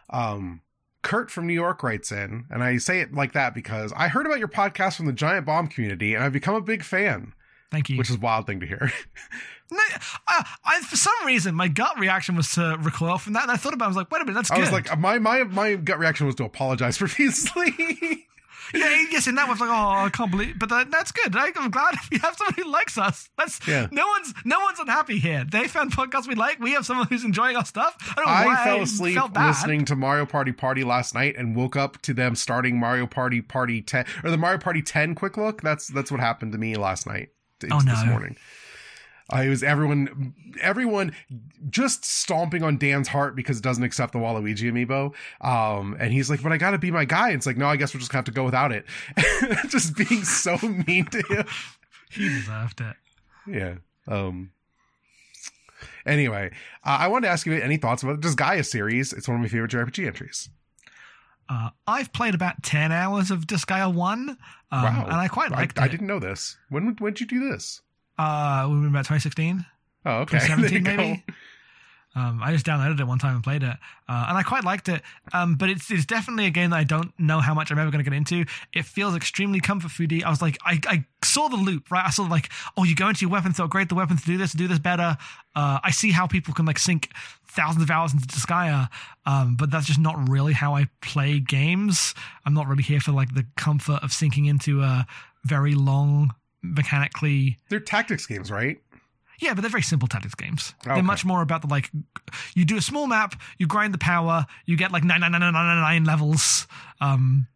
Um, Kurt from New York writes in, and I say it like that because I heard about your podcast from the Giant Bomb community, and I've become a big fan. Thank you. Which is a wild thing to hear. No, I, I, for some reason, my gut reaction was to recoil from that, and I thought about it, I was like, wait a minute, that's I good. I was like, my, my, my gut reaction was to apologize profusely. Yeah, yes, in that way, I was like, oh, I can't believe, but that, that's good. I'm glad we have someone who likes us. That's yeah. no one's no one's unhappy here. They found podcasts we like. We have someone who's enjoying our stuff. I, don't know I why fell asleep I listening to Mario Party Party last night and woke up to them starting Mario Party Party ten or the Mario Party ten quick look. That's that's what happened to me last night. It's oh no! This morning, uh, it was everyone everyone just stomping on Dan's heart because it doesn't accept the Waluigi amiibo. Um, and he's like, but I got to be my guy. And it's like, no, I guess we're just going to have to go without it. Just being so mean to him. He deserved it. Yeah. Um, anyway, uh, I wanted to ask you any thoughts about the Disgaea series. It's one of my favorite J R P G entries. Uh, I've played about ten hours of Disgaea one. Um, wow. And I quite liked I, it. I didn't know this. When when did you do this? Uh, we were about twenty sixteen. Oh, okay. twenty seventeen, maybe. Um, I just downloaded it one time and played it, uh, and I quite liked it. Um, but it's it's definitely a game that I don't know how much I'm ever going to get into. It feels extremely comfort foody. I was like, I, I saw the loop, right? I saw like, oh, you go into your weapons to upgrade the weapons to do this, to do this better. Uh, I see how people can like sink thousands of hours into Disgaea, um, but that's just not really how I play games. I'm not really here for like the comfort of sinking into a very long. Mechanically, they're tactics games, right? Yeah, but they're very simple tactics games. Okay. They're much more about the like, you do a small map, you grind the power, you get like nine nine nine nine nine nine levels, um,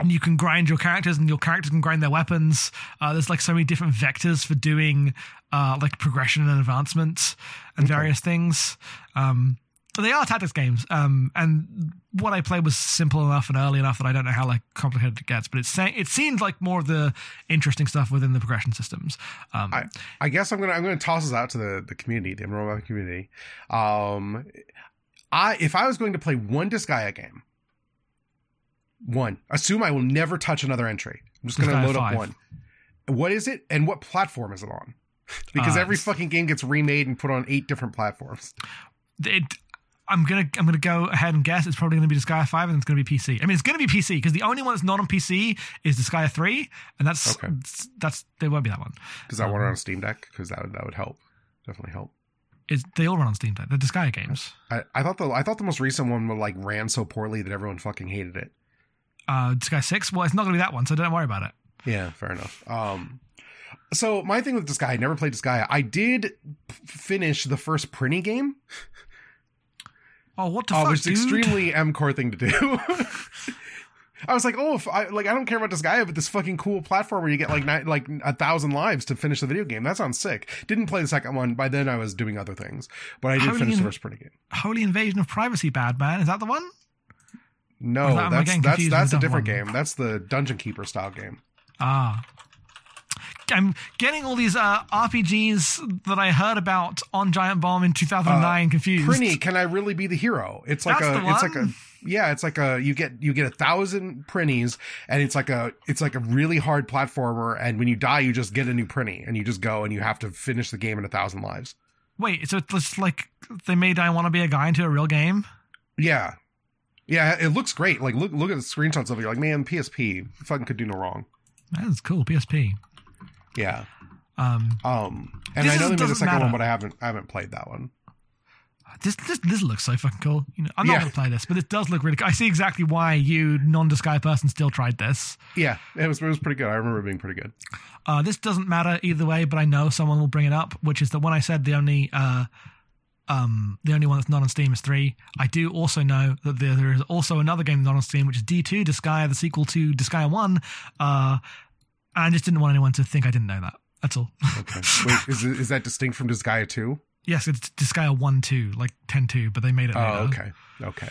and you can grind your characters, and your characters can grind their weapons. Uh, there's like so many different vectors for doing uh like progression and advancement and okay. various things. Um, but they are tactics games. Um, and what I played was simple enough and early enough that I don't know how like complicated it gets, but it's saying it seemed like more of the interesting stuff within the progression systems. Um, I, I guess I'm gonna I'm gonna toss this out to the the community, the Abnormal Mapping community. Um, I if I was going to play one Disgaea game, one, assume I will never touch another entry. I'm just gonna Disgaea load five. Up one. What is it, and what platform is it on? Because uh, every fucking game gets remade and put on eight different platforms. It. I'm gonna I'm gonna go ahead and guess it's probably gonna be Disgaea five, and it's gonna be P C. I mean, it's gonna be P C because the only one that's not on P C is Disgaea three, and that's okay. that's there won't be that one. Does that um, one run on Steam Deck? Because that would that would help, definitely help. Is they all run on Steam Deck? The Disgaea games. I, I thought the I thought the most recent one would like ran so poorly that everyone fucking hated it. Uh, Disgaea six. Well, it's not gonna be that one, so don't worry about it. Yeah, fair enough. Um. So my thing with Disgaea, I never played Disgaea. I did finish the first Prinny game. Oh, what the uh, fuck, which is an extremely M-core thing to do. I was like, oh, if I, like, I don't care about Disgaea, but this fucking cool platform where you get like nine, like a thousand lives to finish the video game. That sounds sick. Didn't play the second one. By then I was doing other things, but I did Holy finish in- the first pretty game. Holy Invasion of Privacy, bad man. Is that the one? No, that, that's, that's, that's a different one? Game. That's the Dungeon Keeper style game. Ah. I'm getting all these uh, R P Gs that I heard about on Giant Bomb in two thousand nine uh, confused. Prinny, Can I Really Be the Hero? It's like That's a, it's like a, yeah, it's like a you get you get a thousand Prinnies, and it's like a it's like a really hard platformer, and when you die, you just get a new Prinny, and you just go and you have to finish the game in a thousand lives. Wait, so it's like they made I Want to Be a Guy into a real game? Yeah, yeah, it looks great. Like look look at the screenshots of it. You're like, man, P S P fucking could do no wrong. That's cool, P S P. Yeah. Um, um and I know they made the second matter. one, but I haven't I haven't played that one. This this this looks so fucking cool. You know, I'm not yeah. gonna play this, but it does look really cool. I see exactly why you non-Disgaea person still tried this. Yeah, it was it was pretty good. I remember it being pretty good. Uh, this doesn't matter either way, but I know someone will bring it up, which is that when I said the only uh um the only one that's not on Steam is three, I do also know that there, there is also another game not on Steam, which is D two Disgaea, the sequel to Disgaea one. Uh I just didn't want anyone to think I didn't know that. That's all. Okay. Wait, is, is that distinct from Disgaea two? Yes, it's to scale one two, like ten two, but they made it later. Oh, okay. Okay.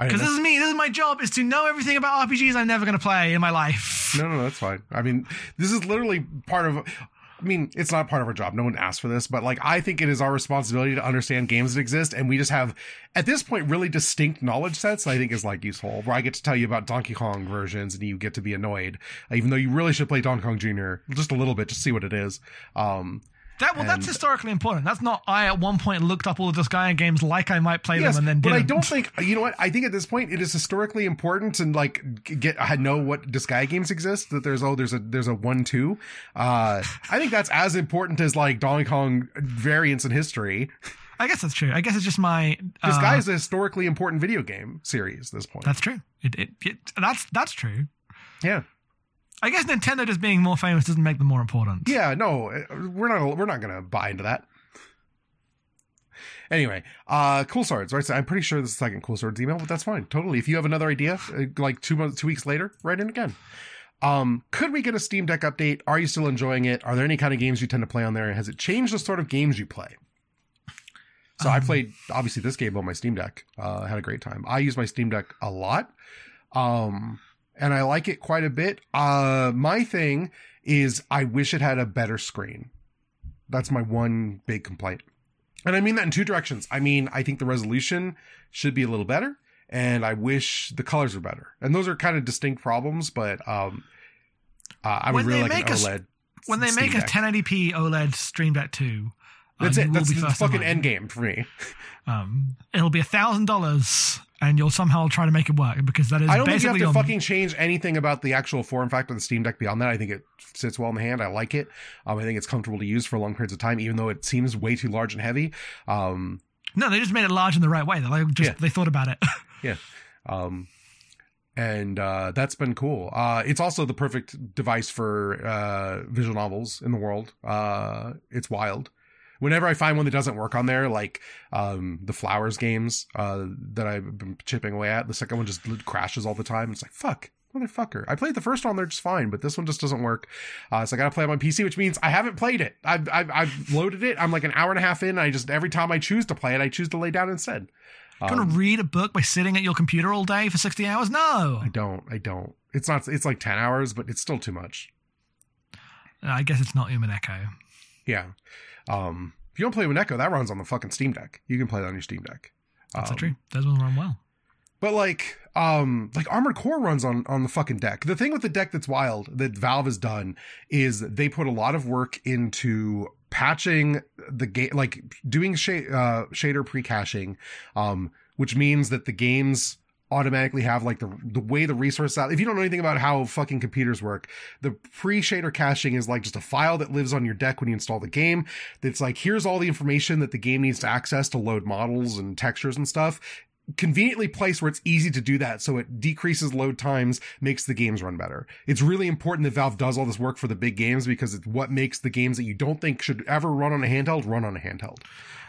Because this is me. This is my job, is to know everything about R P Gs I'm never going to play in my life. No, no, that's fine. I mean, this is literally part of... I mean, it's not part of our job. No one asked for this, but like, I think it is our responsibility to understand games that exist. And we just have, at this point, really distinct knowledge sets that I think is like useful, where I get to tell you about Donkey Kong versions and you get to be annoyed, even though you really should play Donkey Kong Junior just a little bit, just see what it is. Um, That well, and, that's historically important. That's not. I at one point looked up all of the Sky games like I might play yes, them, and then. But didn't. I don't think you know what. I think at this point it is historically important and like get I know what Sky games exist. That there's oh there's a there's a one two. Uh, I think that's as important as like Donkey Kong variants in history. I guess that's true. I guess it's just my. Uh, Sky is a historically important video game series at this point. That's true. It, it, it that's that's true. Yeah. I guess Nintendo just being more famous doesn't make them more important. Yeah, no, we're not we're not going to buy into that. Anyway, uh, Cool Swords, right? So I'm pretty sure this is the second Cool Swords email, but that's fine. Totally. If you have another idea, like two months, two weeks later, write in again. Um, could we get a Steam Deck update? Are you still enjoying it? Are there any kind of games you tend to play on there? Has it changed the sort of games you play? So um, I played, obviously, this game on my Steam Deck. Uh, I had a great time. I use my Steam Deck a lot. Um... And I like it quite a bit. Uh, my thing is I wish it had a better screen. That's my one big complaint. And I mean that in two directions. I mean, I think the resolution should be a little better. And I wish the colors were better. And those are kind of distinct problems. But um, uh, I would really like an OLED. When they make a ten eighty p OLED Stream Deck two. That's it. That's the fucking end game for me. Um, it'll be a thousand dollars. And you'll somehow try to make it work because that is. I don't think you have to on... fucking change anything about the actual form factor of the Steam Deck beyond that. I think it sits well in the hand. I like it. Um, I think it's comfortable to use for long periods of time, even though it seems way too large and heavy. Um, no, they just made it large in the right way. They like just yeah. they thought about it. yeah, um, and uh, that's been cool. Uh, it's also the perfect device for uh, visual novels in the world. Uh, it's wild. Whenever I find one that doesn't work on there, like um, the Flowers games uh, that I've been chipping away at, the second one just crashes all the time. It's like, fuck, motherfucker. I played the first one, they're just fine, but this one just doesn't work. Uh, so I got to play it on my P C, which means I haven't played it. I've, I've, I've loaded it. I'm like an hour and a half in. And I just, every time I choose to play it, I choose to lay down instead. Um, do you want to read a book by sitting at your computer all day for sixty hours? No. I don't. I don't. It's not, it's like ten hours, but it's still too much. I guess it's not Human Echo. Yeah. Um, if you don't play with Echo, that runs on the fucking Steam Deck. You can play that on your Steam Deck. Um, That's true. That doesn't run well. But like, um, like Armored Core runs on, on the fucking deck. The thing with the deck that's wild that Valve has done is they put a lot of work into patching the game, like doing sh- uh, shader pre-caching, um, which means that the games automatically have like the the way the resource out. If you don't know anything about how fucking computers work, the pre-shader caching is like just a file that lives on your deck when you install the game. That's like, here's all the information that the game needs to access to load models and textures and stuff. Conveniently placed where it's easy to do that, so it decreases load times, makes the games run better. It's really important that Valve does all this work for the big games because it's what makes the games that you don't think should ever run on a handheld run on a handheld.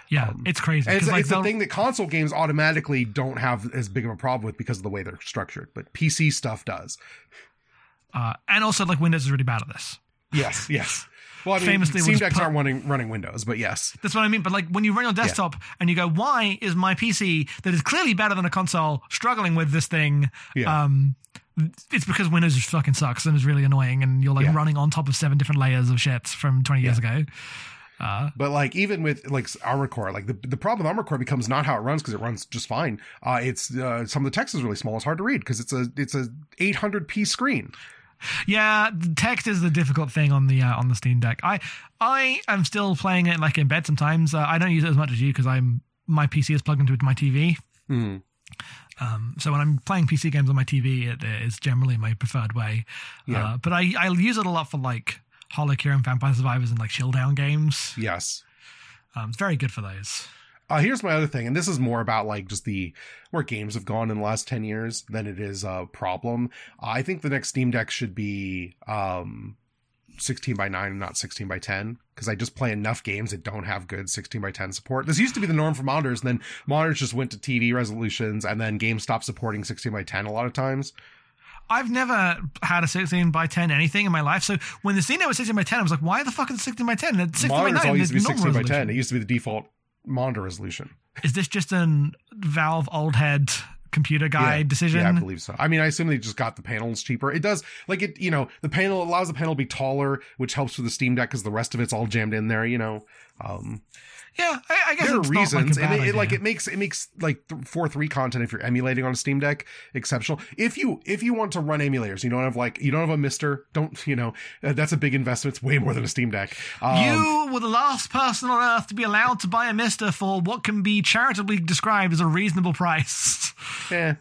Yeah, um, it's crazy. It's, like, it's the thing that console games automatically don't have as big of a problem with because of the way they're structured, but P C stuff does. Uh, and also, like, Windows is really bad at this. Yes, yes. Well, I mean, famously, Steam Decks put, aren't running, running Windows, but yes. That's what I mean. But like when you run your desktop yeah. and you go, why is my P C that is clearly better than a console struggling with this thing? Yeah. Um, it's because Windows just fucking sucks and is really annoying. And you're like yeah. running on top of seven different layers of shit from twenty yeah. years ago. Uh, but like even with like Armored Core, like the, the problem with Armored Core becomes not how it runs because it runs just fine. Uh, it's uh, some of the text is really small. It's hard to read because it's a it's a eight hundred p screen. Yeah, text is the difficult thing on the uh, on the Steam Deck. I I am still playing it like in bed sometimes. Uh, I don't use it as much as you because I'm my P C is plugged into my T V. Mm. Um, so when I'm playing P C games on my T V, it is generally my preferred way. Yeah. Uh, but I I use it a lot for like Holocure and Vampire Survivors and like chill down games. Yes, um, it's very good for those. Uh, here's my other thing, and this is more about like just the where games have gone in the last ten years than it is a problem. Uh, I think the next Steam Deck should be um, sixteen by nine and not sixteen by ten because I just play enough games that don't have good sixteen by ten support. This used to be the norm for monitors, and then monitors just went to T V resolutions, and then GameStop supporting sixteen by ten a lot of times. I've never had a sixteen by ten anything in my life. So when the scene was sixteen by ten, I was like, why the fuck is it sixteen by ten? It's sixteen by nine. It used to be sixteen by ten. It used to be the default monitor resolution. Is this just an Valve old head computer guy yeah, decision? Yeah, I believe so. I mean, I assume they just got the panels cheaper. It does, like, it, you know, the panel allows the panel to be taller, which helps with the Steam Deck because the rest of it's all jammed in there, you know. Um, yeah, I, I guess there are reasons, like, and it, it like it makes it makes like four three content if you're emulating on a Steam Deck exceptional. If you if you want to run emulators, you don't have like you don't have a Mister, don't you know? Uh, that's a big investment. It's way more than a Steam Deck. Um, you were the last person on Earth to be allowed to buy a Mister for what can be charitably described as a reasonable price. Yeah,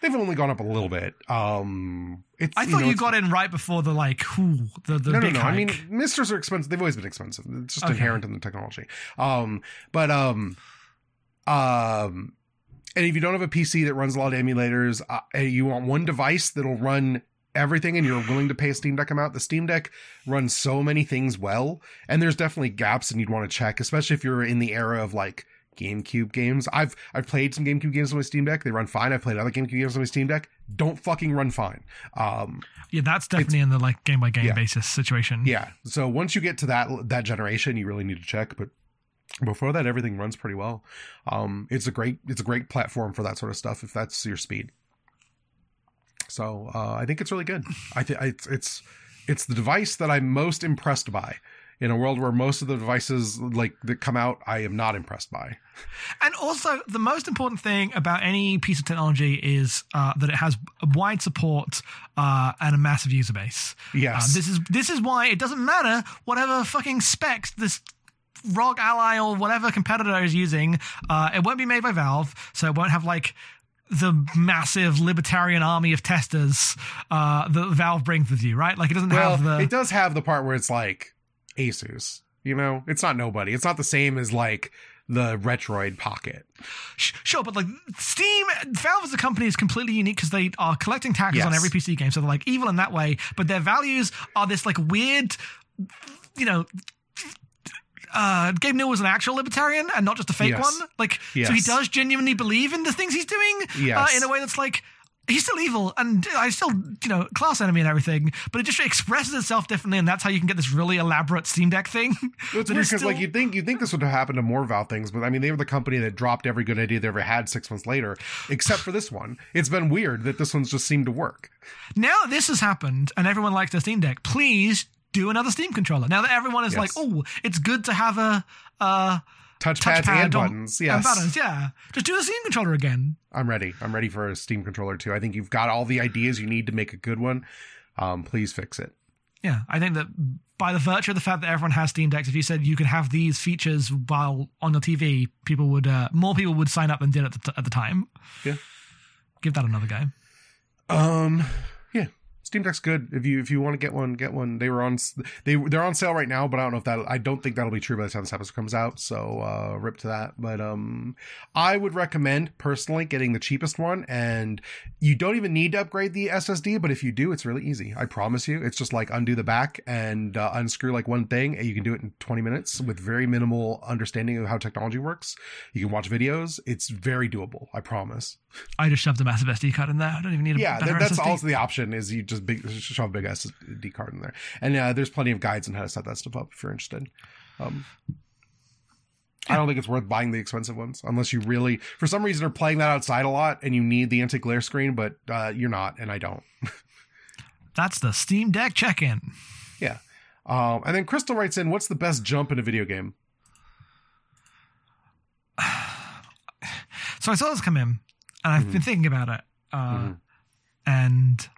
they've only gone up a little bit. Um, it's, I thought you, know, you got in right before the like whew, the the no, big no, no. Hike. I mean, Misters are expensive. They've always been expensive. It's just okay. inherent in the technology. Um, but um, um, and if you don't have a P C that runs a lot of emulators, uh, and you want one device that'll run everything, and you're willing to pay a Steam Deck amount, the Steam Deck runs so many things well, and there's definitely gaps, and you'd want to check, especially if you're in the era of like GameCube games. I've I've played some GameCube games on my Steam Deck. They run fine. I've played other GameCube games on my Steam Deck. Don't fucking run fine. Um, yeah, that's definitely in the like game by game yeah. basis situation. Yeah. So once you get to that that generation, you really need to check. But before that, everything runs pretty well. Um, it's a great it's a great platform for that sort of stuff if that's your speed. So uh, I think it's really good. I think it's it's it's the device that I'm most impressed by. In a world where most of the devices like that come out, I am not impressed by. And also, the most important thing about any piece of technology is uh, that it has wide support uh, and a massive user base. Yes, uh, this is this is why it doesn't matter whatever fucking specs this R O G Ally or whatever competitor is using. Uh, it won't be made by Valve, so it won't have like the massive libertarian army of testers uh, that Valve brings with you, right? Like it doesn't well, have the. It does have the part where it's like Asus, you know, it's not nobody. It's not the same as like the Retroid Pocket. Sure, but like Steam, Valve as a company is completely unique because they are collecting taxes yes. on every P C game, so they're like evil in that way. But their values are this like weird, you know. Uh, Gabe Newell was an actual libertarian and not just a fake yes. one. Like, yes. so he does genuinely believe in the things he's doing yes. uh, in a way that's like. He's still evil, and I still, you know, class enemy and everything, but it just expresses itself differently, and that's how you can get this really elaborate Steam Deck thing. It's weird, because still... like, you'd think, you'd think this would have happened to more Valve things, but I mean, they were the company that dropped every good idea they ever had six months later, except for this one. It's been weird that this one's just seemed to work. Now that this has happened, and everyone likes their Steam Deck, please do another Steam controller. Now that everyone is yes. like, oh, it's good to have a... Uh, Touchpads touchpad and buttons, yes. And buttons, yeah. Just do the Steam controller again. I'm ready. I'm ready for a Steam controller too. I think you've got all the ideas you need to make a good one. Um, please fix it. Yeah, I think that by the virtue of the fact that everyone has Steam Decks, if you said you could have these features while on your T V, people would uh, more people would sign up than did at the, t- at the time. Yeah, give that another go. Um, yeah. Steam Deck's good. If you if you want to get one, get one. They were on they they're on sale right now, but I don't know if that I don't think that'll be true by the time this episode comes out. So uh, rip to that. But um, I would recommend personally getting the cheapest one, and you don't even need to upgrade the S S D. But if you do, it's really easy. I promise you. It's just like undo the back and uh, unscrew like one thing, and you can do it in twenty minutes with very minimal understanding of how technology works. You can watch videos. It's very doable. I promise. I just shoved a massive S D card in there. I don't even need a yeah. That's S S D. Also the option is you just big shove a big S D card in there, and uh, there's plenty of guides on how to set that stuff up if you're interested. Um, I don't think it's worth buying the expensive ones unless you really, for some reason, are playing that outside a lot and you need the anti-glare screen, but uh, you're not, and I don't. That's the Steam Deck check-in. Yeah, um, and then Crystal writes in, "What's the best jump in a video game?" So I saw this come in. And I've mm-hmm. been thinking about it, uh, mm-hmm. and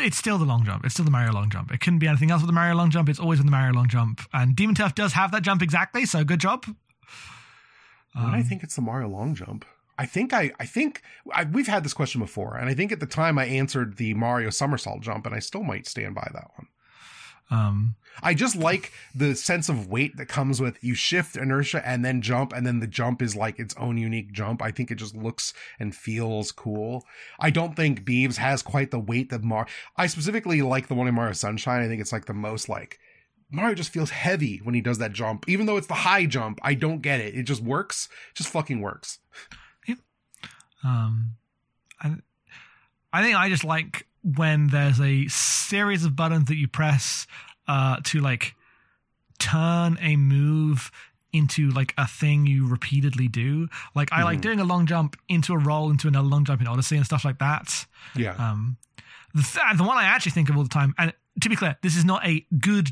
it's still the long jump. It's still the Mario long jump. It couldn't be anything else with the Mario long jump. It's always been the Mario long jump. And Demon Turf does have that jump exactly, so good job. Um, I think it's the Mario long jump. I think I, I think I, we've had this question before, and I think at the time I answered the Mario somersault jump, and I still might stand by that one. Um, I just like the sense of weight that comes with you shift inertia and then jump, and then the jump is like its own unique jump. I think it just looks and feels cool. I don't think Beebs has quite the weight that Mario. I specifically like the one in Mario Sunshine. I think it's like the most like Mario just feels heavy when he does that jump, even though it's the high jump. I don't get it. It just works. It just fucking works. Yeah. Um, I, I think I just like when there's a series of buttons that you press uh, to like turn a move into like a thing you repeatedly do. Like I mm. like doing a long jump into a roll into another long jump in Odyssey and stuff like that. Yeah. Um, the th- the one I actually think of all the time, and to be clear, this is not a good.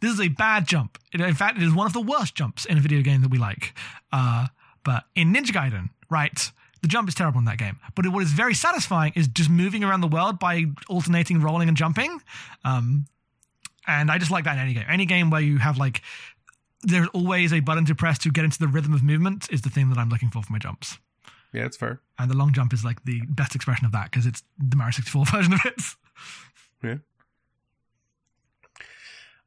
This is a bad jump. In fact, it is one of the worst jumps in a video game that we like. Uh, but in Ninja Gaiden, right, the jump is terrible in that game. But what is very satisfying is just moving around the world by alternating rolling and jumping. Um, and I just like that in any game. Any game where you have, like, there's always a button to press to get into the rhythm of movement is the thing that I'm looking for for my jumps. Yeah, it's fair. And the long jump is, like, the best expression of that because it's the Mario sixty-four version of it. Yeah.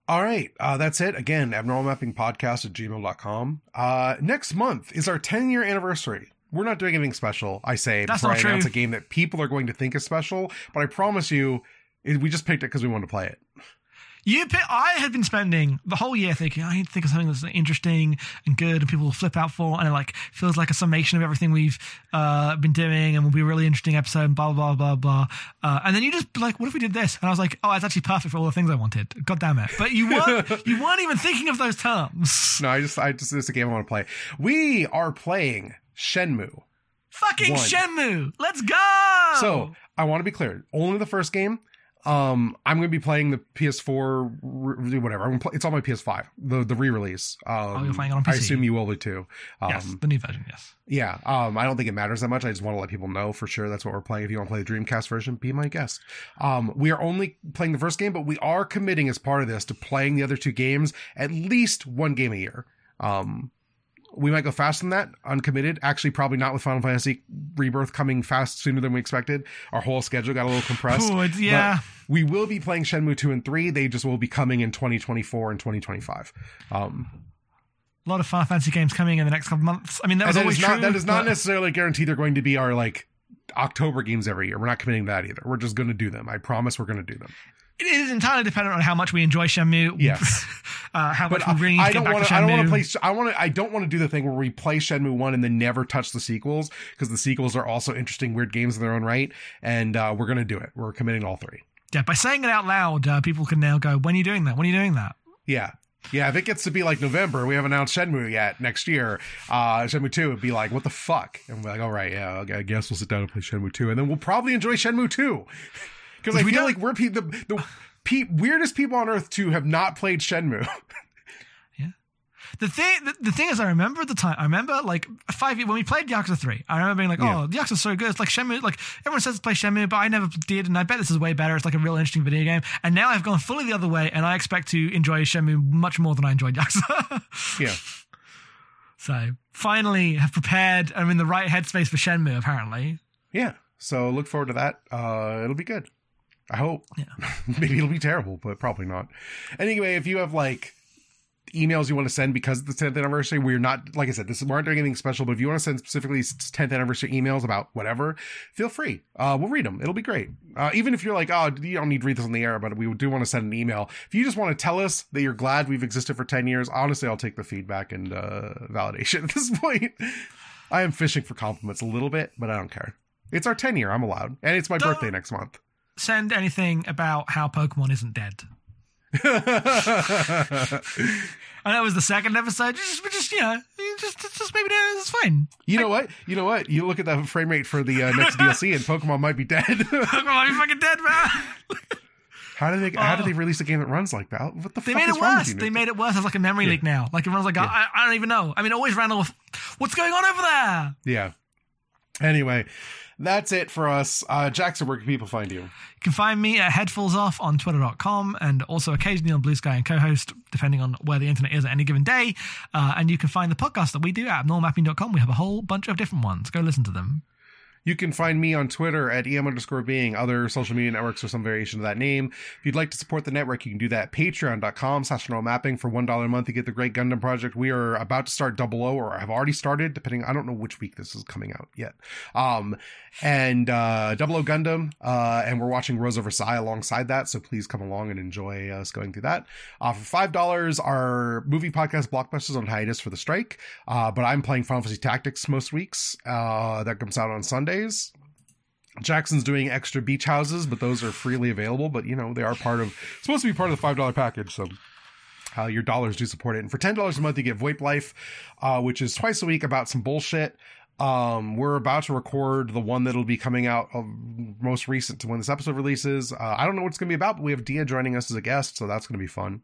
All right, uh, that's it. Again, abnormal mapping podcast at gmail dot com. Uh, next month is our ten-year anniversary. We're not doing anything special, I say, that's before I true. announce a game that people are going to think is special. But I promise you, it, we just picked it because we wanted to play it. You, pick, I had been spending the whole year thinking, I need to think of something that's interesting and good and people will flip out for. And it like feels like a summation of everything we've uh, been doing and will be a really interesting episode and blah, blah, blah, blah, blah. Uh, and then you just like, what if we did this? And I was like, oh, it's actually perfect for all the things I wanted. God damn it. But you weren't, you weren't even thinking of those terms. No, I just, I just, it's a game I want to play. We are playing Shenmue. Fucking one. Shenmue! Let's go! So, I want to be clear. Only the first game. Um, I'm going to be playing the P S four, re- whatever. I'm gonna play, it's on my P S five, the, the re-release. Um, oh, you're playing it on P C? I assume you will be too. Um, yes, the new version, yes. Yeah, um, I don't think it matters that much. I just want to let people know for sure that's what we're playing. If you want to play the Dreamcast version, be my guest. Um, we are only playing the first game, but we are committing as part of this to playing the other two games at least one game a year. Um, we might go faster than that, uncommitted. Actually, probably not with Final Fantasy Rebirth coming fast sooner than we expected. Our whole schedule got a little compressed. Ooh, yeah. But we will be playing Shenmue two and three. They just will be coming in twenty twenty-four and twenty twenty-five. Um, a lot of Final Fantasy games coming in the next couple months. I mean, that was always true. That does not necessarily guarantee they're going to be our like October games every year. We're not committing to that either. We're just going to do them. I promise we're going to do them. It is entirely dependent on how much we enjoy Shenmue. Yes. uh, how but much I, we really need to get back wanna, to Shenmue. I don't want to play. I want to. I don't want to do the thing where we play Shenmue one and then never touch the sequels because the sequels are also interesting, weird games in their own right. And uh, we're going to do it. We're committing all three. Yeah. By saying it out loud, uh, people can now go, "When are you doing that? When are you doing that?" Yeah. Yeah. If it gets to be like November, we haven't announced Shenmue yet. Next year, uh, Shenmue two would be like, "What the fuck?" And we're like, "All right, yeah, I guess we'll sit down and play Shenmue two, and then we'll probably enjoy Shenmue two." Because I feel like we're pe- the, the pe- weirdest people on earth to have not played Shenmue. Yeah. The thing the, the thing is, I remember at the time, I remember like five when we played Yakuza three, I remember being like, oh, yeah. Yakuza's so good. It's like Shenmue, like everyone says to play Shenmue, but I never did. And I bet this is way better. It's like a real interesting video game. And now I've gone fully the other way and I expect to enjoy Shenmue much more than I enjoyed Yakuza. Yeah. So finally have prepared. I'm in the right headspace for Shenmue, apparently. Yeah. So look forward to that. Uh, it'll be good. I hope. Yeah. Maybe it'll be terrible, but probably not. Anyway, if you have like emails you want to send because of the tenth anniversary, we're not, like I said, this is, we aren't doing anything special, but if you want to send specifically tenth anniversary emails about whatever, feel free. Uh, we'll read them. It'll be great. Uh, even if you're like, oh, you don't need to read this on the air, but we do want to send an email. If you just want to tell us that you're glad we've existed for ten years, honestly, I'll take the feedback and uh, validation at this point. I am fishing for compliments a little bit, but I don't care. It's our ten year. I'm allowed. And it's my don't- birthday next month. Send anything about how Pokemon isn't dead. I know it was the second episode. Just, just you know, just, just maybe it's fine. You know what? You know what? You look at the frame rate for the uh, next D L C, and Pokemon might be dead. Pokemon might be fucking dead, man. How did they? How did they release a game that runs like that? What the they fuck made is it wrong worse? With you? They made it worse. It's like a memory yeah. leak now. Like everyone's like, yeah. I, I don't even know. I mean, it always ran off. What's going on over there? Yeah. Anyway, that's it for us. Uh, Jackson, where can people find you? You can find me at headfallsoff on twitter dot com and also occasionally on Blue Sky and Co-Host, depending on where the internet is at any given day. Uh, and you can find the podcast that we do at abnormal mapping dot com. We have a whole bunch of different ones. Go listen to them. You can find me on Twitter at em underscore being, other social media networks or some variation of that name. If you'd like to support the network, you can do that at patreon dot com slash neural mapping for one dollar a month to get the Great Gundam Project. We are about to start double O or have already started, depending. I don't know which week this is coming out yet. Um, and uh, double O Gundam. Uh, and we're watching Rose of Versailles alongside that. So please come along and enjoy us going through that. Uh, for five dollars, our movie podcast Blockbusters on hiatus for the strike. Uh, but I'm playing Final Fantasy Tactics most weeks. Uh, that comes out on Sunday. Jackson's doing extra beach houses, but those are freely available. But, you know, they are part of, supposed to be part of the five dollar package. So uh, your dollars do support it. And for ten dollars a month, you get VoIP Life, uh, which is twice a week about some bullshit. Um, we're about to record the one that'll be coming out of most recent to when this episode releases. Uh, I don't know what it's going to be about, but we have Dia joining us as a guest. So that's going to be fun.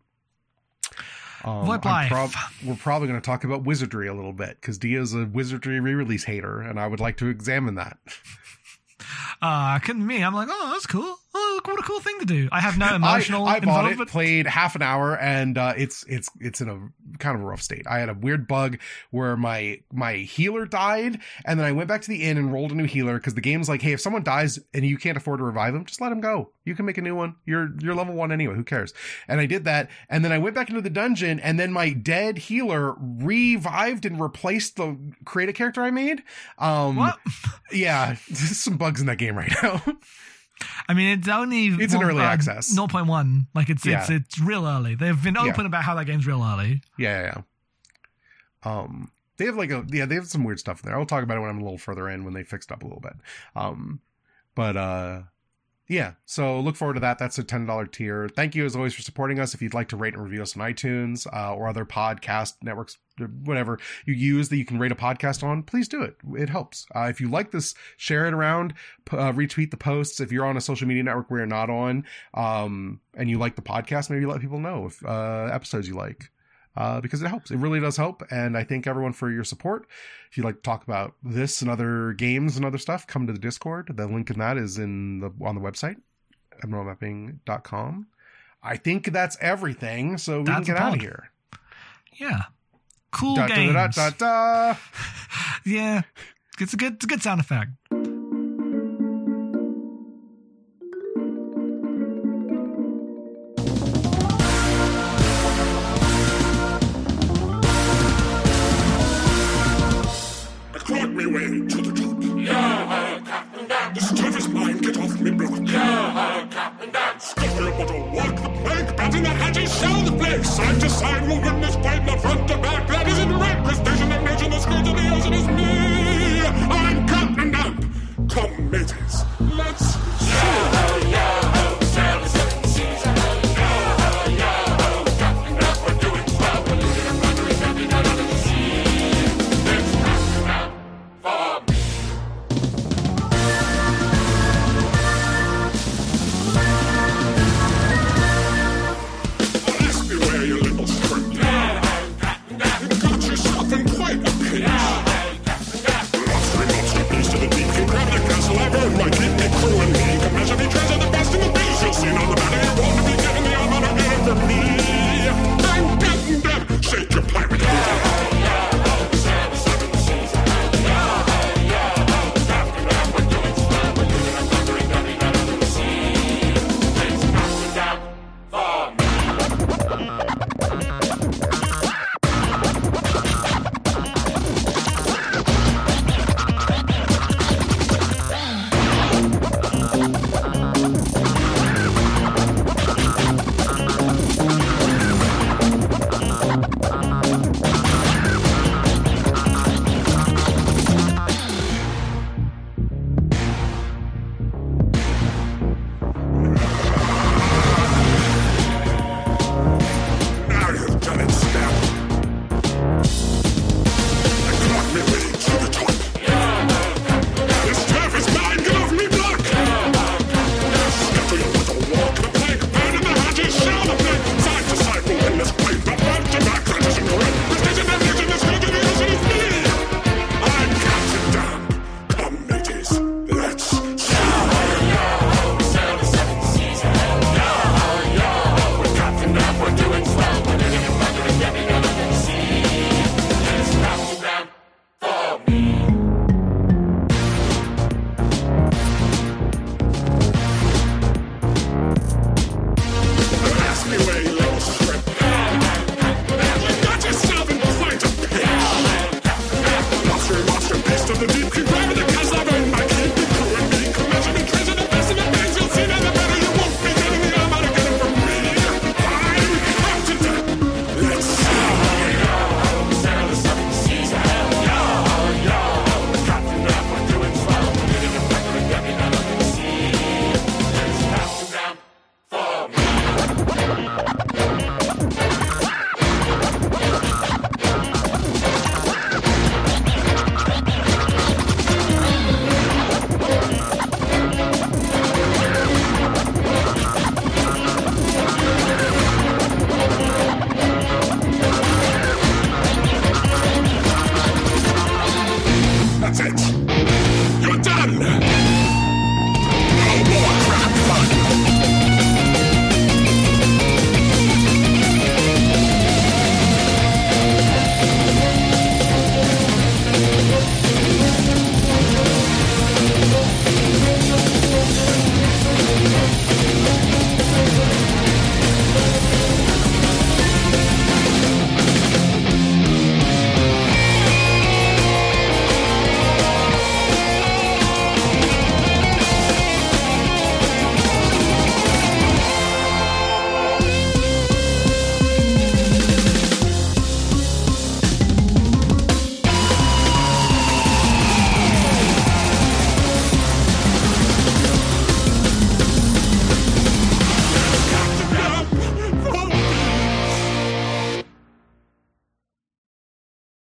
Um, VoIP Life. Prob- we're probably going to talk about wizardry a little bit because Dia is a wizardry re-release hater. And I would like to examine that. Uh, couldn't me. I'm like, oh, that's cool. Oh, what a cool thing to do. I have no emotional I, I bought involvement. It, played half an hour, and uh, it's it's it's in a kind of a rough state. I had a weird bug where my my healer died, and then I went back to the inn and rolled a new healer because the game's like, hey, if someone dies and you can't afford to revive them, just let them go. You can make a new one. You're you're level one anyway. Who cares? And I did that, and then I went back into the dungeon, and then my dead healer revived and replaced the create a character I made. Um, what? Yeah, there's some bugs in that game right now. I mean, it's only it's one, an early uh, access zero point one. Like it's yeah. it's it's real early. They've been open yeah. about how that game's real early. Yeah, yeah. Um, they have like a yeah, they have some weird stuff in there. I'll talk about it when I'm a little further in when they fixed up a little bit. Um, but uh, yeah. So look forward to that. That's a ten dollars tier. Thank you as always for supporting us. If you'd like to rate and review us on iTunes uh, or other podcast networks, whatever you use that you can rate a podcast on, please do it. It helps. Uh, if you like this, share it around, uh, retweet the posts. If you're on a social media network we are not on, um, and you like the podcast, maybe let people know if uh, episodes you like, uh, because it helps. It really does help. And I thank everyone for your support. If you'd like to talk about this and other games and other stuff, come to the Discord. The link in that is in the on the website, abnormal mapping dot com. I think that's everything. So we that's can get out of here. Yeah. Cool da, games. Da, da, da, da, da. Yeah, it's a good, it's a good sound effect. But caught me way to the top. Yeah, Captain Dan. This Travis mine, get off me block. Yeah, Captain Dan. Stop your bottle, walk the plank, bat in the hatches, sell the place. Side to side, we'll win this fight, my friend.